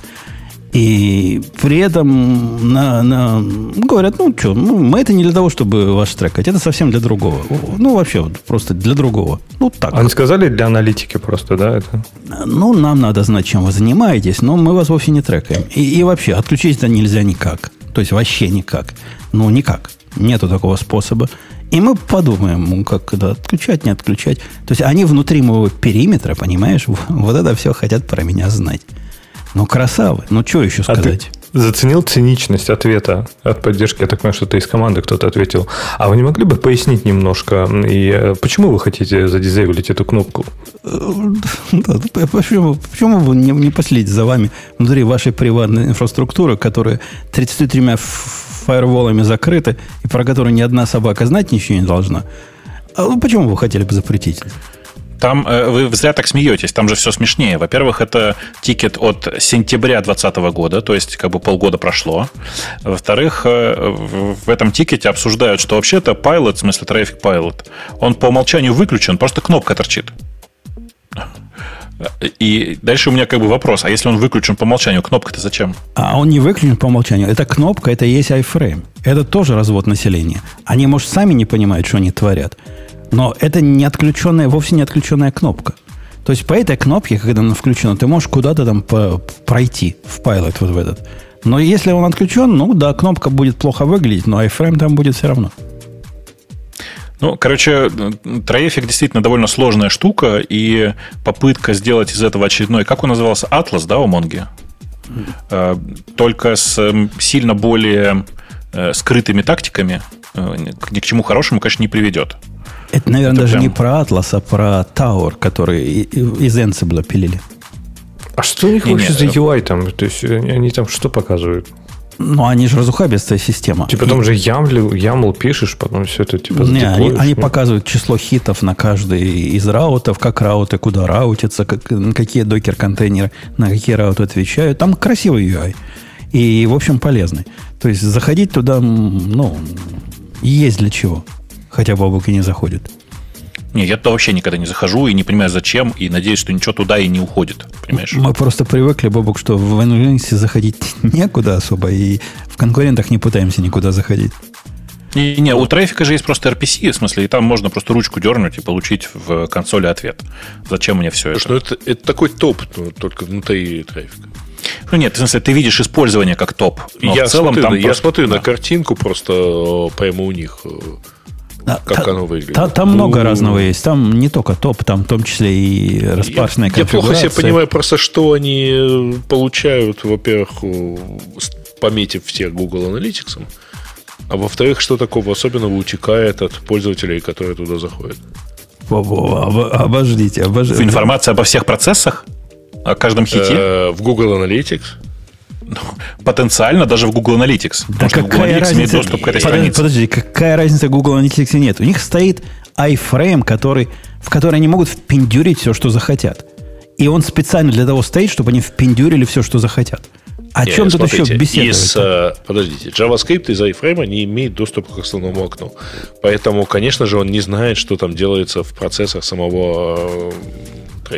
И при этом на, на, говорят, ну что, ну, мы это не для того, чтобы вас трекать. Это совсем для другого. Ну, вообще, вот, просто для другого. Ну, так. Они сказали для аналитики просто, да? Это? Ну, нам надо знать, чем вы занимаетесь, но мы вас вовсе не трекаем. И, и вообще, отключить это нельзя никак. То есть, вообще никак. Ну, никак. Нету такого способа. И мы подумаем, как когда отключать, не отключать. То есть, они внутри моего периметра, понимаешь, вот это все хотят про меня знать. Ну, красавы. Ну, что еще сказать? А ты заценил циничность ответа от поддержки? Я так понимаю, что это из команды кто-то ответил. А вы не могли бы пояснить немножко, и почему вы хотите задизейблить эту кнопку? Почему, почему бы не, не последить за вами внутри вашей приватной инфраструктуры, которая тридцатью тремя фаерволами закрыта, и про которую ни одна собака знать ничего не должна? А почему вы хотели бы запретить? Там вы зря так смеетесь, там же все смешнее. Во-первых, это тикет от сентября двадцатого года, то есть как бы полгода прошло. Во-вторых, в этом тикете обсуждают, что вообще-то Pilot, в смысле Traffic Pilot, он по умолчанию выключен, просто кнопка торчит. И дальше у меня как бы вопрос, а если он выключен по умолчанию, кнопка-то зачем? А он не выключен по умолчанию, это кнопка, это и есть iFrame. Это тоже развод населения. Они, может, сами не понимают, что они творят. Но это не отключенная, вовсе не отключенная кнопка. То есть по этой кнопке, когда она включена, ты можешь куда-то там по, пройти в Pilot вот в этот. Но если он отключен, ну да, кнопка будет плохо выглядеть, но iFrame там будет все равно. Ну, короче, трафик действительно довольно сложная штука, и попытка сделать из этого очередной, как он назывался, Atlas, да, у Монги? Только с сильно более скрытыми тактиками ни к чему хорошему, конечно, не приведет. Это, наверное, это даже прям... не про Атлас, а про Tower, который из Ansible пилили. А что у них не, вообще не, за ю ай там? То есть они там что показывают? Ну, они же разухабистая система. Ты потом и... же ямл, ямл пишешь, потом все это типа задеплоишь. Не, они, они показывают число хитов на каждый из раутов, как рауты, куда раутятся, как, какие докер-контейнеры, на какие рауты отвечают. Там красивый ю ай. И, в общем, полезный. То есть заходить туда, ну, есть для чего. Хотя Бобук и не заходит. Не, я туда вообще никогда не захожу и не понимаю, зачем, и надеюсь, что ничего туда и не уходит. Понимаешь? Мы просто привыкли, Бобук, что в Linux заходить некуда особо, и в конкурентах не пытаемся никуда заходить. Не, не, у трафика же есть просто эр пи си, в смысле, и там можно просто ручку дернуть и получить в консоли ответ. Зачем мне все это? Ну, это, это такой топ, ну, только внутри трафика. Ну нет, в смысле, ты видишь использование как топ. Но я в целом смотрю, там я просто... смотрю да. на картинку просто прямо у них. Как та, оно выглядит. Та, там ну, много разного есть. Там не только топ, там в том числе и распарсная конфигурация. Я плохо себе понимаю просто, что они получают, во-первых, пометив всех Google Analytics, а во-вторых, что такого особенного утекает от пользователей, которые туда заходят. Обождите, обождите. Информация обо всех процессах? О каждом хите? Э-э, в Google Analytics? Потенциально даже в Google Analytics. Да потому какая Google Analytics разница? Имеет доступ к этой странице. Подожди, какая разница в Google Analytics нет? У них стоит iFrame, который, в который они могут впендюрить все, что захотят. И он специально для того стоит, чтобы они впендюрили все, что захотят. О не, чем смотрите, тут еще беседовать? Из, подождите, JavaScript из iFrame не имеет доступа к основному окну. Поэтому, конечно же, он не знает, что там делается в процессах самого...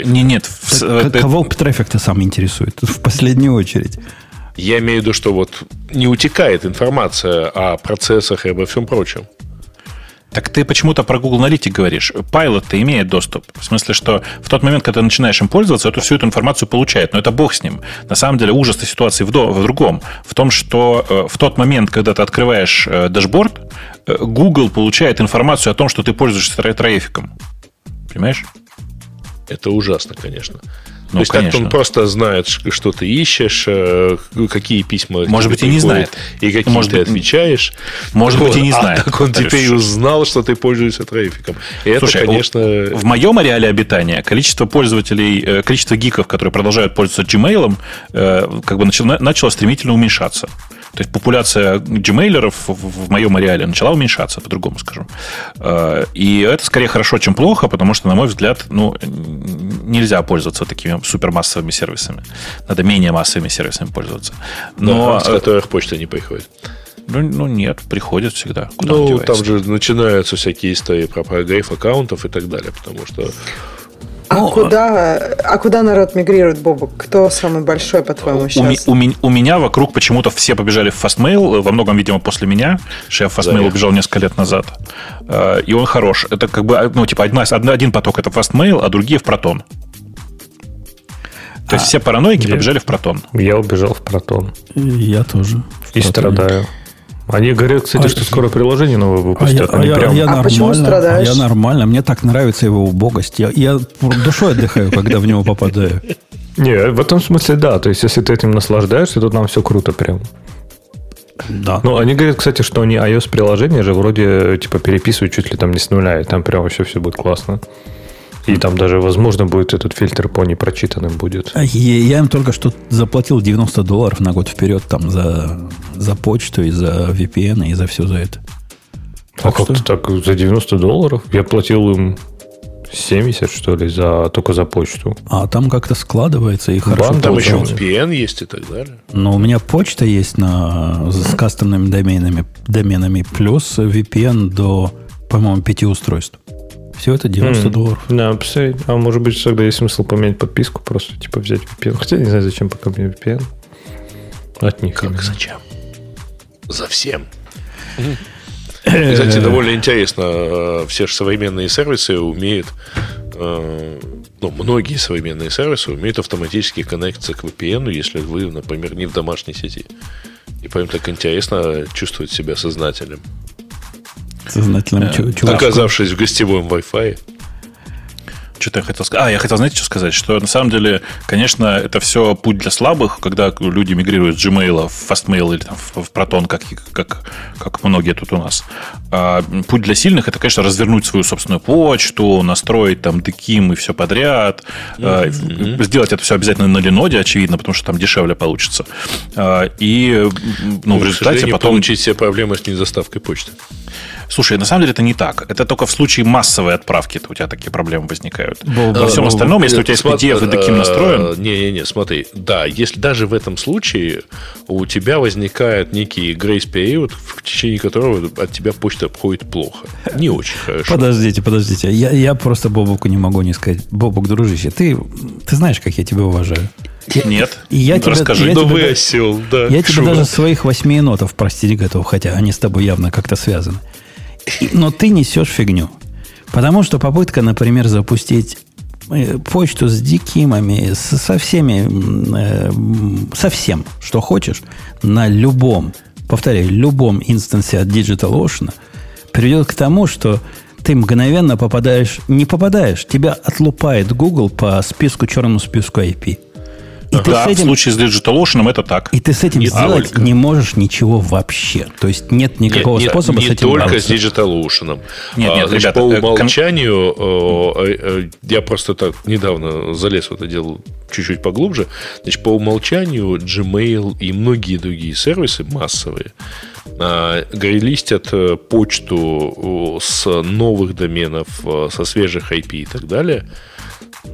Не, нет. Так, в... Кого трафик-то сам интересует? В последнюю очередь. Я имею в виду, что вот не утекает информация о процессах и обо всем прочем. Так ты почему-то про Google Analytics говоришь. Pilot-то имеет доступ. В смысле, что в тот момент, когда ты начинаешь им пользоваться, это всю эту информацию получает. Но это бог с ним. На самом деле ужас этой ситуации в, до, в другом. В том, что в тот момент, когда ты открываешь дашборд, Google получает информацию о том, что ты пользуешься трафиком. Понимаешь? Это ужасно, конечно. Ну, то есть, конечно. Так он просто знает, что ты ищешь, какие письма... Может быть, и не знает. И какие может ты быть, отвечаешь. Может вот. быть, и не знает. А так он теперь Ш... узнал, что ты пользуешься трафиком. И Слушай, это, конечно... В моем ареале обитания количество пользователей, количество гиков, которые продолжают пользоваться Gmail, как бы начало, начало стремительно уменьшаться. То есть, популяция джимейлеров в моем ареале начала уменьшаться, по-другому скажу. И это скорее хорошо, чем плохо, потому что, на мой взгляд, ну, нельзя пользоваться такими супермассовыми сервисами. Надо менее массовыми сервисами пользоваться. Но... Да, с которых почта не приходит. Ну, ну нет, приходит всегда. Куда ну, там же начинаются всякие истории про прогрев аккаунтов и так далее, потому что... А, ну, куда, а куда народ мигрирует, Бобок? Кто самый большой, по-твоему, сейчас? У, у, у меня вокруг почему-то все побежали в Fastmail. Во многом, видимо, после меня. Шеф Fastmail убежал несколько лет назад. И он хорош. Это как бы, ну, типа, одна, один поток – это Fastmail, а другие – в Протон. То а, есть все параноики я, побежали в Протон. Я убежал в Протон. И я тоже. И страдаю. Они говорят, кстати, а что скоро приложение новое выпустят. А, я, прям... а, я, а почему страдаешь? Я нормально. Мне так нравится его убогость. Я, я душой отдыхаю, когда в него попадаю. Не, в этом смысле да. То есть, если ты этим наслаждаешься, то там все круто прям. Да. Ну, они говорят, кстати, что они iOS-приложения же вроде типа переписывают чуть ли там не с нуля. И там прям вообще все будет классно. И там даже, возможно, будет этот фильтр по непрочитанным будет. Я им только что заплатил девяносто долларов на год вперед там за, за почту и за ви пи эн и за все за это. Так а как-то так за девяносто долларов? Я платил им семьдесят, что ли, за, только за почту. А там как-то складывается и хорошо. Там еще ви пи эн есть и так далее. Но у меня почта есть на, с кастомными доменами, доменами плюс ви пи эн до, по-моему, пяти устройств. Все это девяносто долларов. Да, абсолютно. А может быть, тогда есть смысл поменять подписку, просто типа взять ви пи эн. Хотя не знаю, зачем пока мне ви пи эн. От них. Как именно. Зачем? За всем. Кстати, довольно интересно. Все же современные сервисы умеют... Ну, многие современные сервисы умеют автоматически коннектиться к ви пи эн, если вы, например, не в домашней сети. И прям так интересно чувствовать себя сознателем. Сознательным чуваком. Оказавшись в гостевом Wi-Fi. Что-то я хотел сказать. А, я хотел, знаете, что сказать? Что на самом деле, конечно, это все путь для слабых, когда люди мигрируют с Gmail в Fastmail или там, в Proton, как, как, как многие тут у нас. А путь для сильных, это, конечно, развернуть свою собственную почту, настроить там деким и все подряд. Mm-hmm. А, сделать это все обязательно на Linode, очевидно, потому что там дешевле получится. А, и ну, в результате потом... получить все проблемы с недоставкой почты. Слушай, на самом деле это не так. Это только в случае массовой отправки у тебя такие проблемы возникают. Во да, всем ну, остальном, если у тебя есть пи ди эф и таким настроен... Не-не-не, смотри. Да, если даже в этом случае у тебя возникает некий грейс-период, в течение которого от тебя почта обходит плохо. Не очень хорошо. Подождите, подождите. Я, я просто Бобуку не могу не сказать. Бобук, дружище, ты, ты знаешь, как я тебя уважаю. Я, Нет. И я тебя, расскажи. Я Новый тебя, осел, да. Я тебе даже своих восьми енотов простить готов, хотя они с тобой явно как-то связаны. Но ты несешь фигню. Потому что попытка, например, запустить почту с дикимами, со всеми, со всем, что хочешь, на любом, повторяю, любом инстансе от DigitalOcean приведет к тому, что ты мгновенно попадаешь, не попадаешь, тебя отлупает Google по списку, черному списку ай пи. И да, этим, в случае с DigitalOcean это так. И ты с этим не сделать только. Не можешь ничего вообще. То есть нет никакого нет, нет, способа не с этим бороться. Не только с DigitalOcean. Нет, нет, а, ребята, по умолчанию, кон... я просто так недавно залез в это дело чуть-чуть поглубже. Значит, по умолчанию Gmail и многие другие сервисы массовые грейлистят почту с новых доменов, со свежих ай пи и так далее.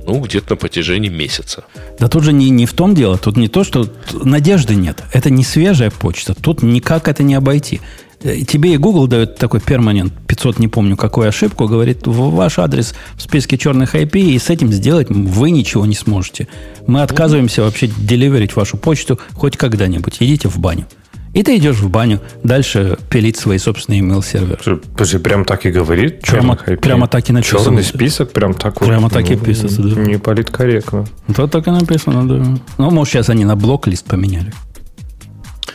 Ну, где-то на протяжении месяца. Да тут же не, не в том дело. Тут не то, что надежды нет. Это не свежая почта. Тут никак это не обойти. Тебе и Google дает такой перманент пятьсот, не помню, какую ошибку. Говорит, ваш адрес в списке черных ай пи, и с этим сделать вы ничего не сможете. Мы отказываемся вообще деливерить вашу почту хоть когда-нибудь. Идите в баню. И ты идешь в баню дальше пилить свои собственные email-серверы. Подожди, прям так и говорит? Прямо, прямо так и написано. Черный список, прям так прямо вот. Прямо так и писается, да. Не политкорректно. Вот так и написано, да. Ну, может, сейчас они на блок-лист поменяли.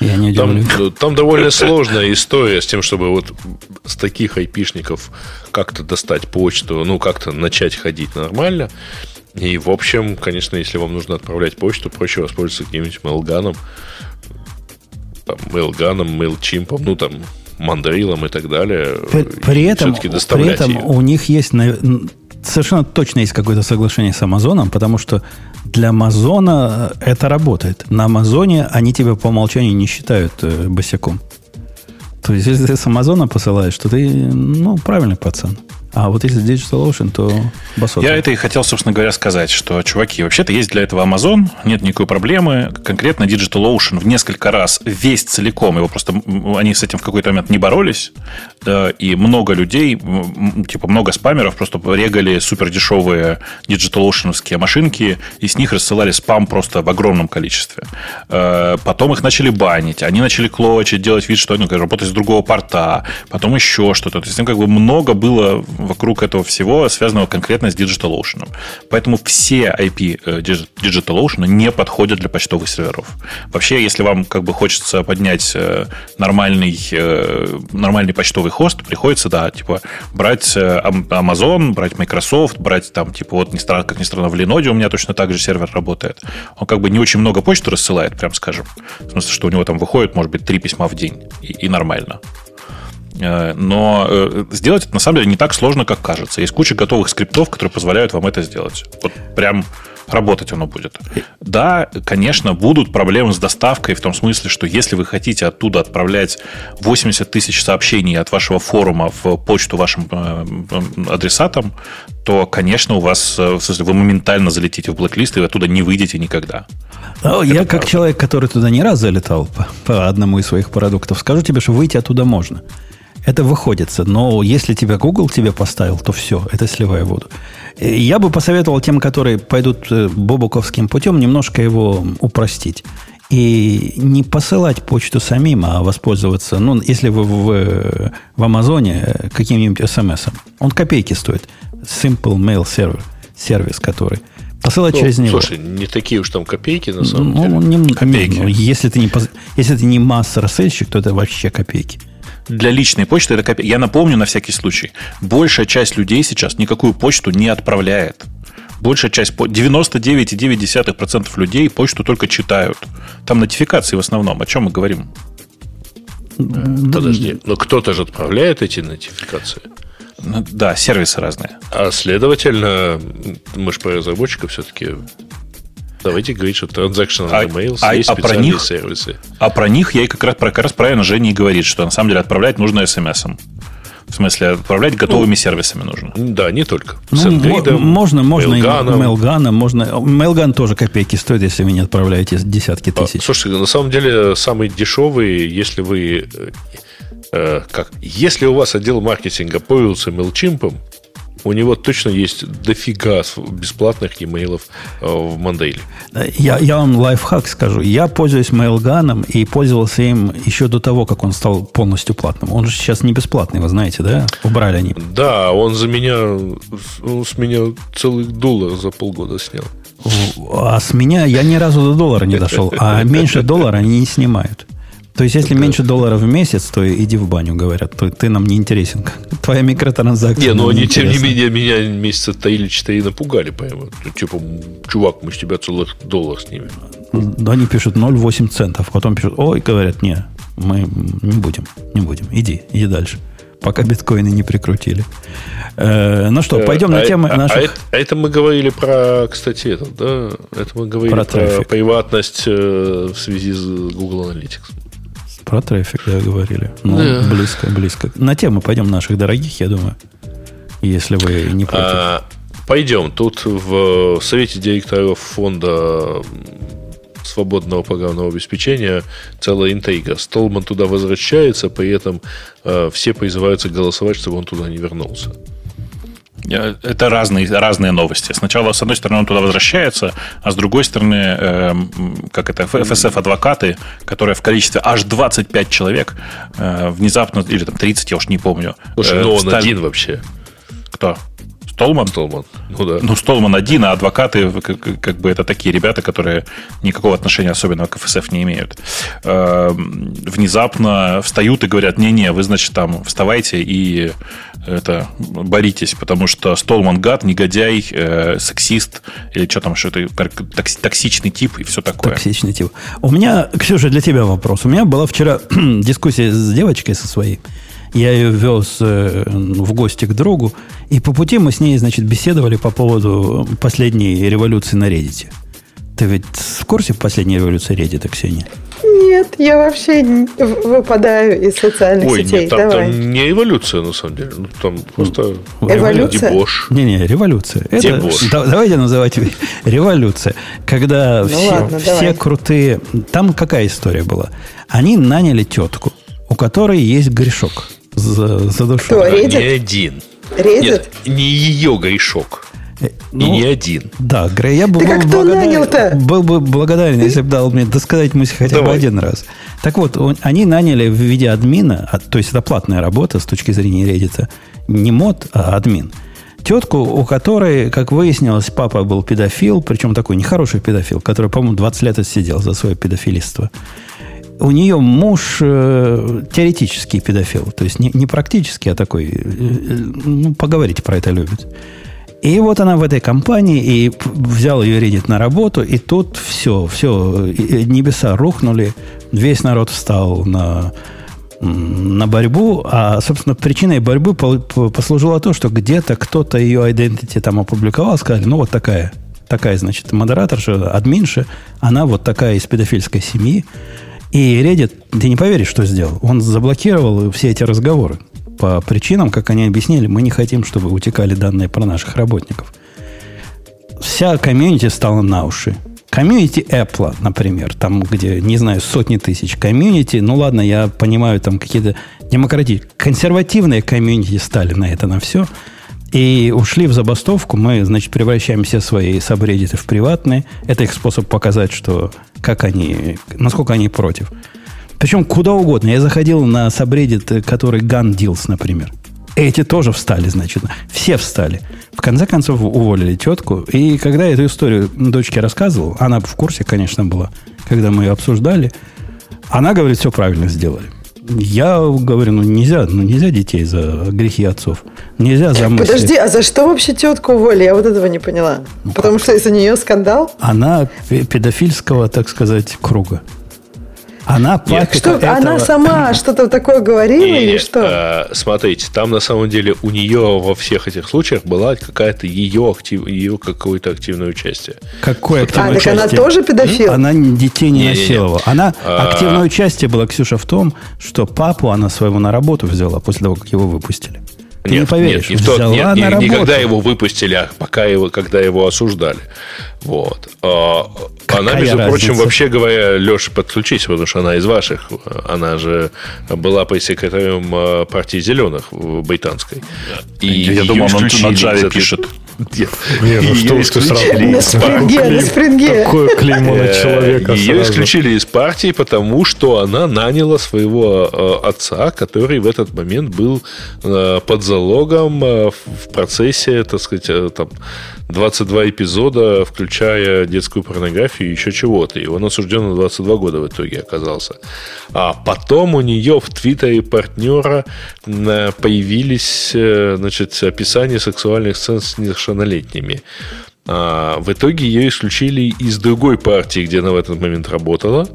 Я не удивлюсь. Там, там довольно сложная история с тем, чтобы вот с таких айпишников как-то достать почту, ну, как-то начать ходить нормально. И, в общем, конечно, если вам нужно отправлять почту, проще воспользоваться каким-нибудь Mailgun, Mailgun, MailChimp, ну там Мандрилом и так далее. При, при, этом, при этом у них есть совершенно точно есть какое-то соглашение с Амазоном, потому что для Амазона это работает. На Амазоне они тебя по умолчанию не считают босиком. То есть, если ты с Амазона посылаешь, то ты, ну, правильный пацан. А вот если DigitalOcean, то басота. Я это и хотел, собственно говоря, сказать, что, чуваки, вообще-то есть для этого Amazon, нет никакой проблемы. Конкретно DigitalOcean в несколько раз весь целиком, его просто они с этим в какой-то момент не боролись, и много людей, типа много спамеров, просто регали супердешевые DigitalOcean-овские машинки, и с них рассылали спам просто в огромном количестве. Потом их начали банить, они начали клочить, делать вид, что они работают с другого порта, потом еще что-то. То есть там как бы много было вокруг этого всего, связанного конкретно с DigitalOcean. Поэтому все ай пи DigitalOcean не подходят для почтовых серверов. Вообще, если вам как бы хочется поднять нормальный, нормальный почтовый хост, приходится, да, типа, брать Amazon, брать Microsoft, брать там, типа, вот, как ни странно, в Linode у меня точно так же сервер работает. Он как бы не очень много почты рассылает, прям скажем. В смысле, что у него там выходит, может быть, три письма в день. И, и нормально. Но сделать это, на самом деле, не так сложно, как кажется. Есть куча готовых скриптов, которые позволяют вам это сделать. Вот прям... Работать оно будет. Да, конечно, будут проблемы с доставкой в том смысле, что если вы хотите оттуда отправлять восемьдесят тысяч сообщений от вашего форума в почту вашим адресатам, то, конечно, у вас, в смысле, вы моментально залетите в блэклист, и вы оттуда не выйдете никогда. Но я, правда, как человек, который туда не раз залетал по, по одному из своих продуктов, скажу тебе, что выйти оттуда можно. Это выходится, но если тебя Google тебе поставил, то все, это сливая воду. Я бы посоветовал тем, которые пойдут бобоковским путем, немножко его упростить. И не посылать почту самим, а воспользоваться, ну, если вы в, в Амазоне, каким-нибудь смс-ом. Он копейки стоит. Simple Mail Server, сервис который. Посылать ну, через него. Слушай, не такие уж там копейки, на самом ну, деле. Не, копейки. Не, ну, если ты не, если ты не масс-рассылщик, то это вообще копейки. Для личной почты это копейки. Я напомню на всякий случай. Большая часть людей сейчас никакую почту не отправляет. Большая часть, девяносто девять целых девять десятых процента людей почту только читают. Там нотификации в основном. О чем мы говорим? Подожди. Но кто-то же отправляет эти нотификации. Да, сервисы разные. А следовательно, мы же про разработчиков все-таки... Давайте говорить, что Transactional Emails а, есть а, специальные про них, сервисы. А про них я и как раз, как раз правильно Женя и говорит, что на самом деле отправлять нужно смс-ом. В смысле, отправлять готовыми ну, сервисами нужно. Да, не только. Ну, Сенгридом, можно, можно Mailgun, Mailgun, можно. Mailgun тоже копейки стоит, если вы не отправляете десятки тысяч. А, слушайте, на самом деле самый дешевый, если вы э, как, если у вас отдел маркетинга пользуется MailChimp, у него точно есть дофига бесплатных e-mail'ов в Mondaily. Я, я вам лайфхак скажу. Я пользуюсь Mailgun'ом и пользовался им еще до того, как он стал полностью платным. Он же сейчас не бесплатный, вы знаете, да? Убрали они. Да, он за меня, он с меня целый доллар за полгода снял. А с меня я ни разу до доллара не дошел. А меньше доллара они не снимают. То есть, если это... меньше доллара в месяц, то иди в баню, говорят. То ты нам не интересен. Твоя микротранзакция. Не, но они, тем не менее, меня месяца три или четыре напугали, по-моему. Типа, чувак, мы с тебя целый доллар снимем. Да, они пишут ноль целых восемь центов. Потом пишут, ой, говорят, не, мы не будем, не будем. Иди, иди дальше. Пока биткоины не прикрутили. Э, ну что, пойдем а, на тему а, наших... А это, а это мы говорили про, кстати, это, да? Это мы говорили про, про приватность э, в связи с Google Analytics. Про трафик, да, говорили. Ну, yeah. близко, близко. На тему пойдем наших дорогих, я думаю, если вы не против. А, пойдем. Тут в совете директоров фонда свободного программного обеспечения целая интрига. Столман туда возвращается, при этом э, все призываются голосовать, чтобы он туда не вернулся. Это разные, разные новости. Сначала, с одной стороны, он туда возвращается, а с другой стороны, э, как это, эф эс эф-адвокаты, которые в количестве аж двадцать пять человек э, внезапно, или там тридцать, я уж не помню. Слушай, э, но встали... он один вообще. Кто? Столман? Столман. Ну, да. Ну, Столман один, а адвокаты, как, как бы, это такие ребята, которые никакого отношения особенного к эф эс эф не имеют. Э, внезапно встают и говорят, не-не, вы, значит, там, вставайте и это, боритесь, потому что Столман гад, негодяй, э, сексист, или что там, что-то, токс, токсичный тип и все такое. Токсичный тип. У меня, Ксюша, для тебя вопрос. У меня была вчера дискуссия с девочкой со своей. Я ее вез в гости к другу, и по пути мы с ней, значит, беседовали по поводу последней революции на Reddit. Ты ведь в курсе последней революции Reddit, Ксения? Нет, я вообще выпадаю из социальных Ой, сетей. Ой, нет, там, там не эволюция, на самом деле. Там просто эволюция. Дебош. Не-не, революция. Это, да, давайте называть революция. Когда ну все, ладно, все крутые... Там какая история была? Они наняли тетку, у которой есть грешок. за, за душу. Кто, Реддит? Не один. Реддит? Нет, не ее грешок. Ну, и не один. Да, Грей, я был, был, благодарен, был бы благодарен, если бы дал мне досказать мысль хотя Давай. бы один раз. Так вот, он, они наняли в виде админа, а, то есть это платная работа с точки зрения Reddit, не мод, а админ. Тетку, у которой, как выяснилось, папа был педофил, причем такой нехороший педофил, который, по-моему, двадцать лет отсидел за свое педофилиство. У нее муж э, теоретический педофил, то есть не, не практический, а такой, э, э, ну, поговорить про это любит. И вот она в этой компании, и взял ее Reddit на работу, и тут все, все, небеса рухнули, весь народ встал на, на борьбу, а, собственно, причиной борьбы послужило то, что где-то кто-то ее identity там опубликовал, сказали, ну, вот такая, такая, значит, модераторша, админша, она вот такая из педофильской семьи, и Reddit, ты не поверишь, что сделал, он заблокировал все эти разговоры. По причинам, как они объяснили, мы не хотим, чтобы утекали данные про наших работников. Вся комьюнити стала на уши. Комьюнити Apple, например, там, где, не знаю, сотни тысяч комьюнити, ну ладно, я понимаю, там какие-то демократические, консервативные комьюнити стали на это, на все, и ушли в забастовку. Мы, значит, превращаем все свои сабреддиты в приватные. Это их способ показать, что, как они, насколько они против. Причем куда угодно. Я заходил на сабреддит, который Gun Deals, например. Эти тоже встали, значит. Все встали. В конце концов уволили тетку. И когда я эту историю дочке рассказывал, она в курсе, конечно, была, когда мы ее обсуждали, она говорит, все правильно сделали. Я говорю, ну нельзя, ну нельзя детей за грехи отцов. Нельзя за мысли. Подожди, а за что вообще тетку уволили? Я вот этого не поняла. Ну, Потому как? что из-за нее скандал? Она педофильского, так сказать, круга. Она, Нет, что, этого... она сама что-то такое говорила Нет, или что? Э, смотрите, там на самом деле у нее во всех этих случаях была какая-то ее, актив... ее какое-то активное участие. Какое активное а, участие? Так она тоже педофил? Она детей не, не насиловала. Не, не, не. Она а... активное участие было, Ксюша, в том, что папу она своего на работу взяла после того, как его выпустили. Ты нет, не поверишь, нет, не взяла тот, нет, на не, не когда его выпустили, а пока его, когда его осуждали. Вот. Какая она, между разница? прочим, вообще говоря, Леша, подключись, потому что она из ваших. Она же была пресс-секретарем партии «Зеленых» британской. И я думал, она на Java пишет. Такое клеймо на человека. Ее исключили из партии, потому что она наняла своего отца, который в этот момент был под залогом в процессе, так сказать, там двадцать два эпизода, включая детскую порнографию и еще чего-то. И он осужден на двадцать два года в итоге оказался. А потом у нее в твиттере партнера появились, значит, описания сексуальных сцен с несовершеннолетними. А в итоге ее исключили из другой партии, где она в этот момент работала,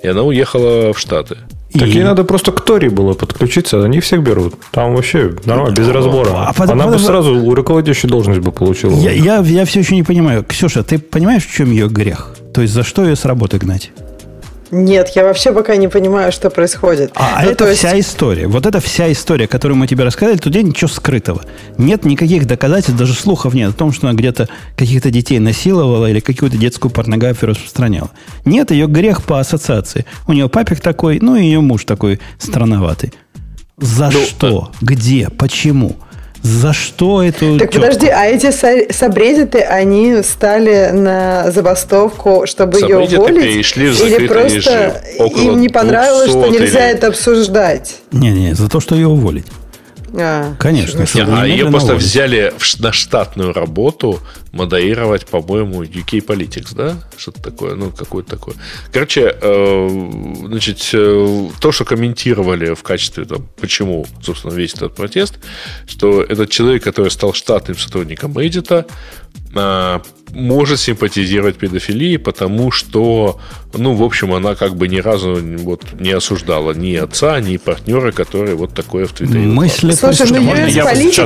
и она уехала в Штаты. Так и... ей надо просто к Тори было подключиться, они всех берут. Там вообще нормально, без разбора. А потом, Она потом... бы сразу руководящую должность бы получила. Я, я, я все еще не понимаю. Ксюша, ты понимаешь, в чем ее грех? То есть, за что ее с работы гнать? Нет, я вообще пока не понимаю, что происходит. А ну, это есть... вся история. Вот это вся история, которую мы тебе рассказали, тут нет ничего скрытого. Нет никаких доказательств, даже слухов нет о том, что она где-то каких-то детей насиловала или какую-то детскую порнографию распространяла. Нет, ее грех по ассоциации. У нее папик такой, ну и ее муж такой странноватый. За ну, что? Да. Где? Почему? За что эту Так тетку? Подожди, а эти сабреддиты, они стали на забастовку, чтобы сабреддиты ее уволить? Перешли в закрытый или просто режим. Им не понравилось, что нельзя или... это обсуждать? Не-не, за то, что ее уволить. А, Конечно. Что, а ее просто уволить. Взяли на штатную работу модерировать, по-моему, ю кей политикс, да? Что-то такое, ну, какое-то такое. Короче, значит, то, что комментировали в качестве, там, почему, собственно, весь этот протест, что этот человек, который стал штатным сотрудником Reddit, может симпатизировать педофилии, потому что, ну, в общем, она как бы ни разу вот не осуждала ни отца, ни партнера, который вот такое в Твиттере. Мысли, Слушай, ну, ю эс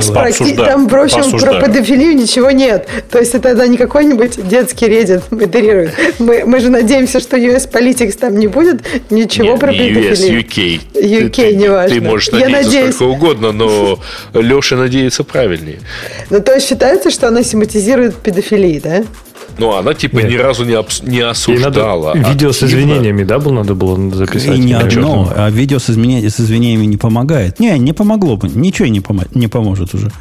политикс, там, в общем, про педофилию ничего нет. То есть, это тогда не какой-нибудь детский Reddit модерирует. Мы, мы же надеемся, что ю эс политикс там не будет ничего Нет, про не педофилию. ю эс, ю кей. ю кей, ты, не важно. Ты можешь Я надеяться надеюсь... сколько угодно, но Леша надеется правильнее. Ну, то есть, считается, что она симпатизирует педофилии, да? Но она типа Нет. ни разу не, обс... не осуждала. Надо... Видео с извинениями, да, было, надо было записать? И не одно. А видео с, изменя... с извинениями не помогает. Не, не помогло бы. Ничего не, пом... не поможет уже.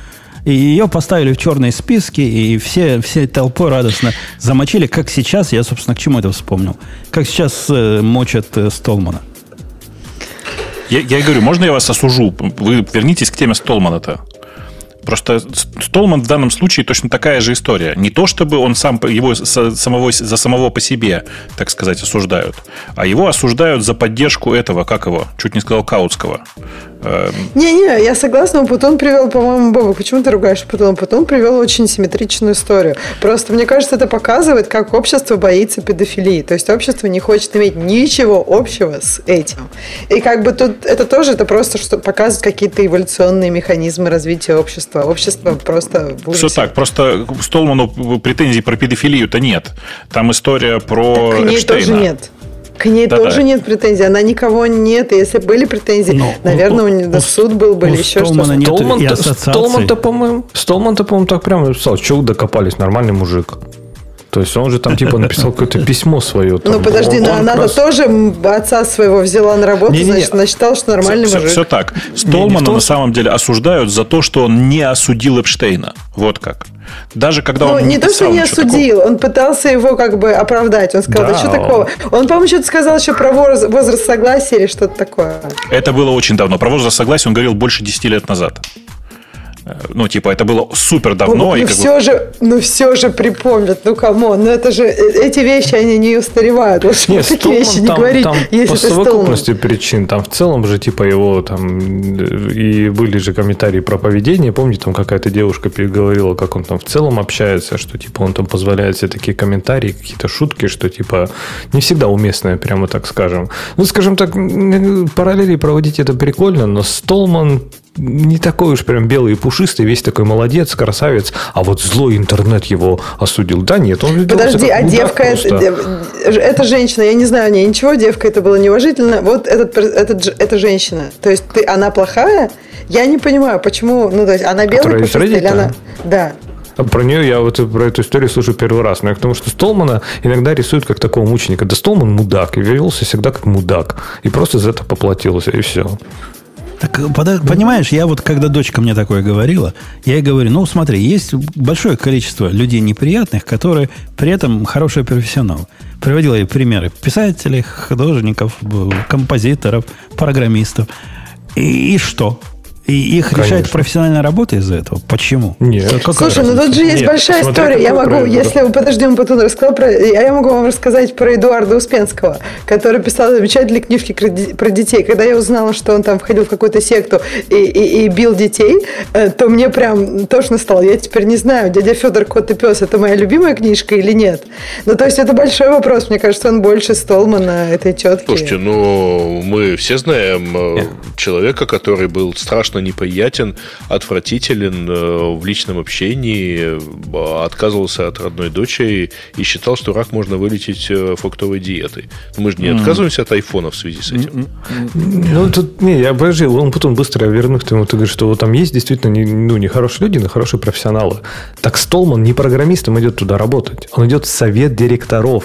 И ее поставили в черные списки, и все, все толпой радостно замочили, как сейчас, я, собственно, к чему это вспомнил, как сейчас э, мочат э, Столмана. Я, я говорю, можно я вас осужу? Вы вернитесь к теме Столмана-то. Просто Столман в данном случае точно такая же история. Не то, чтобы он сам его самого, за самого по себе, так сказать, осуждают, а его осуждают за поддержку этого, как его, чуть не сказал, Каутского. Не-не, я согласна, Путон привел, по-моему, Боба, почему ты ругаешь Путон? Путон привел очень симметричную историю. Просто, мне кажется, это показывает, как общество боится педофилии. То есть общество не хочет иметь ничего общего с этим. И как бы тут это тоже, это просто что, показывает какие-то эволюционные механизмы развития общества. Общество просто... Все так, просто Столману претензий про педофилию-то нет. Там история про так, к ней Эпштейна. Тоже нет. К ней да, тоже да. нет претензий. Она никого нет. И если были претензии, но, наверное, у, у него суд был бы или еще что-то. Столман-то, Столман-то, по-моему, Столман-то, по-моему, так прямо написал. Чего докопались? Нормальный мужик. То есть он же там типа написал какое-то письмо свое. Там. Ну подожди, но она раз... тоже отца своего взяла на работу, не, не, значит, она считала, что нормальный все, мужик. Все так. Столмана на самом деле осуждают за то, что он не осудил Эпштейна. Вот как. Даже когда ну, он не то, что не осудил, такого. Он пытался его как бы оправдать. Он сказал, да, да что он... такого. Он, по-моему, что-то сказал еще про возраст согласия или что-то такое. Это было очень давно. Про возраст согласия он говорил больше десять лет назад. Ну, типа, это было супер давно. Ну, и ну, как все, бы... же, ну все же припомнят. Ну, камон, ну это же... Эти вещи, они не устаревают. Лучше Нет, такие Столман, вещи не там, говорить, там если по совокупности Столман. Причин. Там в целом же, типа, его там... И были же комментарии про поведение. Помните, там какая-то девушка переговорила, как он там в целом общается, что, типа, он там позволяет себе такие комментарии, какие-то шутки, что, типа, не всегда уместные, прямо так скажем. Ну, скажем так, параллели проводить это прикольно, но Столман... Не такой уж прям белый и пушистый, весь такой молодец, красавец, а вот злой интернет его осудил. Да нет, он ведет. Подожди, а девка, это, это женщина, я не знаю о ней ничего, девка, это было неуважительно. Вот этот, этот, эта женщина, то есть ты, она плохая? Я не понимаю, почему, ну то есть она белая, пушистая, или она... Да. Про нее я вот про эту историю слушаю первый раз. Но я к тому, что Столмана иногда рисуют как такого мученика. Да Столман мудак, и велся всегда как мудак. И просто за это поплатился, и все. Так, понимаешь, я вот, когда дочка мне такое говорила, я ей говорю, ну, смотри, есть большое количество людей неприятных, которые при этом хорошие профессионалы. Приводила ей примеры писателей, художников, композиторов, программистов. И, и что? И их Конечно. Решает профессиональная работа из-за этого? Почему? Нет. Слушай, разница? Ну тут же есть Нет, большая история. Я могу, если вы подожди, он потом рассказал про... Я могу вам рассказать про Эдуарда Успенского, который писал замечательные книжки про детей. Когда я узнала, что он там входил в какую-то секту и, и, и бил детей, то мне прям тошно стало. Я теперь не знаю, дядя Федор, кот и пес, это моя любимая книжка или нет? Ну, то есть, это большой вопрос. Мне кажется, он больше Столмана этой тетки. Слушайте, ну, мы все знаем yeah. человека, который был страшно неприятен, отвратителен в личном общении, отказывался от родной дочери и считал, что рак можно вылечить фруктовой диетой. Мы же не mm-hmm. отказываемся от айфона в связи с этим. Ну, тут, не, я обожил, он потом быстро вернул к тому, ты говоришь, что вот там есть действительно не, ну, не хорошие люди, но хорошие профессионалы. Так Столман не программистом идет туда работать, он идет в совет директоров.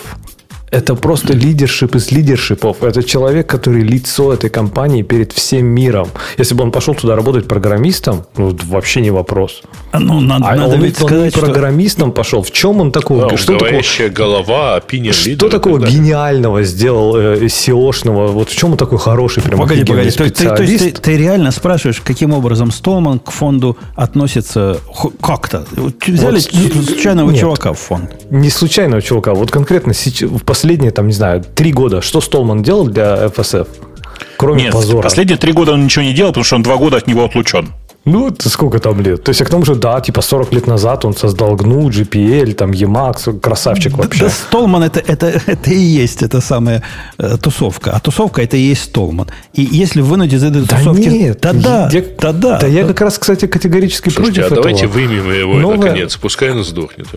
Это просто лидершип из лидершипов. Это человек, который лицо этой компании перед всем миром. Если бы он пошел туда работать программистом, ну, вообще не вопрос. А, ну, надо, а надо он ведь сказать, он программистом что... пошел. В чем он такого? Да, что говорящая такого... голова, опиния лидера. Что такого гениального сделал э, сеошного? Вот в чем он такой хороший? Прям погоди, погоди. То, ты, то есть ты, ты реально спрашиваешь, каким образом Столман к фонду относится как-то? Взяли вот, случайного нет, чувака в фонд? Не случайного чувака. Вот конкретно в последнем Последние, там, не знаю, три года. Что Столман делал для эф эс эф? Кроме Нет, позора. Последние три года он ничего не делал, потому что он два года от него отлучен. Ну, это сколько там лет? То есть, а к тому же, да, типа сорок лет назад он создал джи эн ю, джи пи эл, там, Emacs, красавчик вообще. Да, да, Столман это, это, это и есть эта самая э, тусовка. А тусовка это и есть Столман. И если вынудить из этой да тусовки... Нет, да, да, я, да, да, да. я как раз, кстати, категорически Слушайте, против а этого. Слушайте, а давайте вымем его, Новое... наконец, пускай он сдохнет.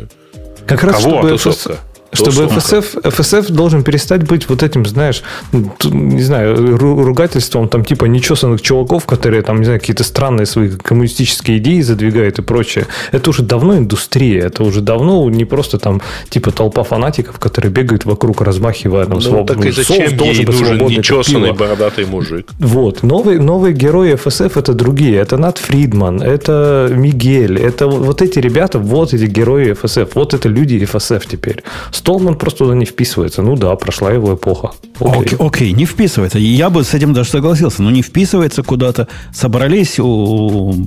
Как раз, Кого чтобы... тусовка? Чтобы ФСФ, ФСФ должен перестать быть вот этим, знаешь, не знаю, ругательством там типа нечесанных чуваков, которые там, не знаю, какие-то странные свои коммунистические идеи задвигают и прочее. Это уже давно индустрия, это уже давно не просто там типа толпа фанатиков, которые бегают вокруг, размахивая там свободу. Ну, так и зачем ей нужен нечесанный бородатый мужик? Вот. Новые, новые герои ФСФ — это другие. Это Нат Фридман, это Мигель, это вот эти ребята, вот эти герои ФСФ, вот это люди ФСФ теперь. Столман просто туда не вписывается. Ну да, прошла его эпоха. Окей, okay, okay, не вписывается. Я бы с этим даже согласился. Но не вписывается куда-то. Собрались,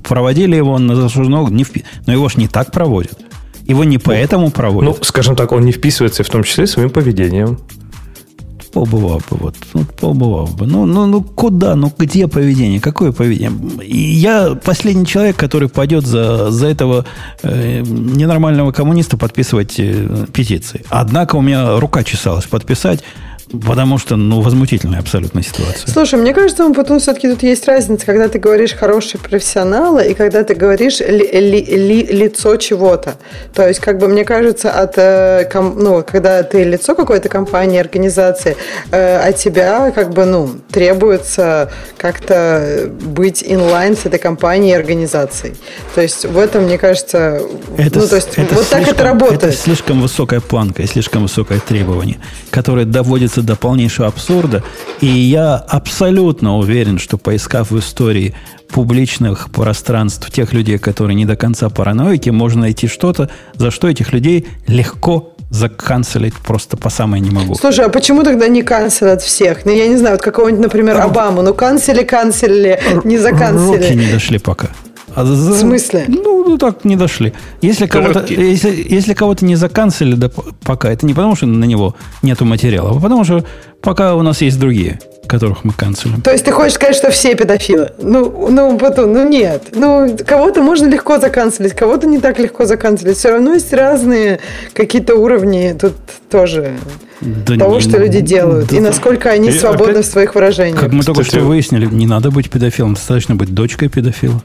проводили его на заслуженный огонь. Впис... Но его ж не так проводят. Его не поэтому ну, проводят. Ну, скажем так, он не вписывается в том числе своим поведением. Побывал бы, вот. Ну, побывал бы. Ну, ну, ну, куда? Ну, где поведение? Какое поведение? Я последний человек, который пойдет за, за этого э, ненормального коммуниста подписывать э, петиции. Однако у меня рука чесалась подписать, потому что, ну, возмутительная абсолютно ситуация. Слушай, мне кажется, он потом все-таки тут есть разница, когда ты говоришь «хорошие профессионалы» и когда ты говоришь ли, ли, ли, «лицо чего-то». То есть, как бы, мне кажется, от, ну, когда ты лицо какой-то компании, организации, от тебя, как бы, ну, требуется как-то быть инлайн с этой компанией и организацией. То есть, в этом, мне кажется, это, ну, то есть, это вот слишком, так это работает. Это слишком высокая планка и слишком высокое требование, которое доводится до полнейшего абсурда. И я абсолютно уверен, что, поискав в истории публичных пространств тех людей, которые не до конца параноики, можно найти что-то, за что этих людей легко заканцелить просто по самой не могу. Слушай, а почему тогда не канцелят всех? Ну, я не знаю, вот какого-нибудь, например, Обаму. Ну, канцели, канцели, не заканцели. Руки не дошли пока. А за... В смысле? Ну, ну, так не дошли. Если кого-то, если, если кого-то не заканцелили, да, пока, это не потому, что на него нету материала, а потому что пока у нас есть другие, которых мы канцелим. То есть ты хочешь сказать, что все педофилы? Ну, ну, потом, ну нет. Ну, кого-то можно легко заканцелить, кого-то не так легко заканцелить. Все равно есть разные какие-то уровни тут тоже... Да того, не, что люди делают, да, и насколько они свободны опять, в своих выражениях. Как мы только что выяснили, не надо быть педофилом, достаточно быть дочкой педофила.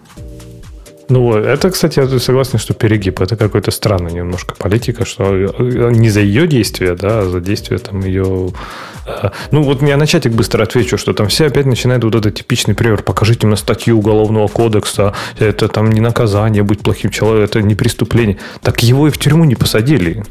Ну, это, кстати, я согласен, что перегиб. Это какая-то странная немножко политика, что не за ее действия, да, а за действия там ее... Ну, вот я на чатик быстро отвечу, что там все опять начинают вот этот типичный пример. Покажите мне статью Уголовного кодекса. Это там не наказание, быть плохим человеком, это не преступление. Так его и в тюрьму не посадили.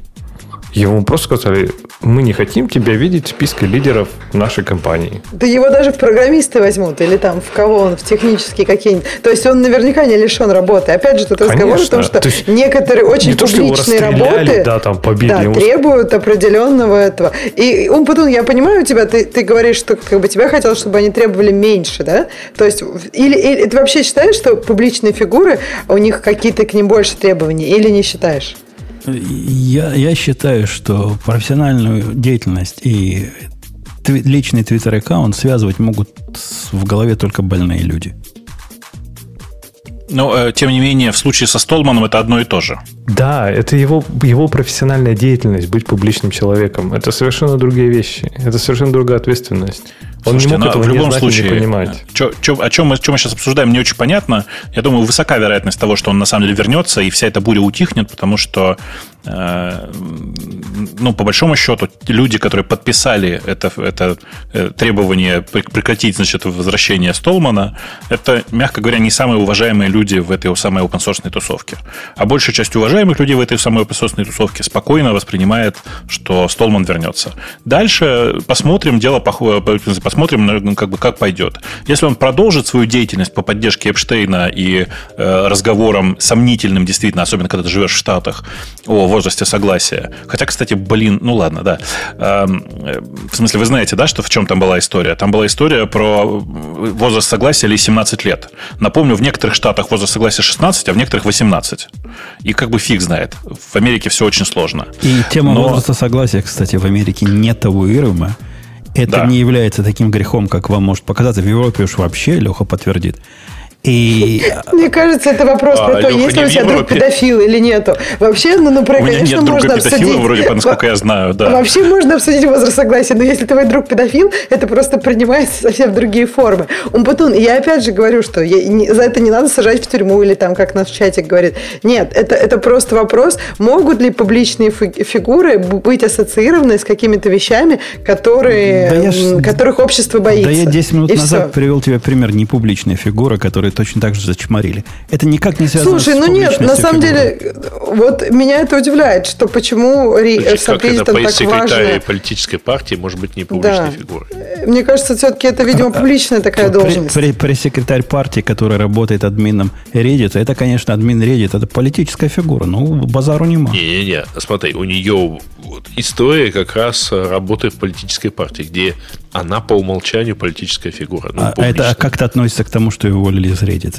Ему просто сказали, мы не хотим тебя видеть в списке лидеров нашей компании. Да его даже в программисты возьмут, или там в кого он, в технические какие-нибудь. То есть он наверняка не лишен работы. Опять же, тут разговор о том, что то некоторые очень не публичные то, работы да, там, побили, да, требуют определенного этого. И он потом, я понимаю тебя, ты, ты говоришь, что как бы, тебя хотелось, чтобы они требовали меньше, да? То есть, или, или ты вообще считаешь, что публичные фигуры, у них какие-то к ним больше требований, или не считаешь? Я, я считаю, что профессиональную деятельность и твит, личный твиттер-аккаунт связывать могут в голове только больные люди. Но, тем не менее, в случае со Столманом это одно и то же. Да, это его, его профессиональная деятельность, быть публичным человеком. Это совершенно другие вещи. Это совершенно другая ответственность. Он Слушайте, не мог этого в любом не знать, случае, не понимать. Чё, чё, о чем мы, чем мы сейчас обсуждаем, не очень понятно. Я думаю, высока вероятность того, что он на самом деле вернется, и вся эта буря утихнет, потому что, э, ну, по большому счету, люди, которые подписали это, это требование прекратить, значит, возвращение Столмана, это, мягко говоря, не самые уважаемые люди в этой самой опенсорсной тусовке. А большая часть уважаемых людей в этой самой опенсорсной тусовке спокойно воспринимает, что Столман вернется. Дальше посмотрим, дело похоже, посмотрим, как бы, как пойдет. Если он продолжит свою деятельность по поддержке Эпштейна и э, разговорам сомнительным, действительно, особенно когда ты живешь в Штатах, о возрасте согласия. Хотя, кстати, блин, ну ладно, да. Э, в смысле, вы знаете, да, что в чем там была история? Там была история про возраст согласия или семнадцать лет. Напомню, в некоторых штатах возраст согласия шестнадцать, а в некоторых восемнадцать. И как бы фиг знает. В Америке все очень сложно. И тема Но... возраста согласия, кстати, в Америке не табуируема. Это да. не является таким грехом, как вам может показаться. В Европе уж вообще, Леха подтвердит. И... Мне кажется, это вопрос а, про то, Леха, есть ли у тебя друг педофил или нету. Вообще, ну, ну про, у конечно, нет можно обсудить. Вроде, насколько я знаю, да. Вообще можно обсудить возраст согласия, но если твой друг педофил, это просто принимается совсем другие формы. Умпутун, я опять же говорю, что я, не, за это не надо сажать в тюрьму или там, как нас в чате говорит. Нет, это, это просто вопрос, могут ли публичные фигуры быть ассоциированы с какими-то вещами, которые, да я ж, которых общество боится. Да я десять минут и назад все. Привел тебе пример непубличной фигуры, которая точно так же зачморили. Это никак не связано Слушай, с публичностью. Слушай, ну нет, на самом фигуры. деле, вот меня это удивляет, что почему Саплизитон так важно... секретарь политической партии может быть не публичной да. фигурой. Мне кажется, все-таки это, видимо, публичная такая а, должность. Пресс-секретарь партии, который работает админом Reddit, это, конечно, админ Reddit, это политическая фигура, но базару нема. Не-не-не, смотри, у нее вот история как раз работы в политической партии, где она по умолчанию политическая фигура. Ну, а это как-то относится к тому, что его уволили из Reddit?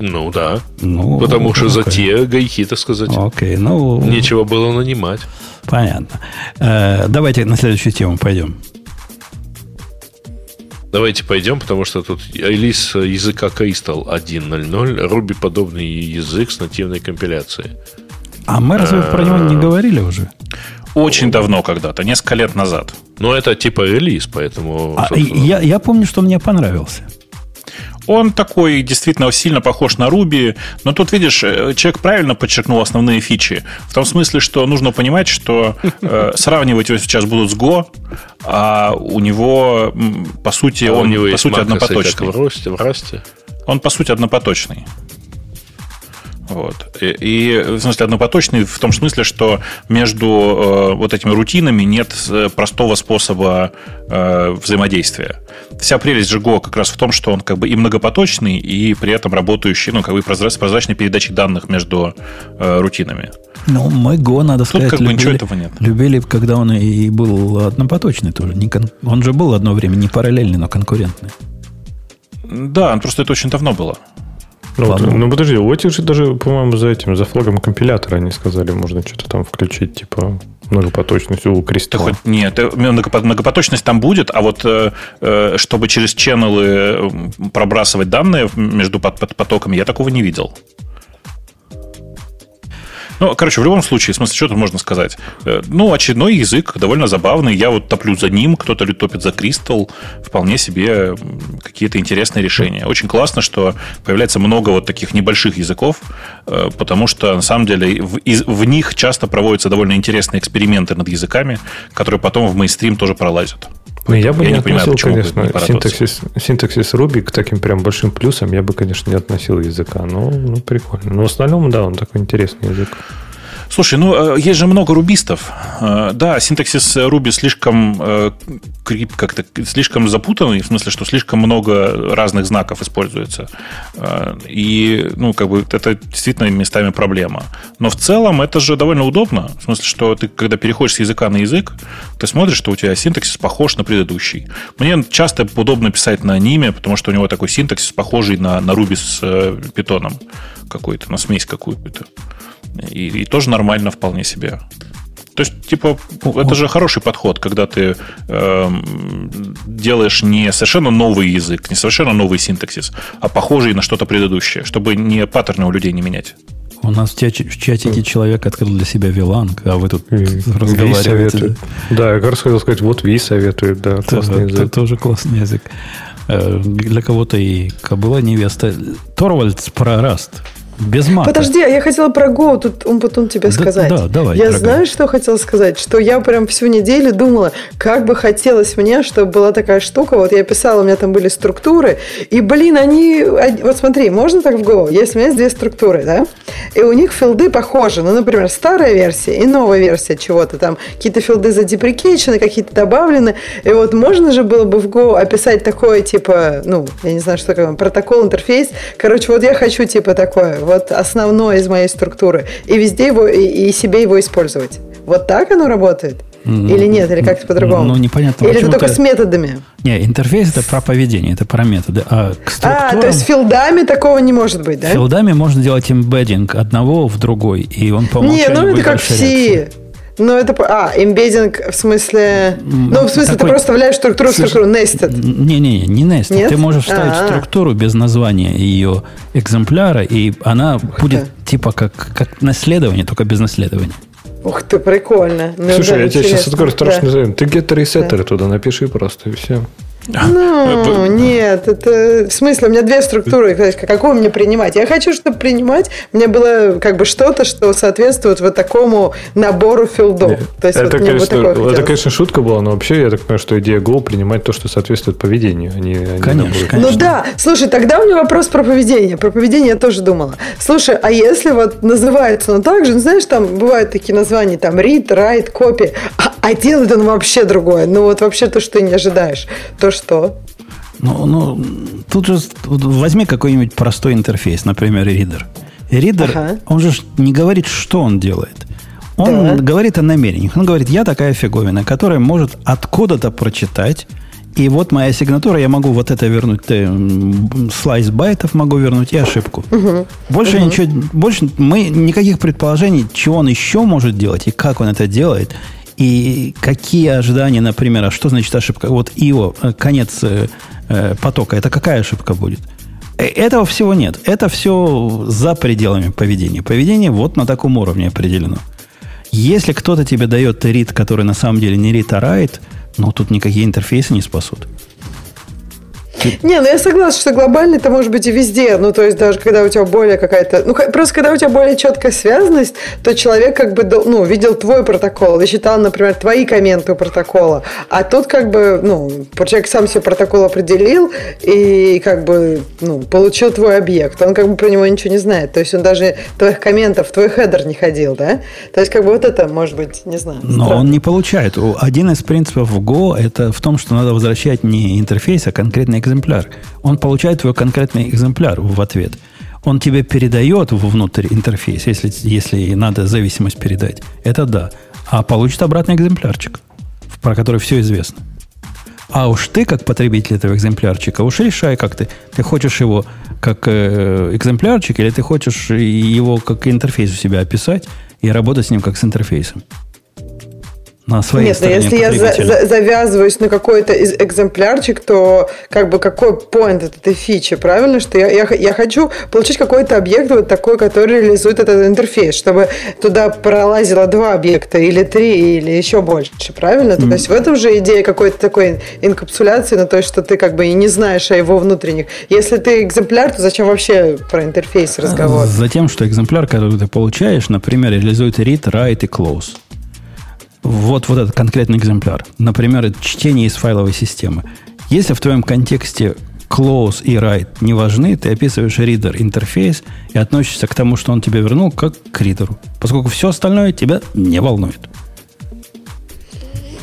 Ну да. Ну, потому что за те гайки, так сказать, окей, ну, нечего было нанимать. Понятно. Э, давайте на следующую тему пойдем. Давайте пойдем, потому что тут релиз языка Crystal один ноль ноль, Ruby подобный язык с нативной компиляцией. А мы разве про него не говорили уже? Очень давно когда-то, несколько лет назад. Но это типа релиз, поэтому... А, я, я помню, что мне понравился. Он такой действительно сильно похож на Ruby, но тут, видишь, человек правильно подчеркнул основные фичи. В том смысле, что нужно понимать, что э, сравнивать его сейчас будут с Go, а у него, по сути, а он по сути, однопоточный. В росте, в расте. Он, по сути, однопоточный. Вот. И, и, в смысле, однопоточный в том смысле, что между э, вот этими рутинами нет простого способа э, взаимодействия. Вся прелесть же Go как раз в том, что он как бы и многопоточный, и при этом работающий, ну, как бы с прозрачной передачей данных между э, рутинами. Ну, мы Go, надо Тут сказать, как любили, бы ничего этого нет. любили, когда он и был однопоточный тоже. Не кон... Он же был одно время не параллельный, но конкурентный. Да, просто это очень давно было. Ну, вот, ну, подожди, у этих же даже, по-моему, за этим, за флагом компилятора они сказали, можно что-то там включить, типа, многопоточность у Crystal. Хоть, нет, многопоточность там будет, а вот чтобы через ченнелы пробрасывать данные между потоками, я такого не видел. Ну, короче, в любом случае, в смысле, что тут можно сказать? Ну, очередной язык, довольно забавный. Я вот топлю за ним, кто-то топит за Crystal. Вполне себе какие-то интересные решения. Очень классно, что появляется много вот таких небольших языков, потому что, на самом деле, в, из, в них часто проводятся довольно интересные эксперименты над языками, которые потом в мейнстрим тоже пролазят. Я бы я не, не относил, понимаю, конечно, синтаксис, синтаксис Ruby к таким прям большим плюсам я бы, конечно, не относил языка. Но ну, прикольно. Но в основном, да, он такой интересный язык. Слушай, ну, есть же много рубистов. Да, синтаксис Ruby слишком как-то слишком запутанный, в смысле, что слишком много разных знаков используется. И, ну, как бы, это действительно местами проблема. Но в целом это же довольно удобно. В смысле, что ты, когда переходишь с языка на язык, ты смотришь, что у тебя синтаксис похож на предыдущий. Мне часто удобно писать на аниме, потому что у него такой синтаксис, похожий на, на Ruby с питоном какой-то, на смесь какую-то. И, и тоже нормально вполне себе. То есть, типа, это же хороший подход, когда ты э, делаешь не совершенно новый язык, не совершенно новый синтаксис, а похожий на что-то предыдущее, чтобы не паттерны у людей не менять. У нас в чатике человек открыл для себя Виланг, а вы тут разговариваете. Да, я как раз хотел сказать, вот Ви советует, да, классный язык. Это тоже классный язык. Для кого-то и кобыла невеста. Торвальдс про Раст. Без мата. Подожди, а я хотела про Go, тут он потом тебе да, сказать. Да, давай, я дорогая. Знаю, что хотела сказать, что я прям всю неделю думала, как бы хотелось мне, чтобы была такая штука. Вот я писала, у меня там были структуры, и, блин, они... Вот смотри, можно так в Go? Есть у меня есть две структуры, да? И у них филды похожи. Ну, например, старая версия и новая версия чего-то там. Какие-то филды задеприкейчены, какие-то добавлены. И вот можно же было бы в Go описать такое, типа, ну, я не знаю, что такое, протокол, интерфейс. Короче, вот я хочу, типа, такое... Вот основное из моей структуры. И везде его, и, и себе его использовать. Вот так оно работает? Ну, или нет? Или как-то по-другому? Ну, непонятно. Или это только с методами? Не, интерфейс – это про поведение, это про методы. А, к структурам, а, то есть филдами такого не может быть, да? Филдами можно делать имбеддинг одного в другой, и он по умолчанию будет дальше реакция. Не, ну это как в C. Ну, это... А, эмбеддинг в смысле... Ну, в смысле, такой... ты просто вставляешь структуру в структуру. Nested. Не-не-не, не nested. Нет? Ты можешь вставить А-а-а. структуру без названия ее экземпляра, и она Ух будет ты. типа как, как наследование, только без наследования. Ух ты, прикольно. Ну, слушай, да, я тебя сейчас открою страшную заявку. Ты гетересеттеры да. туда напиши просто, и все. Ну, нет, это... В смысле, у меня две структуры. Какую мне принимать? Я хочу, чтобы принимать мне было как бы что-то, что соответствует вот такому набору филдов. То есть, это, вот конечно, вот это, конечно, шутка была, но вообще, я так понимаю, что идея Go принимать то, что соответствует поведению. Они, конечно, они конечно. Ну да, слушай, тогда у меня вопрос про поведение. Про поведение я тоже думала. Слушай, а если вот называется он так же, ну, знаешь, там бывают такие названия, там, read, write, copy, а, а делает он вообще другое. Ну, вот вообще то, что ты не ожидаешь. То, что? Ну, ну, тут же возьми какой-нибудь простой интерфейс, например, Reader. Reader, ага. он же не говорит, что он делает. Он да. говорит о намерениях. Он говорит, я такая фиговина, которая может откуда-то прочитать, и вот моя сигнатура, я могу вот это вернуть, слайс байтов могу вернуть и ошибку. Угу. Больше угу. ничего, больше мы никаких предположений, чего он еще может делать и как он это делает. И какие ожидания, например, а что значит ошибка? Вот ай о, конец э, потока, это какая ошибка будет? Этого всего нет. Это все за пределами поведения. Поведение вот на таком уровне определено. Если кто-то тебе дает read, который на самом деле не read, а write, ну, тут никакие интерфейсы не спасут. Не, ну я согласна, что глобально это может быть и везде. Ну, то есть, даже когда у тебя более какая-то... Ну, просто когда у тебя более четкая связанность, то человек как бы, ну, видел твой протокол и считал, например, твои комменты у протокола. А тут как бы, ну, человек сам себе протокол определил и как бы, ну, получил твой объект. Он как бы про него ничего не знает. То есть, он даже твоих комментов, твой хедер не ходил, да? То есть, как бы вот это, может быть, не знаю. Но странно. Он не получает. Один из принципов в Go это в том, что надо возвращать не интерфейс, а конкретный экземпляр. экземпляр. Он получает твой конкретный экземпляр в ответ. Он тебе передает внутрь интерфейс, если, если надо зависимость передать. Это да. А получит обратный экземплярчик, про который все известно. А уж ты, как потребитель этого экземплярчика, уж решай, как ты. Ты хочешь его как э, экземплярчик, или ты хочешь его как интерфейс у себя описать и работать с ним как с интерфейсом. На своей Нет, стороне если я за, за, завязываюсь на какой-то из экземплярчик, то как бы какой point от этой фичи, правильно? Что я, я, я хочу получить какой-то объект вот такой, который реализует этот интерфейс, чтобы туда пролазило два объекта, или три, или еще больше, правильно? Mm-hmm. То есть в этом же идея какой-то такой инкапсуляции, на то, что ты как бы и не знаешь о его внутренних. Если ты экземпляр, то зачем вообще про интерфейс разговор? Затем, что экземпляр, который ты получаешь, например, реализует read, write и close. Вот, вот этот конкретный экземпляр. Например, чтение из файловой системы. Если в твоем контексте close и write не важны, ты описываешь reader интерфейс и относишься к тому, что он тебе вернул, как к ридеру. Поскольку все остальное тебя не волнует.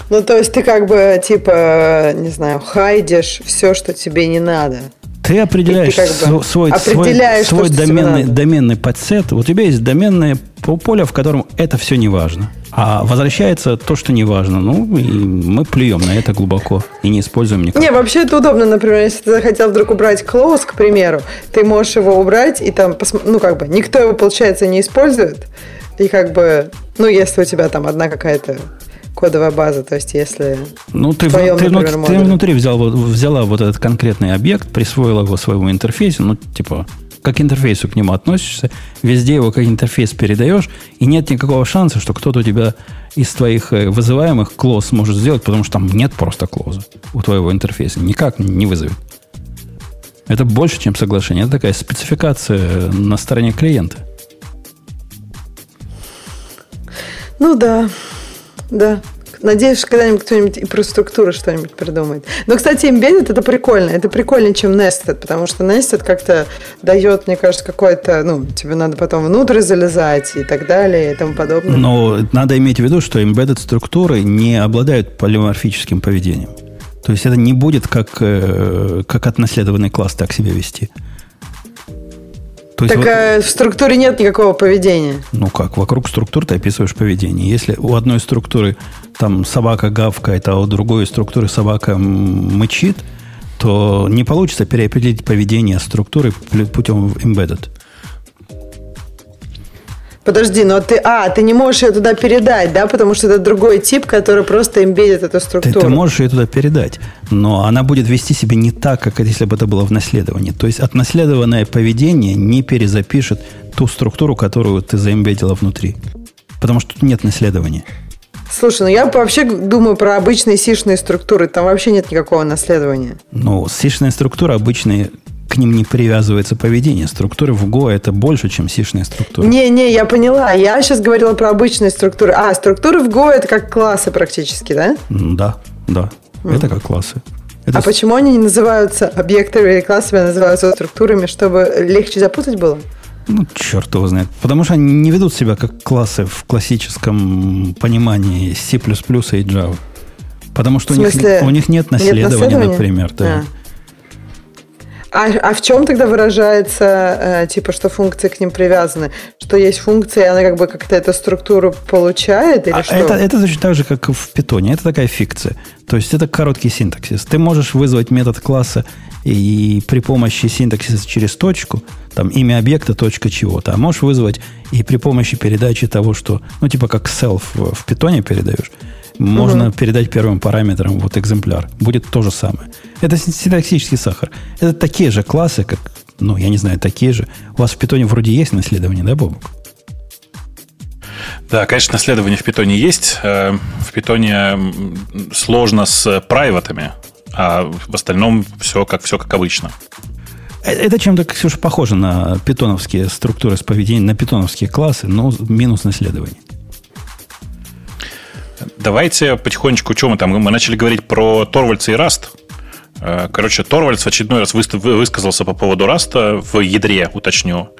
Ну, то есть ты как бы, типа, не знаю, хайдишь все, что тебе не надо. Ты определяешь, ты как бы свой, определяешь свой, то, свой доменный, доменный подсет. У тебя есть доменное поле, в котором это все не важно. А возвращается то, что не важно. Ну, и мы плюем на это глубоко и не используем никак. Не, вообще это удобно. Например, если ты захотел вдруг убрать close, к примеру, ты можешь его убрать, и там, ну, как бы, никто его, получается, не использует. И как бы, ну, если у тебя там одна какая-то кодовая база, то есть если... Ну, ты, твоем, ты, например, внутри, ты внутри взял, взяла вот этот конкретный объект, присвоила его своему интерфейсу, ну, типа, как интерфейсу к нему относишься, везде его как интерфейс передаешь, и нет никакого шанса, что кто-то у тебя из твоих вызываемых клоуз может сделать, потому что там нет просто клоуза у твоего интерфейса. Никак не вызовет. Это больше, чем соглашение. Это такая спецификация на стороне клиента. Ну, да. Да. Надеюсь, когда-нибудь кто-нибудь и про структуру что-нибудь придумает. Но, кстати, embedded – это прикольно. Это прикольнее, чем nested, потому что nested как-то дает, мне кажется, какой-то... Ну, тебе надо потом внутрь залезать и так далее, и тому подобное. Но надо иметь в виду, что embedded структуры не обладают полиморфическим поведением. То есть это не будет как, как отнаследованный класс так себя вести. То так вот, а в структуре нет никакого поведения. Ну как, вокруг структур ты описываешь поведение. Если у одной структуры там собака гавкает, а у другой структуры собака мычит, то не получится переопределить поведение структуры путем embedded. Подожди, но ты, а, ты не можешь ее туда передать, да, потому что это другой тип, который просто имбедит эту структуру. Ты, ты можешь ее туда передать, но она будет вести себя не так, как если бы это было в наследовании. То есть отнаследованное поведение не перезапишет ту структуру, которую ты заимбедила внутри, потому что тут нет наследования. Слушай, ну я вообще думаю про обычные сишные структуры, там вообще нет никакого наследования. Ну, сишная структура обычные... К ним не привязывается поведение. Структуры в Go это больше, чем сишные структуры. Не, не, я поняла. Я сейчас говорила про обычные структуры. А, структуры в Go это как классы практически, да? Да, да. Mm. Это как классы. Это... А почему они не называются объектами или классами, а называются структурами, чтобы легче запутать было? Ну, черт его знает. Потому что они не ведут себя как классы в классическом понимании си плюс плюс и Java. Потому что у них, у них нет наследования, нет наследования? Например. Да. А. А, а в чем тогда выражается, э, типа, что функции к ним привязаны? Что есть функция, и она как бы как-то эту структуру получает? Или а что? Это, это точно так же, как в Python. Это такая фикция. То есть, это короткий синтаксис. Ты можешь вызвать метод класса и, и при помощи синтаксиса через точку, там, имя объекта, точка чего-то. А можешь вызвать и при помощи передачи того, что, ну, типа, как self в Python передаешь. Можно uh-huh. передать первым параметром вот экземпляр. Будет то же самое. Это синтаксический сахар. Это такие же классы, как, ну, я не знаю, такие же. У вас в Питоне вроде есть наследование, да, Бобок? Да, конечно, наследование в Питоне есть. В Питоне сложно с прайватами, а в остальном все как, все как обычно. Это чем-то, Ксюша, похоже на питоновские структуры с поведением, на питоновские классы, но минус наследование. Давайте потихонечку, что мы там, мы начали говорить про Торвальдса и Раст. Короче, Торвальдс в очередной раз высказался по поводу Раста в ядре, уточню,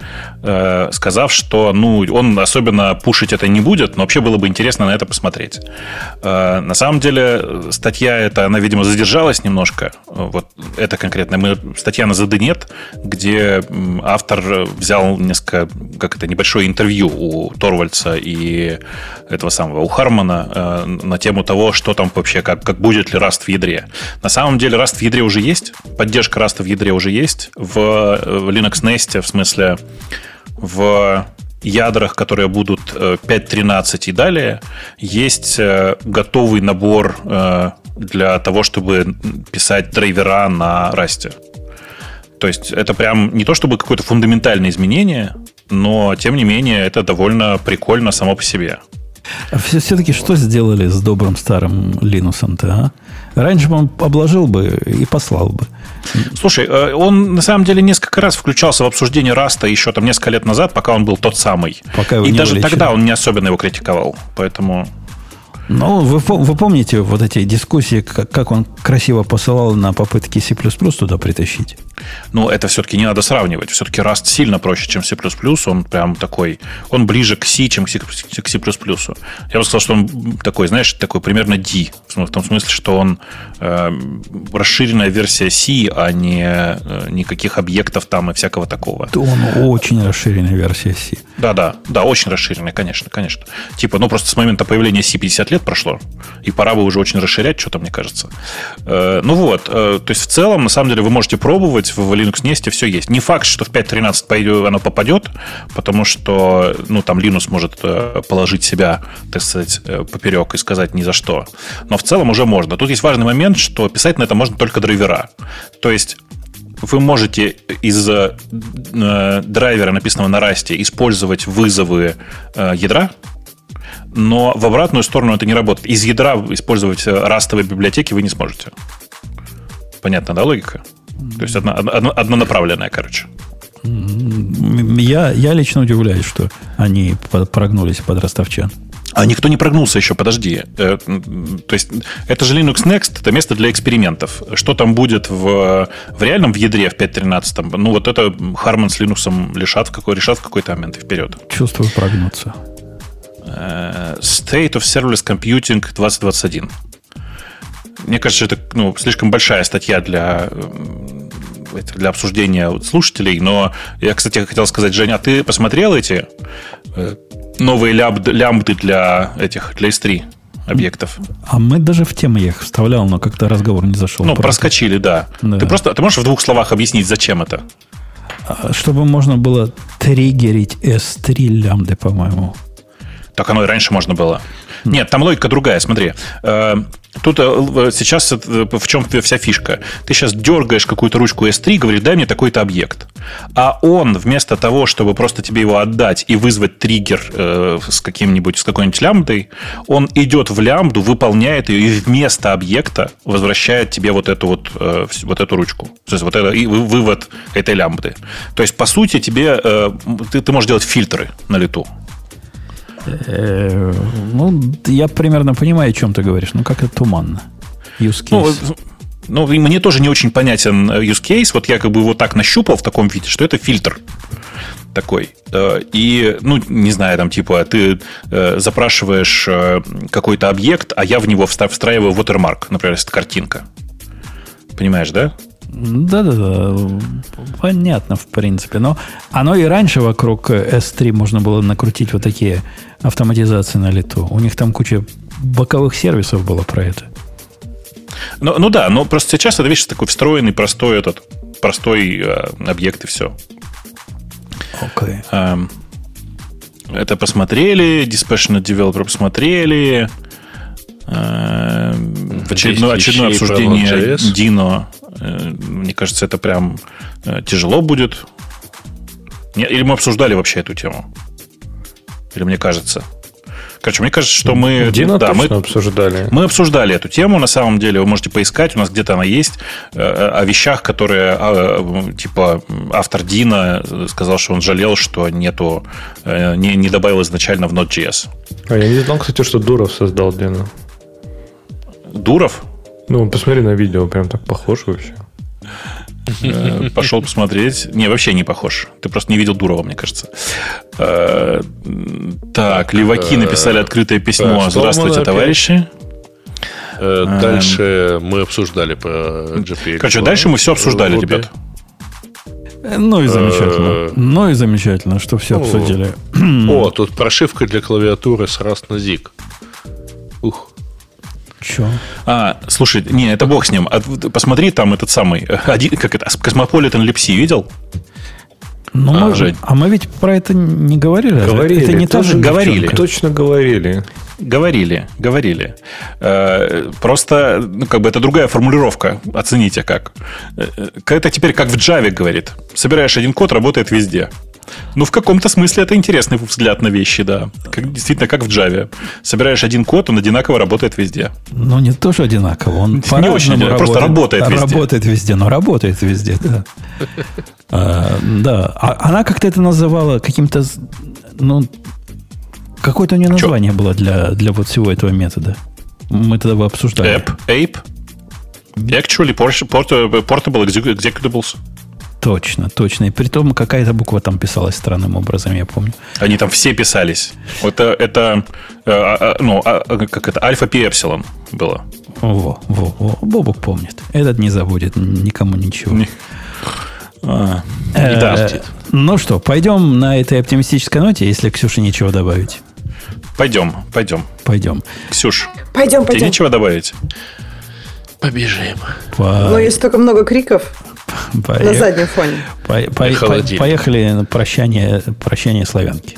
сказав, что ну, он особенно пушить это не будет, но вообще было бы интересно на это посмотреть. На самом деле, статья эта, она, видимо, задержалась немножко. Вот это конкретно. Мы, статья на зэт дэ нет, где автор взял несколько, как это, небольшое интервью у Торвальдса и этого самого, у Хармана на тему того, что там вообще, как, как будет ли Раст в ядре. На самом деле, Раст в ядре уже есть, поддержка Раста в ядре уже есть, в Linux Nest, в смысле, в ядрах, которые будут пять точка тринадцать и далее, есть готовый набор для того, чтобы писать драйвера на Расте. То есть это прям не то чтобы какое-то фундаментальное изменение, но тем не менее это довольно прикольно само по себе. А все-таки что сделали с добрым старым Линусом-то, а? Раньше бы он обложил бы и послал бы. Слушай, он на самом деле несколько раз включался в обсуждение Раста еще там несколько лет назад, пока он был тот самый. Пока его и не даже вылечили. Тогда он не особенно его критиковал, поэтому... Ну, вы, вы помните вот эти дискуссии, как, как он красиво посылал на попытки си плюс плюс туда притащить? Ну, это все-таки не надо сравнивать. Все-таки Rust сильно проще, чем C++. Он прям такой... Он ближе к C, чем к C++. Я бы сказал, что он такой, знаешь, такой примерно D. В том смысле, что он э, расширенная версия C, а не э, никаких объектов там и всякого такого. То он очень расширенная версия C. Да-да, да, очень расширенная, конечно, конечно. Типа, ну, просто с момента появления C пятьдесят лет прошло, и пора бы уже очень расширять что-то, мне кажется. Ну вот, то есть в целом, на самом деле, вы можете пробовать, в Linux Nest все есть. Не факт, что в пять точка тринадцать оно попадет, потому что, ну, там Linux может положить себя, так сказать, поперек и сказать ни за что. Но в целом уже можно. Тут есть важный момент, что писать на это можно только драйвера. То есть вы можете из э, драйвера, написанного на Rust, использовать вызовы э, ядра, но в обратную сторону это не работает. Из ядра использовать растовые библиотеки вы не сможете. Понятна, да, логика? Mm-hmm. То есть одно, одно, однонаправленная, короче. Mm-hmm. Я, я лично удивляюсь, что они прогнулись под ростовчан. А никто не прогнулся еще, подожди. То есть это же Linux Next, это место для экспериментов. Что там будет в, в реальном в ядре в пять точка тринадцать? Ну вот это Харман с Linux решат в, какой, решат в какой-то момент и вперед. Чувствую прогнуться. State of Serverless Computing двадцать двадцать один. Мне кажется, это ну, слишком большая статья для, для обсуждения слушателей. Но я, кстати, хотел сказать, Женя, а ты посмотрел эти новые лямбды для этих, для эс три объектов? А мы даже в темы я их вставлял, но как-то разговор не зашел. Ну, просто. Проскочили, да. да. Ты просто, ты можешь в двух словах объяснить, зачем это? Чтобы можно было триггерить эс три лямбды, по-моему. Так оно и раньше можно было. Mm. Нет, там логика другая, смотри. Тут сейчас в чем вся фишка? Ты сейчас дергаешь какую-то ручку эс три, говоришь, дай мне такой-то объект. А он вместо того, чтобы просто тебе его отдать и вызвать триггер с каким-нибудь, с какой-нибудь лямбдой, он идет в лямбду, выполняет ее и вместо объекта возвращает тебе вот эту вот, вот эту ручку. То есть вот это и вывод этой лямбды. То есть, по сути, тебе ты, ты можешь делать фильтры на лету. Ну, я примерно понимаю, о чем ты говоришь. Ну, как это туманно. Use case. Ну, ну, и мне тоже не очень понятен use case. Вот я как бы его так нащупал в таком виде, что это фильтр такой. И, ну, не знаю, там, типа, ты запрашиваешь какой-то объект, а я в него встраиваю watermark. Например, если это картинка. Понимаешь, да? Да-да-да, понятно, в принципе. Но оно и раньше вокруг эс три можно было накрутить вот такие автоматизации на лету. У них там куча боковых сервисов было про это. Ну, ну да, но просто сейчас это, видишь, такой встроенный, простой этот, простой э, объект и все. Окей. Okay. Эм, это посмотрели, Dispassionate Developer посмотрели. Эм, в очередное, очередное обсуждение Dino... Мне кажется, это прям тяжело будет. Или мы обсуждали вообще эту тему? Или мне кажется? Короче, мне кажется, что мы... Дино да, точно мы, обсуждали. Мы обсуждали эту тему, на самом деле. Вы можете поискать, у нас где-то она есть. О вещах, которые... Типа, автор Дино сказал, что он жалел, что нету... Не, не добавил изначально в Node.js. А я не знал, кстати, что Дуров создал Дино. Дуров? Ну, посмотри на видео, прям так похож вообще. Пошел посмотреть. Не, вообще не похож. Ты просто не видел Дурова, мне кажется. Так, леваки написали открытое письмо. Здравствуйте, товарищи. Дальше мы обсуждали по джи пи эл. Короче, дальше мы все обсуждали, ребят. Ну и замечательно. Ну и замечательно, что все обсудили. О, тут прошивка для клавиатуры с Rust на Zig. Ух. Че? А, слушай, не, это бог с ним. Посмотри там этот самый, один, как это, Космополитен Липси видел? Ну, а, мы же, а мы ведь про это не говорили. Говорили. Это не тоже говорили. Точно говорили. Говорили, говорили. Просто, ну, как бы это другая формулировка. Оцените как. Это теперь как в Java говорит. Собираешь один код, работает везде. Ну, в каком-то смысле это интересный взгляд на вещи, да. Как, действительно, как в Java. Собираешь один код, он одинаково работает везде. Ну, не то, что одинаково. Он не очень одинаково, просто работает везде. Работает везде, но работает везде, да. А, да. А, она как-то это называла каким-то... Ну, какое-то у нее название Че? было для, для вот всего этого метода. Мы тогда бы обсуждали. App, ape, actually portable executables. Точно, точно. И при том, какая-то буква там писалась странным образом, я помню. Они там все писались. Вот это, это ну, как это, альфа пи эпсилон было. Во, во, во. Бобук помнит. Этот не забудет никому ничего. Ну что, пойдем на этой оптимистической ноте, если Ксюше нечего добавить. Пойдем, пойдем. Пойдем. Ксюш, пойдем, пойдем. Тебе нечего добавить? Побежим. Ну, есть только много криков. Поех... На заднем фоне. По... По... По... Поехали на прощание, прощание славянки.